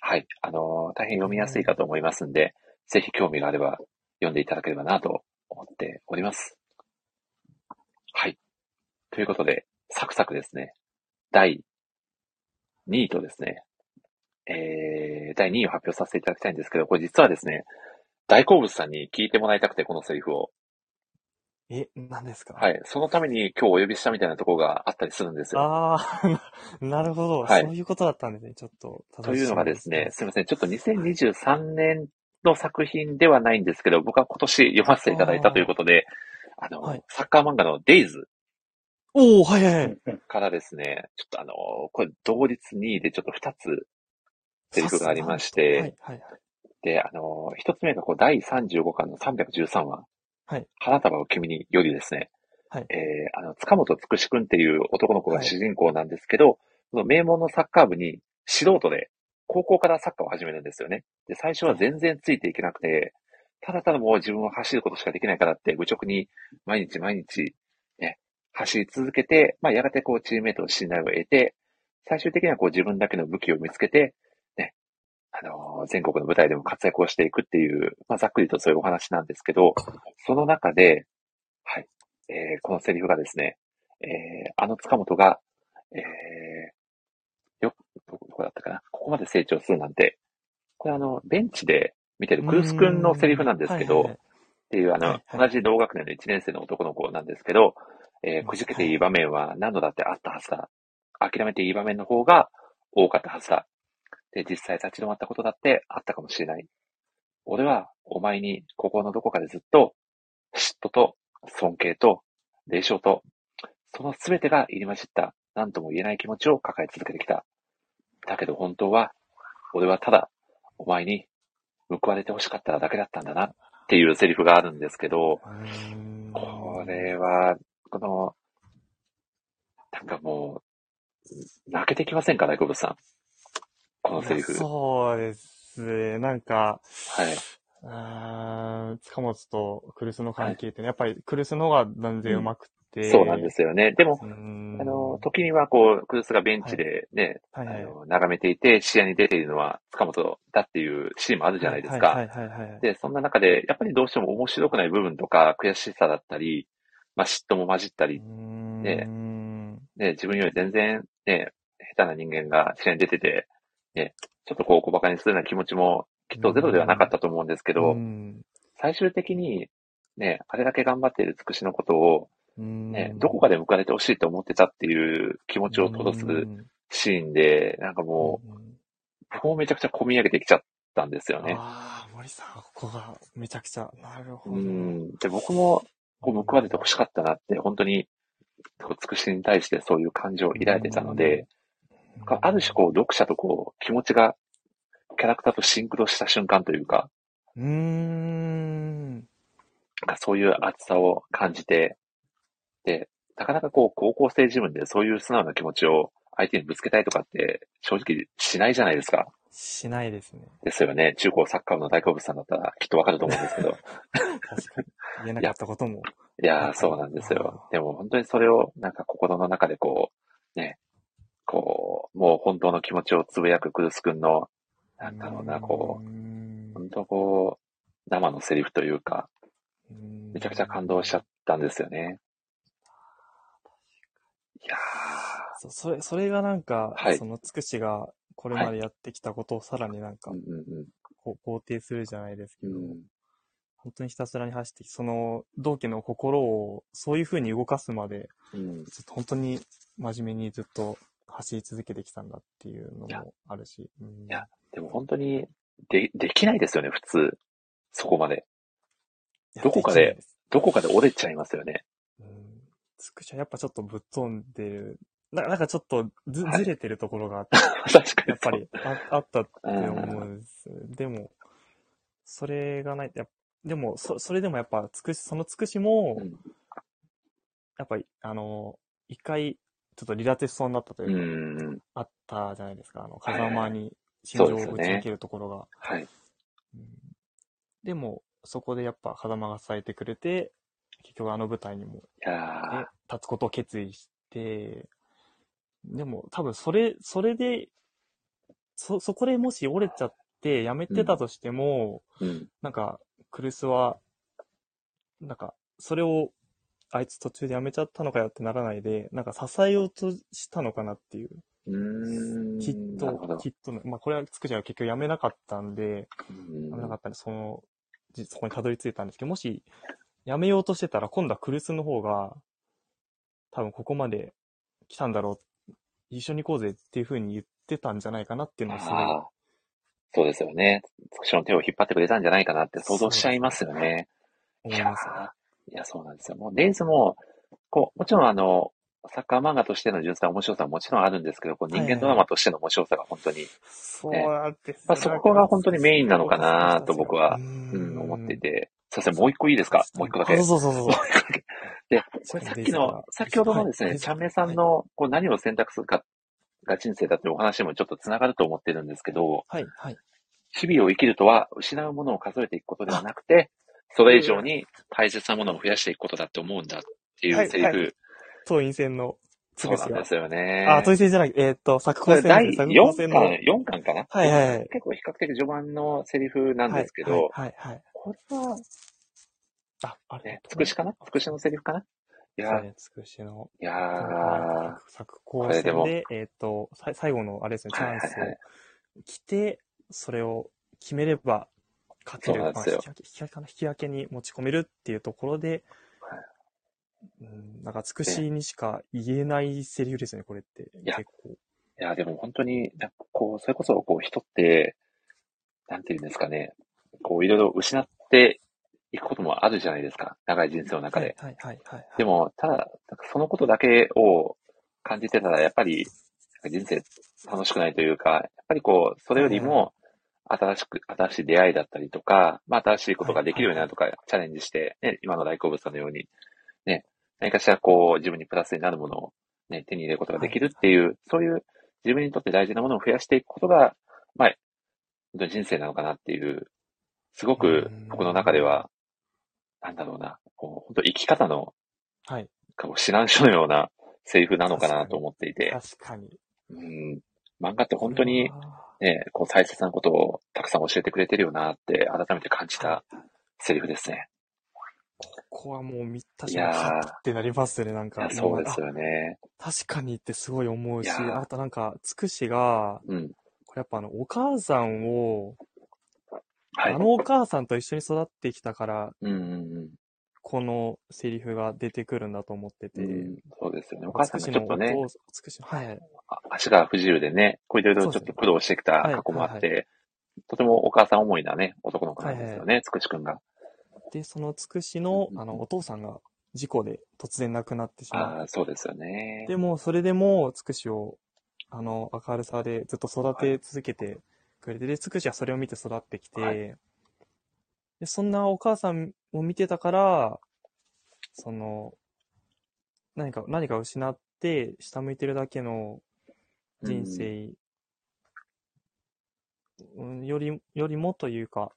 はい、大変読みやすいかと思いますんで、ぜひ興味があれば読んでいただければなと思っております。はい。ということで、サクサクですね。第2位とですね、第2位を発表させていただきたいんですけど、これ実はですね、大好物さんに聞いてもらいたくて、このセリフを。何ですか？はい。そのために今日お呼びしたみたいなところがあったりするんですよ。なるほど、はい。そういうことだったんですね。ちょっと楽しみですね。というのがですね、すみません。ちょっと2023年の作品ではないんですけど、僕は今年読ませていただいたということで、はい、サッカー漫画のデイズ。おー、はいはい。からですね、ちょっとこれ同率2位でちょっと2つセリフがありまして、はいはいはい、で、1つ目がこう第35巻の313話。はい、花束を君によりですね、はい、塚本つくしくんっていう男の子が主人公なんですけど、はい、その名門のサッカー部に素人で高校からサッカーを始めるんですよね。で、最初は全然ついていけなくて、ただただもう自分は走ることしかできないからって愚直に毎日、ね、走り続けて、まあやがてこうチームメイトの信頼を得て、最終的にはこう自分だけの武器を見つけて、ね、全国の舞台でも活躍をしていくっていう、まあ、ざっくりとそういうお話なんですけど、その中で、はい、このセリフがですね、塚本が、どこだったかな、ここまで成長するなんて、これベンチで見てるクルスくんのセリフなんですけど、はいはい、っていう同じ同学年の1年生の男の子なんですけど、くじけていい場面は何度だってあったはずだ。諦めていい場面の方が多かったはずだ。で、実際立ち止まったことだってあったかもしれない。俺はお前に心のどこかでずっと嫉妬と尊敬と霊障とその全てが入り混じった何とも言えない気持ちを抱え続けてきた。だけど本当は俺はただお前に報われて欲しかっただけだったんだなっていうセリフがあるんですけど、これはなんかもう泣けてきませんか、大久保さん。このセリフ。そうですね。なんか、はい。塚本とクルスの関係って、ね、はい、やっぱりクルスの方が断然うまくて、うん。そうなんですよね。でも、時にはこう、クルスがベンチでね、はいはいはい、眺めていて、試合に出ているのは塚本だっていうシーンもあるじゃないですか。はいはいはいはい、で、そんな中で、やっぱりどうしても面白くない部分とか、悔しさだったり、まあ、嫉妬も混じったり、で、自分より全然ね、下手な人間が試合に出てて、ちょっとこう小馬鹿にするような気持ちもきっとゼロではなかったと思うんですけど、最終的にね、あれだけ頑張っているつくしのことを、ね、どこかで報われてほしいと思ってたっていう気持ちを吐露するシーンで、なんかもう、僕もめちゃくちゃ込み上げてきちゃったんですよね。ああ、森さん、ここがめちゃくちゃ、なるほど。で、僕もこう報われてほしかったなって、本当につくしに対してそういう感情を抱いてたので、ある種こう読者とこう気持ちがキャラクターとシンクロした瞬間というか、そういう熱さを感じて、で、なかなかこう高校生自分でそういう素直な気持ちを相手にぶつけたいとかって正直しないじゃないですか。しないですね。ですよね。中高サッカー部の大好物さんだったらきっとわかると思うんですけど。確かに。言えなかったことも。いや、そうなんですよ。でも本当にそれをなんか心の中でこう、ね、こう、もう本当の気持ちをつぶやくクルス君の、なんだろうな、こう、本当こう、生のセリフというか、めちゃくちゃ感動しちゃったんですよね。いやー。それがなんか、はい、そのつくしがこれまでやってきたことをさらになんか、はい、肯定するじゃないですけど、本当にひたすらに走って、その同期の心をそういう風に動かすまで、ずっと本当に真面目にずっと、走り続けてきたんだっていうのもあるし。いや、でも本当にできないですよね、普通。そこまで。どこかで折れちゃいますよね。つくしはやっぱちょっとぶっ飛んでる。なんかちょっとずれてるところがあって。確かに。やっぱりあったって思うんです。でも、それがない。でも、それでもやっぱそのつくしも、やっぱり、一回、ちょっと離脱しそうになったというか、あったじゃないですか。風間に心情を打ち明けるところが。はい、ね、はい、でも、そこでやっぱ風間が支えてくれて、結局舞台にも、ね、立つことを決意して、でも多分それで、そこでもし折れちゃってやめてたとしても、なんか、クルスは、なんか、それを、あいつ途中でやめちゃったのかよってならないで、なんか支えようとしたのかなっていう。きっと、まあこれはつくじは結局やめなかったんで、そこにたどり着いたんですけど、もしやめようとしてたら今度はクルスの方が多分ここまで来たんだろう、一緒に行こうぜっていう風に言ってたんじゃないかなっていうのがすごい。そうですよね。少しの手を引っ張ってくれたんじゃないかなって想像しちゃいますよね。いや、そうなんですよ。もうデイズも、もちろんサッカー漫画としての純粋な面白さはもちろんあるんですけど、人間ドラマとしての面白さが本当に、そこが本当にメインなのかなと僕は思っていて。すいません、もう一個いいですか？もう一個だけ。そう。で、これ先ほどのですね、ちゃんめいさんの何を選択するかが人生だというお話もちょっとつながると思ってるんですけど、日々を生きるとは失うものを数えていくことではなくて、それ以上に大切なものを増やしていくことだって思うんだっていうセリフ。東院戦のつくしが。そうなんですよね。東院戦じゃない、作校戦の。第4巻かな。結構比較的序盤のセリフなんですけど、これは、つくしかな？つくしのセリフかな？つくしの。作校戦で、最後のあれですね、チャンスを来て、それを決めれば勝てる。引き分けに持ち込めるっていうところで、つくしにしか言えないセリフですね、これって。いや、でも本当に、それこそ、人って、なんていうんですかね、いろいろ失っていくこともあるじゃないですか、長い人生の中で。でも、ただ、そのことだけを感じてたら、やっぱり、人生楽しくないというか、やっぱりそれよりも、新しい出会いだったりとか、新しいことができるようになるとか、チャレンジして、ね、今の大好物のように、ね、何かしら自分にプラスになるものを、ね、手に入れることができるっていう、そういう自分にとって大事なものを増やしていくことが、人生なのかなっていう、すごく僕の中では、なんだろうな、本当生き方の、指南書のようなセリフなのかなと思っていて。漫画って本当に、ね、大切なことをたくさん教えてくれてるよなって改めて感じたセリフですね。ここはもう見たし、ってなりますよね、そうですよね。確かにってすごい思うし、あとつくしが、これやっぱお母さんを、お母さんと一緒に育ってきたから、このセリフが出てくるんだと思ってて。そうですよね。お母さんがちょっとね、足が不自由でね、いろいろちょっと苦労してきた過去もあって、とてもお母さん思いなね、男の子なんですよね、つくしくんが。で、そのつくしの、お父さんが事故で突然亡くなってしまう。そうですよね。でも、それでも、つくしを、明るさでずっと育て続けてくれて、で、つくしはそれを見て育ってきて、で、そんなお母さんを見てたから、何か失って、下向いてるだけの人生よりもというか、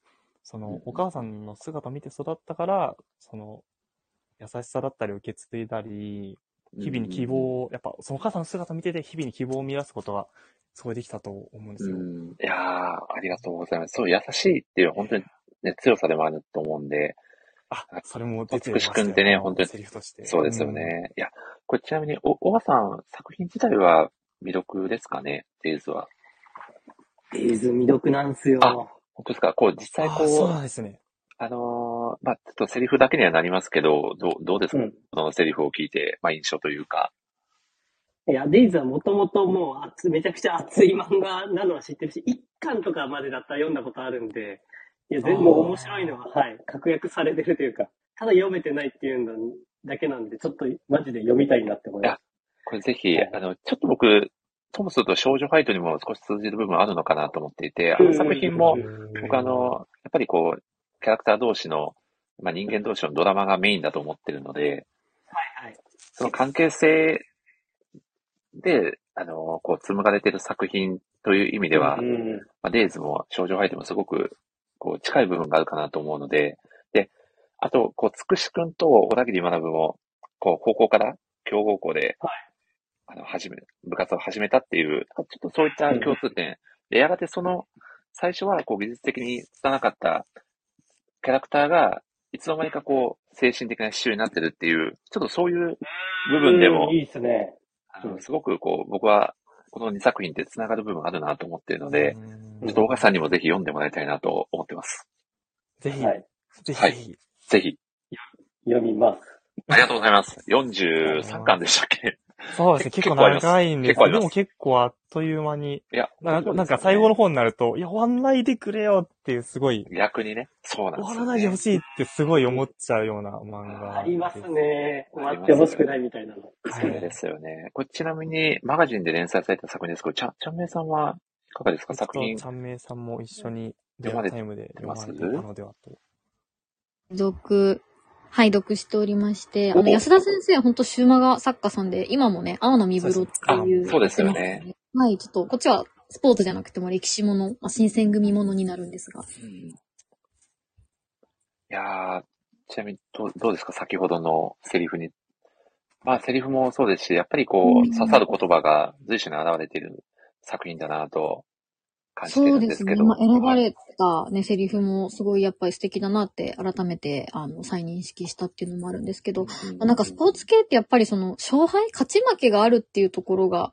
お母さんの姿を見て育ったから、優しさだったり受け継いだり、日々に希望を、やっぱ、そのお母さんの姿を見てて、日々に希望を見出すことが、すごいできたと思うんですよ。いやー、ありがとうございます。優しいっていう、本当にね、強さでもあると思うんで。それも出てますよね。つくしくんってね、本当に。セリフとして。そうですよね。いや、これちなみに、おばさん、作品自体は、未読ですかね、デイズは。デイズ未読なんですよ。本当ですか？実際そうなんですね。ちょっとセリフだけにはなりますけど、どうですか？そのセリフを聞いて、印象というか。いや、デイズはもともともうめちゃくちゃ熱い漫画なのは知ってるし、1巻とかまでだったら読んだことあるんで、いや、全部面白いのは、確約されてるというか、ただ読めてないっていうのだけなんで、ちょっとマジで読みたいなって思います。これぜひ、ちょっと僕、ともすると少女ファイトにも少し通じる部分あるのかなと思っていて、作品も、僕やっぱりキャラクター同士の、人間同士のドラマがメインだと思ってるので、その関係性で、紡がれてる作品という意味では、デイズも少女ファイトもすごく、近い部分があるかなと思うので、で、あと、つくしくんと小田切学も、高校から、強豪校で、部活を始めたっていう、ちょっとそういった共通点。で、やがて最初は技術的に拙なかったキャラクターが、いつの間にか精神的な支柱になってるっていう、ちょっとそういう部分でも、いいですね。すごく僕はこの2作品って繋がる部分あるなと思っているので、ちょっと岡さんにもぜひ読んでもらいたいなと思ってます。ぜひ、はい、ぜひ、はい、ぜひ読みます。ありがとうございます。43巻でしたっけ？そうですね。結構長いんですけど、でも結構あっという間に。いや、なんか最後の方になると、いや、終わんないでくれよっていうすごい。逆にね。そうなんです、ね。終わらないでほしいってすごい思っちゃうような漫画。ありますね。終わってほしくないみたいなの。そうですよね。これちなみに、マガジンで連載された作品ですけど、ちゃんめいさんはいかがですか、作品。ちゃんめいさんも一緒にデモタイムで読まれていたのではと。はい、読しておりまして、安田先生は本当シューマガ作家さんで、今もね、青の身風呂っていう。そうですよね。はい、ちょっと、こっちはスポーツじゃなくても歴史もの、新選組ものになるんですが。うん、いやー、ちなみにどうですか、先ほどのセリフに。まあ、セリフもそうですし、やっぱりこう、刺さる言葉が随所に現れている作品だなと。そうですね。まあ、選ばれたね、セリフもすごいやっぱり素敵だなって改めて再認識したっていうのもあるんですけど、まあ、なんかスポーツ系ってやっぱりその勝敗、勝ち負けがあるっていうところが、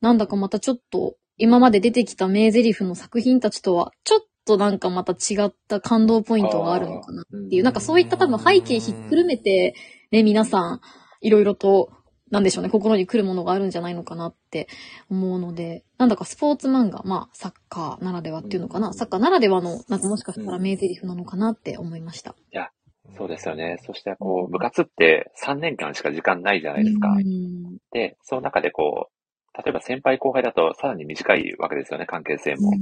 なんだかまたちょっと今まで出てきた名台詞の作品たちとは、ちょっとなんかまた違った感動ポイントがあるのかなっていう、なんかそういった多分背景ひっくるめて、ね、皆さんいろいろと、なんでしょうね、心に来るものがあるんじゃないのかなって思うので、なんだかスポーツ漫画、まあ、サッカーならではっていうのかな、サッカーならではの、なんかもしかしたら名台詞なのかなって思いました。いや、そうですよね。そして、こう、部活って3年間しか時間ないじゃないですか。で、その中でこう、例えば先輩後輩だとさらに短いわけですよね、関係性も。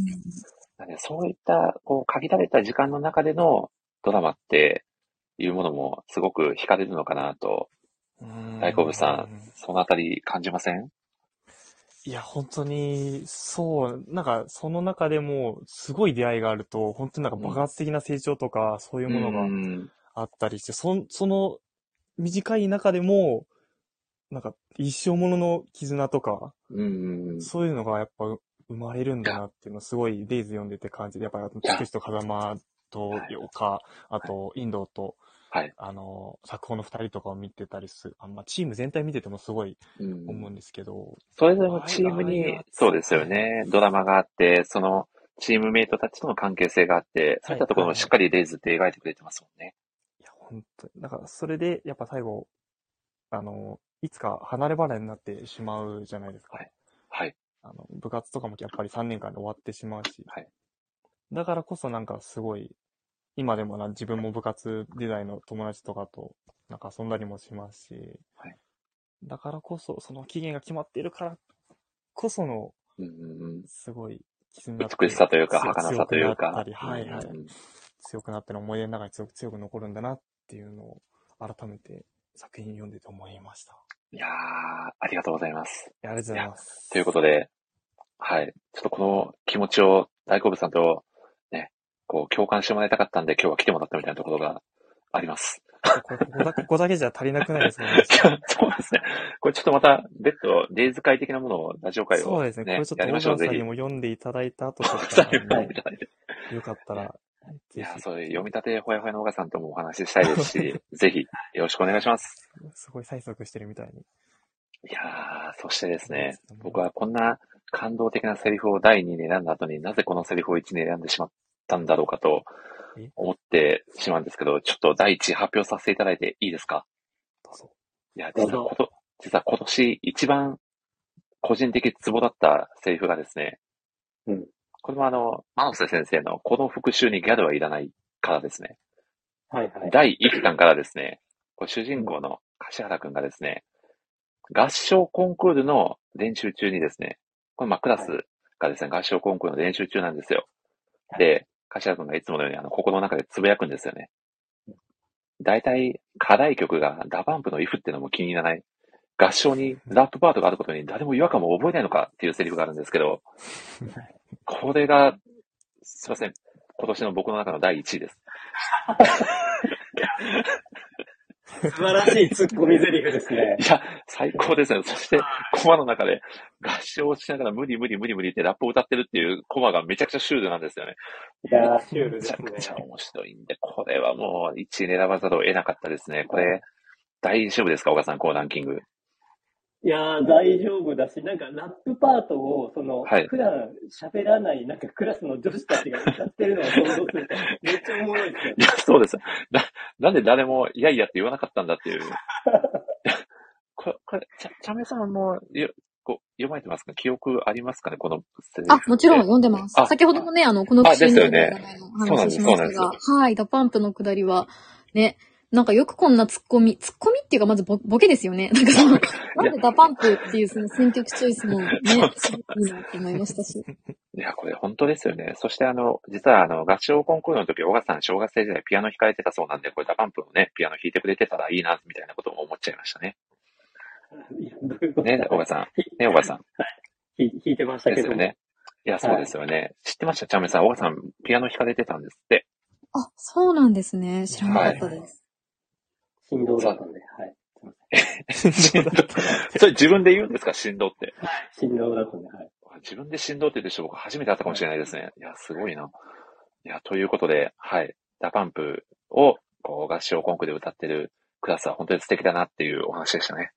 なんでそういった、こう、限られた時間の中でのドラマっていうものもすごく惹かれるのかなと。大好物さん、そのあたり感じません？いや、本当に、そう、なんか、その中でも、すごい出会いがあると、本当になんか爆発的な成長とか、そういうものがあったりして、その、短い中でも、なんか、一生ものの絆とか、そういうのがやっぱ生まれるんだなっていうのを、すごい、デイズ読んでて感じで、やっぱ、つくしと風間と、か、あと、インドと、はい、作法の2人とかを見てたりする、チーム全体見ててもすごい思うんですけど、それぞれのチームに、そうですよね、ドラマがあって、そのチームメイトたちとの関係性があって、そういったところもしっかりレイズって描いてくれてますもんね。いや、本当に、だからそれでやっぱ最後、いつか離れ離れになってしまうじゃないですか。はい。はい、部活とかもやっぱり3年間で終わってしまうし、はい、だからこそなんかすごい、今でも自分も部活時代の友達とかとなんか遊んだりもしますし、はい、だからこそ、その期限が決まっているからこその、すごい美しさというか、儚さというか、はいはい、強くなっての思い出の中に強く残るんだなっていうのを改めて作品読んでて思いました。いやー、ありがとうございます。ありがとうございます。ということで、はい、ちょっとこの気持ちを大好物さんと、こう共感してもらいたかったんで今日は来てもらったみたいなところがあります。ここだけじゃ足りなくないですかね。そうですね。これちょっとまた別途デイズ会的なものをラジオ会を、ね、そうですね。これちょっと皆さんにも読んでいただいた後とか、ね、よかったらいやそういう読み立てほやほやの岡さんともお話ししたいですし、ぜひよろしくお願いします。すごい催促してるみたいに。いやーそしてですね、僕はこんな感動的なセリフを第2に選んだ後になぜこのセリフを1に選んでしまったんだろうかと思ってしまうんですけど、ちょっと第一発表させていただいていいですか？どうぞ。いや、実は今年一番個人的ツボだったセリフがですね、これもマノセ先生のこの復讐にギャルはいらないからですね。はいはい。第1巻からですね、主人公の柏原くんがですね、合唱コンクールの練習中にですね、これクラスがですね、合唱コンクールの練習中なんですよ。で、柏君がいつものように心の中でつぶやくんですよね。だいたい課題曲がダバンプの IF ってのも気に入らない。合唱にラップパートがあることに誰も違和感も覚えないのかっていうセリフがあるんですけど、これが、すいません、今年の僕の中の第1位です。素晴らしいツッコミセリフですね。いや、最高ですね。そして、コマの中で合唱しながら無理ってラップを歌ってるっていうコマがめちゃくちゃシュールなんですよね。いやー、シュールですね。めちゃくちゃ面白いんで、これはもう1位選ばざるを得なかったですね。これ、大丈夫ですか、岡さん、このランキング。いいやー大丈夫だし、なんかラップパートをその、はい、普段喋らないなんかクラスの女子たちが歌ってるのを想像するとめっちゃおもろいですよ。いやそうです。なんで誰もいやいやって言わなかったんだっていう。これチャメさんも読まれてますか？記憶ありますかね、このセリフ。あ、もちろん読んでます。先ほどもね、この口の話しましたが、はい、ダパンプの下りはね。なんかよくこんなツッコミっていうかまずボケですよね。なんかそのなんでダパンプっていうその選曲チョイスもね、いいなって思いましたし。いやこれ本当ですよね。そして実は合唱コンクールの時小川さん小学生時代ピアノ弾かれてたそうなんで、これダパンプのねピアノ弾いてくれてたらいいなみたいなことも思っちゃいましたね。ね小川さんね小川さん弾いてましたけども。ですよね。いやそうですよね。はい、知ってましたチャメさん、小川さんピアノ弾かれてたんですって。あそうなんですね。知らなかったです。はい振動だったんで、はい。振動だった。それ自分で言うんですか、振動って。振動だったんで、はい。自分で振動って言ってる人、僕初めて会ったかもしれないですね。はい、いや、すごいな。いや、ということで、はい。ダパンプをこう合唱コンクで歌ってるクラスは本当に素敵だなっていうお話でしたね。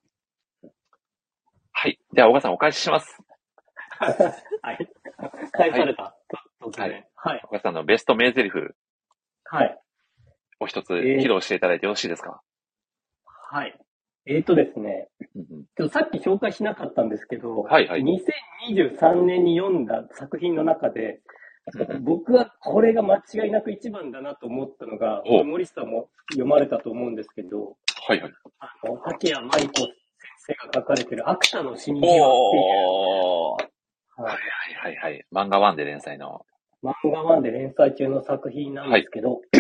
はい。では、小川さんお返しします。はい。返された。はい。はい。小川さんのベスト名台詞。はい。お一つ披露していただいてよろしいですか？はい。ですね、さっき紹介しなかったんですけど、はいはい、2023年に読んだ作品の中で、僕はこれが間違いなく一番だなと思ったのが、森下も読まれたと思うんですけど、はいはい、竹谷舞子先生が書かれてる芥田の死に際っていう、はいはいはいはい、漫画1で連載の。漫画1で連載中の作品なんですけど、はい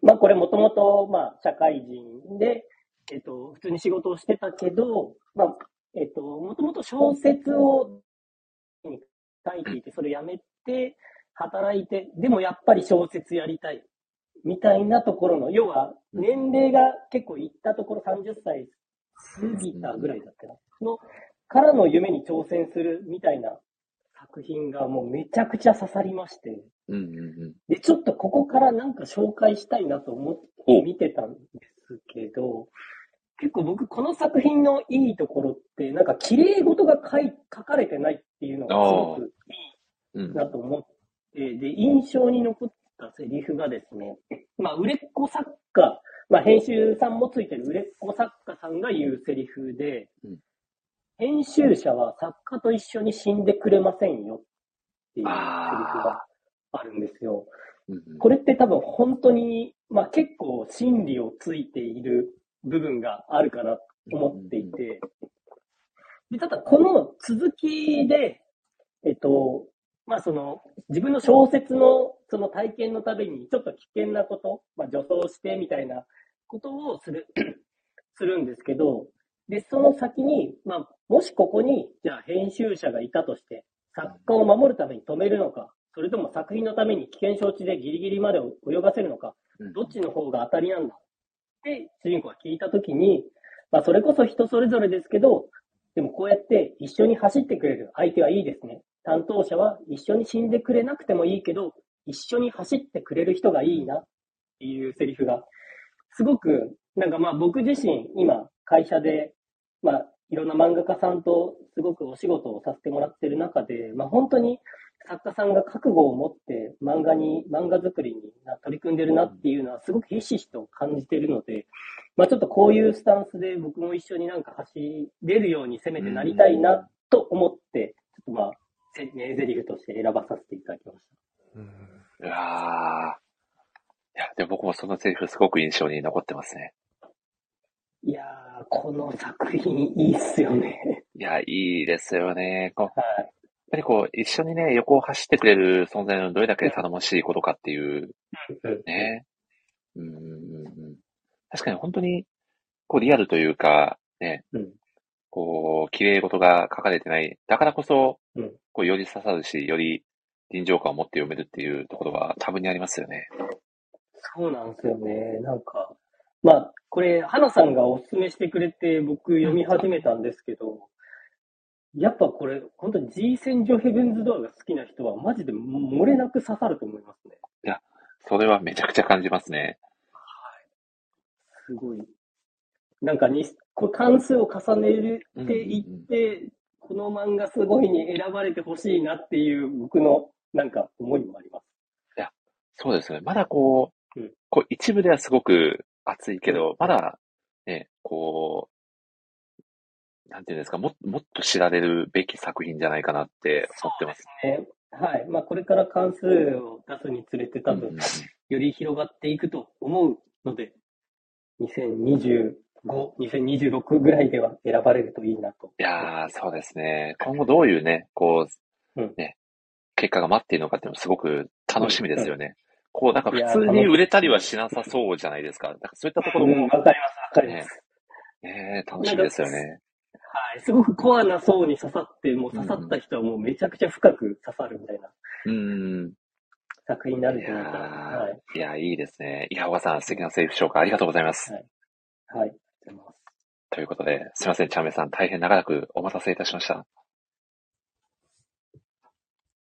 まあこれもともと、まあ社会人で、普通に仕事をしてたけど、まあ、もともと小説を書いていて、それをやめて、働いて、でもやっぱり小説やりたい。みたいなところの、要は、年齢が結構いったところ30歳過ぎたぐらいだったかな。からの夢に挑戦するみたいな作品がもうめちゃくちゃ刺さりまして。うんうんうん、でちょっとここからなんか紹介したいなと思って見てたんですけど、結構僕この作品のいいところってなんか綺麗事が書かれてないっていうのがすごくいいなと思って、うん、で印象に残ったセリフがですね、まあ売れっ子作家、まあ編集さんもついてる売れっ子作家さんが言うセリフで、うん、編集者は作家と一緒に死んでくれませんよっていうセリフがあるんですよ。これって多分本当に、まあ、結構真理をついている部分があるかなと思っていて、でただこの続きで、まあ、その自分の小説のその体験のためにちょっと危険なこと、まあ、女装してみたいなことをするんですけど、でその先に、まあ、もしここにじゃあ編集者がいたとして作家を守るために止めるのか、それとも作品のために危険承知でギリギリまで泳がせるのか、どっちの方が当たりなんだって主人公が聞いたときに、まあそれこそ人それぞれですけど、でもこうやって一緒に走ってくれる相手はいいですね。担当者は一緒に死んでくれなくてもいいけど、一緒に走ってくれる人がいいなっていうセリフが、すごく、なんかまあ僕自身今会社で、まあいろんな漫画家さんとすごくお仕事をさせてもらってる中で、まあ本当に作家さんが覚悟を持って漫画作りに取り組んでるなっていうのはすごくひしひしと感じてるので、まあちょっとこういうスタンスで僕も一緒になんか走れるようにせめてなりたいなと思って、ちょっとまあ、名台詞として選ばさせていただきました。うわー。いや、でも僕もその台詞すごく印象に残ってますね。いやー、この作品いいっすよね。いや、いいですよね。はい。やっぱりこう一緒にね横を走ってくれる存在のどれだけ頼もしいことかっていうね、確かに本当にこうリアルというかね、こう綺麗事が書かれてないだからこそこうより刺さるしより臨場感を持って読めるっていうところは多分にありますよね。そうなんですよね。なんかまあこれ花さんがおすすめしてくれて僕読み始めたんですけど。やっぱこれ、本当に G 戦場ヘブンズドアが好きな人はマジで漏れなく刺さると思いますね。いや、それはめちゃくちゃ感じますね。はい。すごい。なんかに関数を重ねていって、この漫画すごいに選ばれてほしいなっていう僕のなんか思いもあります。いや、そうですね。まだこう一部ではすごく熱いけど、まだね、こう、なんていうんですか、もっと知られるべき作品じゃないかなって思ってます。そうですね。はい。まあこれから関数を出すにつれて多分、より広がっていくと思うので、2025、2026ぐらいでは選ばれるといいなと。いやー、そうですね。今後どういうね、こう、ね、結果が待っているのかっていうのもすごく楽しみですよね。こう、なんか普通に売れたりはしなさそうじゃないですか。なんかそういったところも。わかります、わかります。楽しみですよね。はい。すごくコアな層に刺さって、もう刺さった人はもうめちゃくちゃ深く刺さるみたいな。作品になると思ったら。いや、いいですね。いや、岡さん、素敵なセリフ紹介ありがとうございます。はい。ということで、すいません、ちゃめさん、大変長らくお待たせいたしました。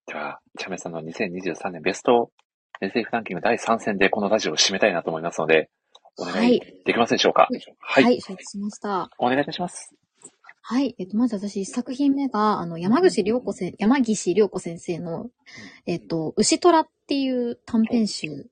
では、ちゃめさんの2023年ベスト SF ランキング第3戦でこのラジオを締めたいなと思いますので、お願いできますでしょうか。はい、承知しました。お願いいたします。はい。まず私、1作品目が、山岸良子先生の、牛虎っていう短編集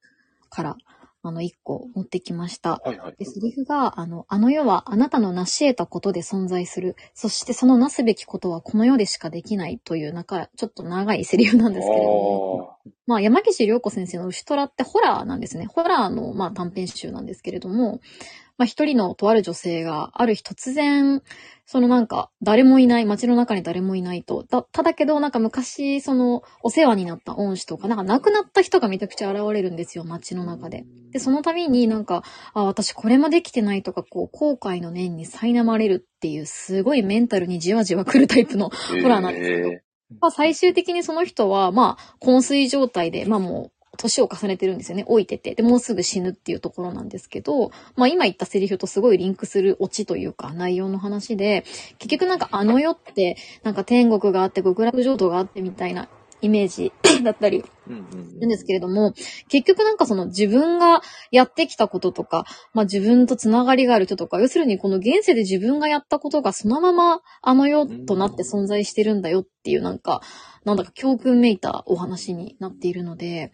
から、1個持ってきました。で、セリフが、あの世はあなたの成し得たことで存在する。そしてそのなすべきことはこの世でしかできないという、ちょっと長いセリフなんですけれども。まあ、山岸良子先生の牛虎ってホラーなんですね。ホラーの、まあ、短編集なんですけれども、まあ、一人のとある女性が、ある日突然、誰もいない、街の中に誰もいないと。だけど、昔、お世話になった恩師とか、亡くなった人がめちゃくちゃ現れるんですよ、街の中で。で、その度に私これもできてないとか、後悔の念に苛まれるっていう、すごいメンタルにじわじわ来るタイプのホラーなんですけど。まあ、最終的にその人は、昏睡状態で、もう、年を重ねてるんですよね。老いてて。で、もうすぐ死ぬっていうところなんですけど、まあ今言ったセリフとすごいリンクするオチというか内容の話で、結局あの世って、天国があって極楽浄土があってみたいなイメージだったりするんですけれども、結局自分がやってきたこととか、まあ自分とつながりがある人とか、要するにこの現世で自分がやったことがそのままあの世となって存在してるんだよっていうなんだか教訓めいたお話になっているので、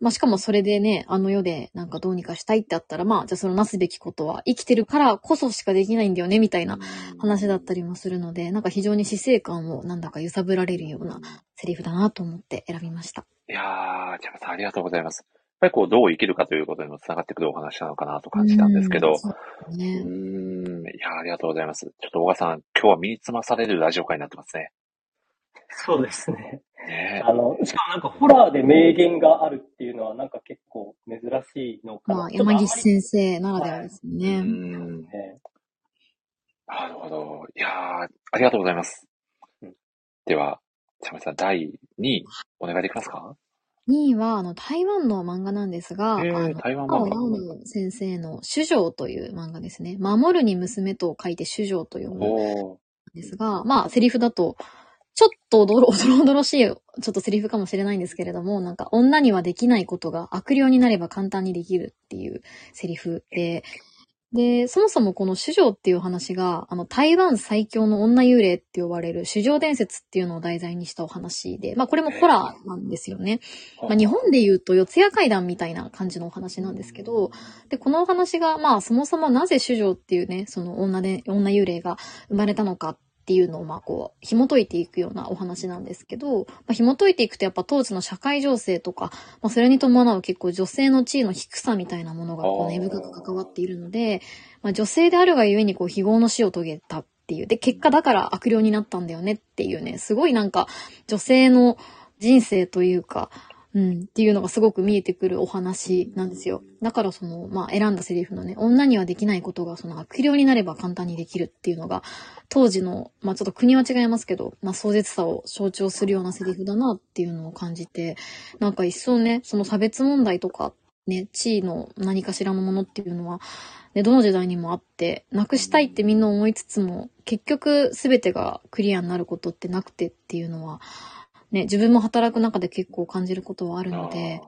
まあしかもそれでね、あの世でどうにかしたいってあったら、まあじゃあそのなすべきことは生きてるからこそしかできないんだよねみたいな話だったりもするので、非常に死生観をなんだか揺さぶられるようなセリフだなと思って選びました。いやー、ちゃまさんありがとうございます。やっぱりどう生きるかということにもつながってくるお話なのかなと感じたんですけど、いやー、ありがとうございます。ちょっと岡さん、今日は身につまされるラジオ会になってますね。そうですね。しかもホラーで名言があるっていうのは結構珍しいのかな。まあ、山岸先生ならではですね。なるほど。いやー、ありがとうございます。では、ちゃめさん、第2位、お願いできますか？2位は、台湾の漫画なんですが、高尾直美先生の主女という漫画ですね。守るに娘と書いて主女というものですが、まあ、セリフだと、ちょっとおどろおどろしい、ちょっとセリフかもしれないんですけれども、女にはできないことが悪霊になれば簡単にできるっていうセリフで、そもそもこの主女っていう話が、台湾最強の女幽霊って呼ばれる主女伝説っていうのを題材にしたお話で、まあこれもホラーなんですよね。まあ日本で言うと四谷怪談みたいな感じのお話なんですけど、で、このお話が、まあそもそもなぜ主女っていうね、女幽霊が生まれたのか、っていうのを紐解いていくようなお話なんですけど、紐解いていくとやっぱ当時の社会情勢とか、それに伴う結構女性の地位の低さみたいなものが根深く関わっているので、女性であるがゆえに非業の死を遂げたっていう、で結果だから悪霊になったんだよねっていうね、すごい女性の人生というか、っていうのがすごく見えてくるお話なんですよ。だから選んだセリフのね、女にはできないことが悪霊になれば簡単にできるっていうのが、当時の、まあちょっと国は違いますけど、まあ壮絶さを象徴するようなセリフだなっていうのを感じて、一層ね、その差別問題とか、ね、地位の何かしらのものっていうのは、ね、どの時代にもあって、なくしたいってみんな思いつつも、結局全てがクリアになることってなくてっていうのは、ね、自分も働く中で結構感じることはあるので、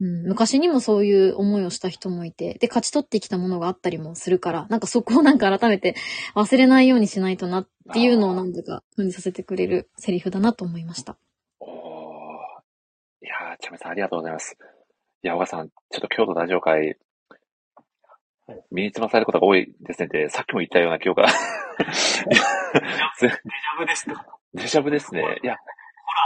うん、昔にもそういう思いをした人もいて、で、勝ち取ってきたものがあったりもするから、なんかそこをなんか改めて忘れないようにしないとなっていうのをなんとか感じさせてくれるセリフだなと思いました。おー。いやー、ちゃめさんありがとうございます。いや、小川さん、ちょっと京都ラジオ会、身につまされることが多いですねって、さっきも言ったような記憶が。デジャブですか？デジャブですね。いや、ホラ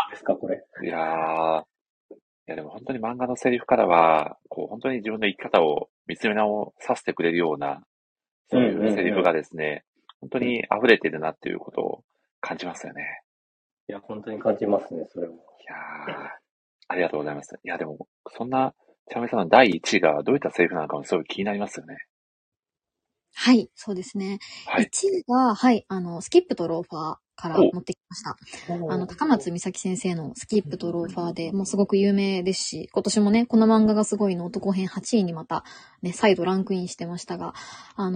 ーですか、これ。いやー。いやでも本当に漫画のセリフからは、こう本当に自分の生き方を見つめ直させてくれるような、そういうセリフがですね、うんうんうん、本当に溢れてるなっていうことを感じますよね。いや、本当に感じますね、それも。いやー、ありがとうございます。いや、でも、そんな、ちゃめさんの第1位がどういったセリフなのかもすごい気になりますよね。はい、そうですね。はい、1位が、はい、スキップとローファー。から持ってきました。高松美咲先生のスキップとローファーでもうすごく有名ですし、今年もね、この漫画がすごいの男編8位にまたね、再度ランクインしてましたが、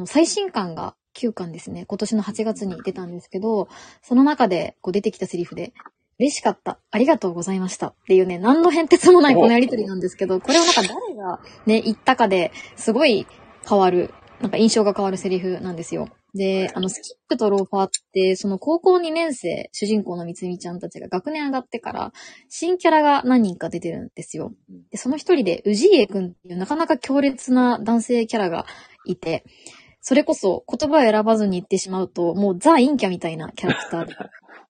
最新刊が9巻ですね、今年の8月に出たんですけど、その中でこう出てきたセリフで、嬉しかった、ありがとうございましたっていうね、何の変哲もないこのやりとりなんですけど、これをなんか誰がね、言ったかですごい変わる、なんか印象が変わるセリフなんですよ。で、スキップとローファーって、その高校2年生、主人公のみつみちゃんたちが学年上がってから、新キャラが何人か出てるんですよ。で、その一人で、氏家くんっていうなかなか強烈な男性キャラがいて、それこそ言葉を選ばずに言ってしまうと、もうザ・陰キャみたいなキャラクターで、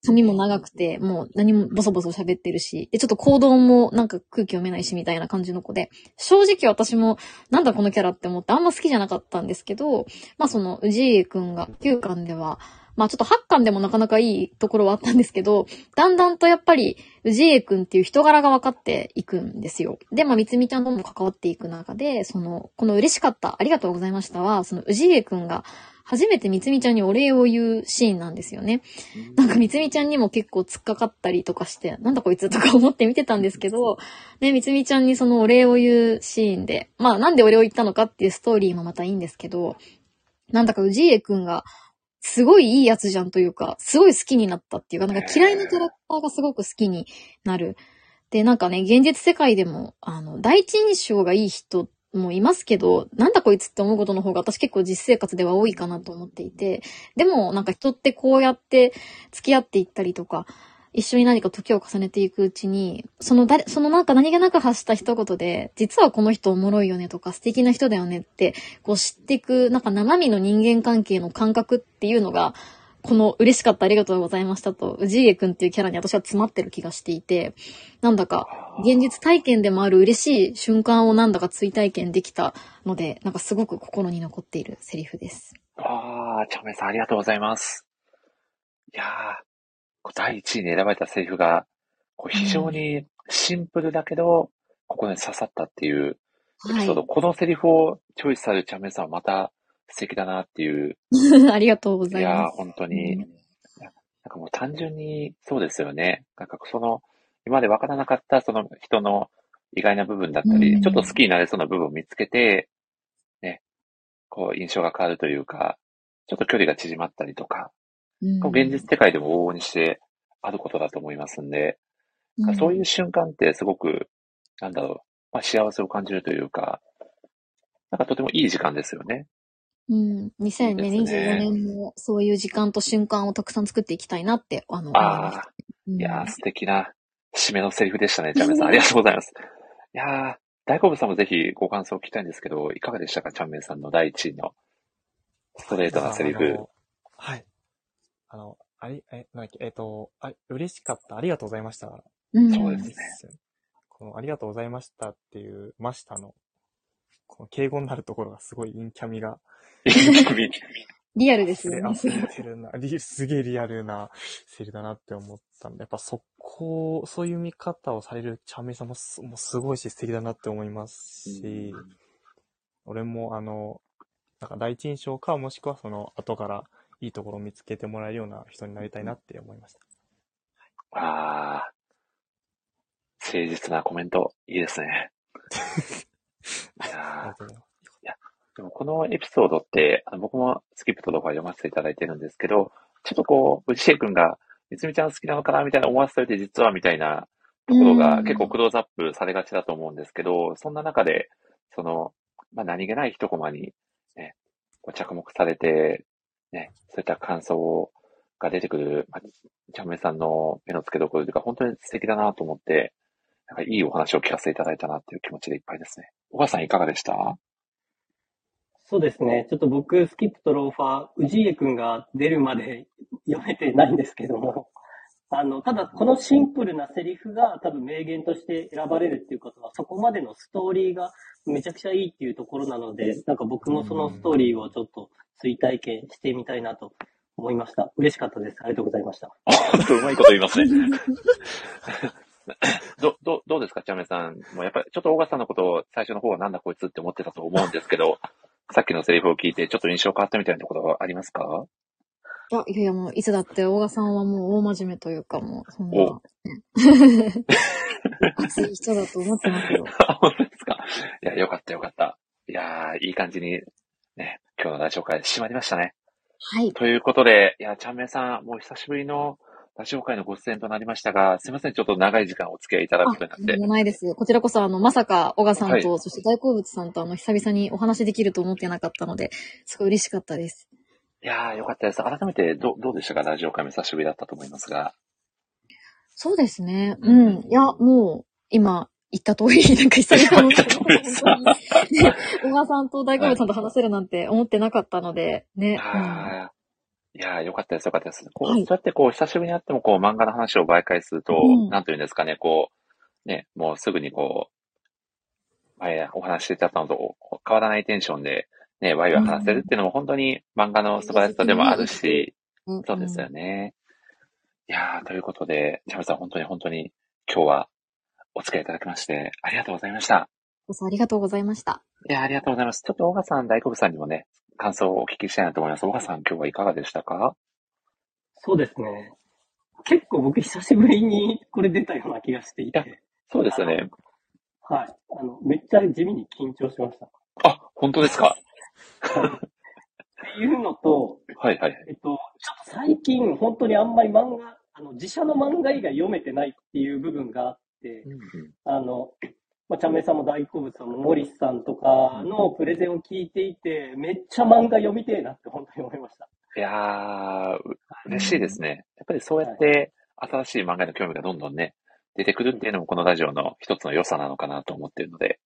髪も長くて、もう何もボソボソ喋ってるし、で、ちょっと行動もなんか空気読めないしみたいな感じの子で、正直私もなんだこのキャラって思ってあんま好きじゃなかったんですけど、まあその、氏家くんが9巻では、まあちょっと8巻でもなかなかいいところはあったんですけど、だんだんとやっぱり、氏家くんっていう人柄が分かっていくんですよ。で、まあ、みつみちゃんとも関わっていく中で、この嬉しかった、ありがとうございましたは、氏家くんが初めてみつみちゃんにお礼を言うシーンなんですよね。なんかみつみちゃんにも結構突っかかったりとかして、なんだこいつとか思って見てたんですけど、ね、みつみちゃんにそのお礼を言うシーンで、まあ、なんでお礼を言ったのかっていうストーリーもまたいいんですけど、なんだか氏家くんが、すごいいいやつじゃんというか、すごい好きになったっていうか、なんか嫌いなキャラクターがすごく好きになる。で、なんかね、現実世界でも、第一印象がいい人もいますけど、なんだこいつって思うことの方が私結構実生活では多いかなと思っていて、でもなんか人ってこうやって付き合っていったりとか、一緒に何か時を重ねていくうちに、そのなんか何気なく発した一言で、実はこの人おもろいよねとか素敵な人だよねって、こう知っていく、なんか生身の人間関係の感覚っていうのが、この嬉しかったありがとうございましたと、氏家くんっていうキャラに私は詰まってる気がしていて、なんだか現実体験でもある嬉しい瞬間をなんだか追体験できたので、なんかすごく心に残っているセリフです。ちゃめさんありがとうございます。いやー。第1位に選ばれたセリフが、非常にシンプルだけど、ここに刺さったっていうエピソード、はい。このセリフをチョイスされるちゃめさんはまた素敵だなっていう。ありがとうございます。いや、本当に、なんかもう単純にそうですよね。なんか今までわからなかったその人の意外な部分だったり、ちょっと好きになれそうな部分を見つけて、ね、印象が変わるというか、ちょっと距離が縮まったりとか、現実世界でも往々にしてあることだと思いますんで、そういう瞬間ってすごく、幸せを感じるというか、なんかとてもいい時間ですよね。うん、2025年もそういう時間と瞬間をたくさん作っていきたいなって、思いました。いやー、素敵な締めのセリフでしたね、ちゃめさん。ありがとうございます。いやー、大好物さんもぜひご感想を聞きたいんですけど、いかがでしたか、ちゃめさんの第1位のストレートなセリフ。はい。嬉しかった、ありがとうございました。そうですね。この、ありがとうございましたっていう、ましたの、この敬語になるところがすごい陰キャミが。リアルですよね。すげえリアルなセリフだなって思ったんで、やっぱそういう見方をされるちゃめさんもすごいし素敵だなって思いますし、俺もなんか第一印象か、もしくはその後から、いいところを見つけてもらえるような人になりたいなって思いました。誠実なコメント、いいですね。いや、でもこのエピソードって、僕もスキップと動画読ませていただいてるんですけど、ちょっと氏家くんが、みつみちゃん好きなのかなみたいな思わせておいて、実はみたいな、ところが結構クローズアップされがちだと思うんですけど、そんな中で、何気ない一コマに、ね、着目されて、ね、そういった感想が出てくる、ちゃんめいさんの目の付けどころというか、本当に素敵だなと思って、なんかいいお話を聞かせていただいたなという気持ちでいっぱいですね。小川さんいかがでした？そうですね。ちょっと僕、スキップとローファー、氏家くんが出るまで読めてないんですけども、ただこのシンプルなセリフが多分名言として選ばれるっていうことは、そこまでのストーリーがめちゃくちゃいいっていうところなので、なんか僕もそのストーリーをちょっと追体験してみたいなと思いました。嬉しかったです。ありがとうございました。うまいこと言いますね。どうですか、ちゃめさん。もうやっぱりちょっと大賀さんのことを最初の方はなんだこいつって思ってたと思うんですけど、さっきのセリフを聞いてちょっと印象変わったみたいなところはありますか？いやもういつだって大賀さんはもう大真面目というか、もうそんな熱い人だと思ってますよ。本当ですか。いや、よかった。いや、いい感じにね、今日の大紹介締まりましたね。はい。ということで、いや、ちゃんめいさん、もう久しぶりの大紹介のご出演となりましたが、すいません、ちょっと長い時間お付き合いいただくことになって。ないです。こちらこそ、まさか、小賀さんと、はい、そして大好物さんと、久々にお話できると思ってなかったので、すごい嬉しかったです。いやー、よかったです。改めて、どうでしたか？ラジオ会も久しぶりだったと思いますが。そうですね。うん。いや、もう、今、言った通り、なんか久々の小川さんと大好物さんと話せるなんて思ってなかったので、ね。いやー、よかったです。そうやって久しぶりに会っても漫画の話を媒介すると、なんというんですかね、ね、もうすぐに前お話していたのと変わらないテンションで、ね、ワイワイ話せるっていうのも本当に漫画の素晴らしさでもあるし、そうですよね。いやー、ということで、ちゃんめいさん本当に今日は、お付き合いいただきまして、ありがとうございました。ありがとうございました。いや、ありがとうございます。ちょっと、大賀さん、大好物さんにもね、感想をお聞きしたいなと思います。大賀さん、今日はいかがでしたか？そうですね。結構僕、久しぶりにこれ出たような気がしていて。そうですよね。はい。めっちゃ地味に緊張しました。あ、本当ですか？っていうのと、はい。ちょっと最近、本当にあんまり漫画、自社の漫画以外読めてないっていう部分が、ちゃんめいさんも大好物さんもモリスさんとかのプレゼンを聞いていて、めっちゃ漫画読みてえなって本当に思いました。いやー、嬉しいですね。やっぱりそうやって新しい漫画の興味がどんどんね、出てくるっていうのもこのラジオの一つの良さなのかなと思っているので。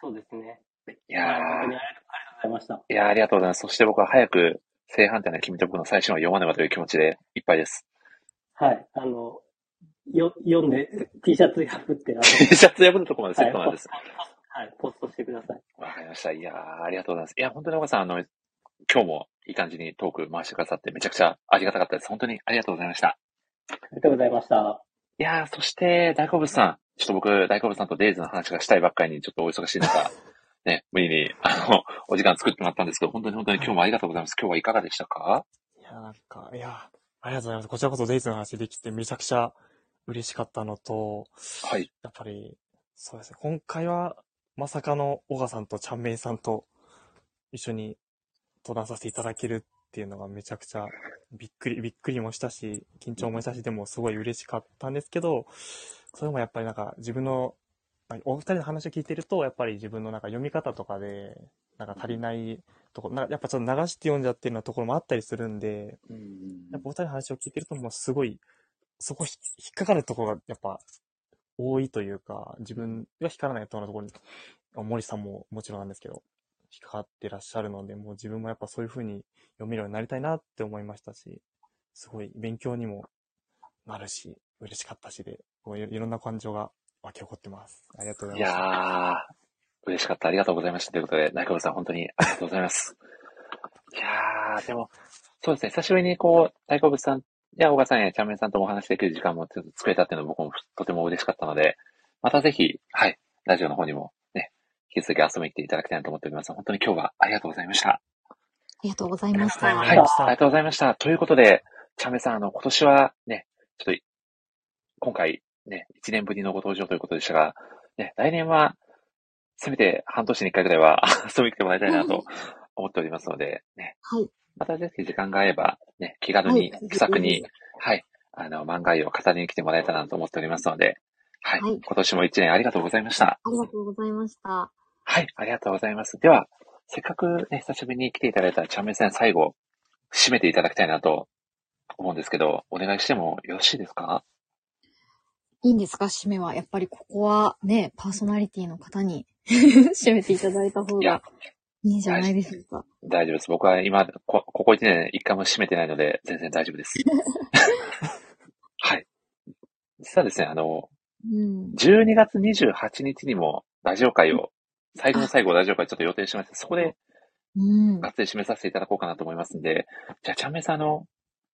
そうですね。いやー、本当にありがとうございました。いやー、ありがとうございます。そして僕は早く正反対な君と僕の最新話を読まねばという気持ちでいっぱいです。はい。読んで T シャツ破ってT シャツ破るとこまでセットなんです。はい、ポストしてください。わかりました。いやー、ありがとうございます。いや、本当にお母さん、今日もいい感じにトーク回してくださってめちゃくちゃありがたかったです。本当にありがとうございました。ありがとうございました。いやー、そして、大好物さん。ちょっと僕、大好物さんとデイズの話がしたいばっかりに、ちょっとお忙しい中、ね、無理に、お時間作ってもらったんですけど、本当に今日もありがとうございます。今日はいかがでしたか？ありがとうございます。こちらこそデイズの話できてめちゃくちゃ嬉しかったのと、はい、やっぱりそうですね。今回はまさかの小川さんとちゃんめいさんと一緒に登壇させていただけるっていうのがめちゃくちゃびっくりもしたし、緊張もしたし、でもすごい嬉しかったんですけど、それもやっぱりなんか自分のお二人の話を聞いてるとやっぱり自分のなんか読み方とかでなんか足りないところ、やっぱちょっと流して読んじゃってるようなところもあったりするんで、やっぱお二人の話を聞いてるともうすごいそこ引っかかるところがやっぱ多いというか、自分が引っかからないようなところに森さんももちろんなんですけど引っかかってらっしゃるので、もう自分もやっぱそういう風に読めるようになりたいなって思いましたし、すごい勉強にもなるし嬉しかったしで、いろんな感情が湧き起こってます。ありがとうございました。いやー、嬉しかった。ありがとうございました。ということで大好物さん本当にありがとうございます。いやー、でもそうですね、久しぶりに大好物さん、いや、小川さんやちゃんめいさんとお話できる時間もちょっと作れたっていうのは僕もとても嬉しかったので、またぜひ、はい、ラジオの方にもね、引き続き遊びに来ていただきたいなと思っております。本当に今日はありがとうございました。ありがとうございました。はい、ありがとうございました。ということで、ちゃんめいさん、今年はね、ちょっと、今回ね、1年ぶりのご登場ということでしたが、ね、来年は、せめて半年に1回ぐらいは遊びに来てもらいたいなと思っておりますので、ね。はい。またぜひ時間があれば、ね、気軽に、気さくに、はい、漫画を語りに来てもらえたらなと思っておりますので、はい。はい、今年も一年ありがとうございました。ありがとうございました。はい、ありがとうございます。では、せっかくね、久しぶりに来ていただいたチャンメイさん、最後、締めていただきたいなと思うんですけど、お願いしてもよろしいですか？いいんですか？締めは。やっぱりここはね、パーソナリティの方に締めていただいた方がいいんじゃないでしょうか。大丈夫です。僕は今、ここ1年一回も締めてないので、全然大丈夫です。はい。実はですね、12月28日にもラジオ会を、最後の最後ラジオ会ちょっと予定しました。そこで、がっつり締めさせていただこうかなと思いますんで、じゃあ、ちゃんめいさん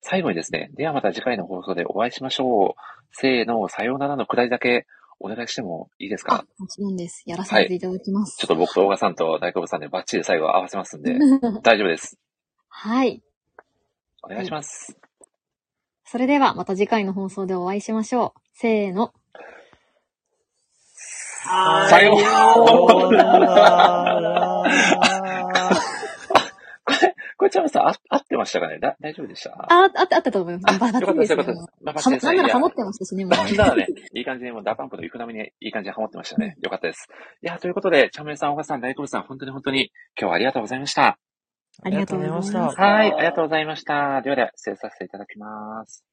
最後にですね、ではまた次回の放送でお会いしましょう。せーの、さようならのくだりだけお願いしてもいいですか？もちろんです。やらさせていただきます。はい、ちょっと僕と大賀さんと大久保さんでバッチリ最後合わせますんで、大丈夫です。はい。お願いします、はい。それではまた次回の放送でお会いしましょう。せーの。さようなら。これちゃんさん、合ってましたかね？大丈夫でした？合ったと思います。よかったです、よかったです。なんならハモってましたしね、もう。ね、いい感じに、もうダパンプの行く並みにいい感じにハモってましたね。よかったです。いや、ということで、ちゃんめいさん、大賀さん、大久保さん、本当に、今日はありがとうございました。ありがとうございました。はい、ありがとうございました。では、失礼させていただきます。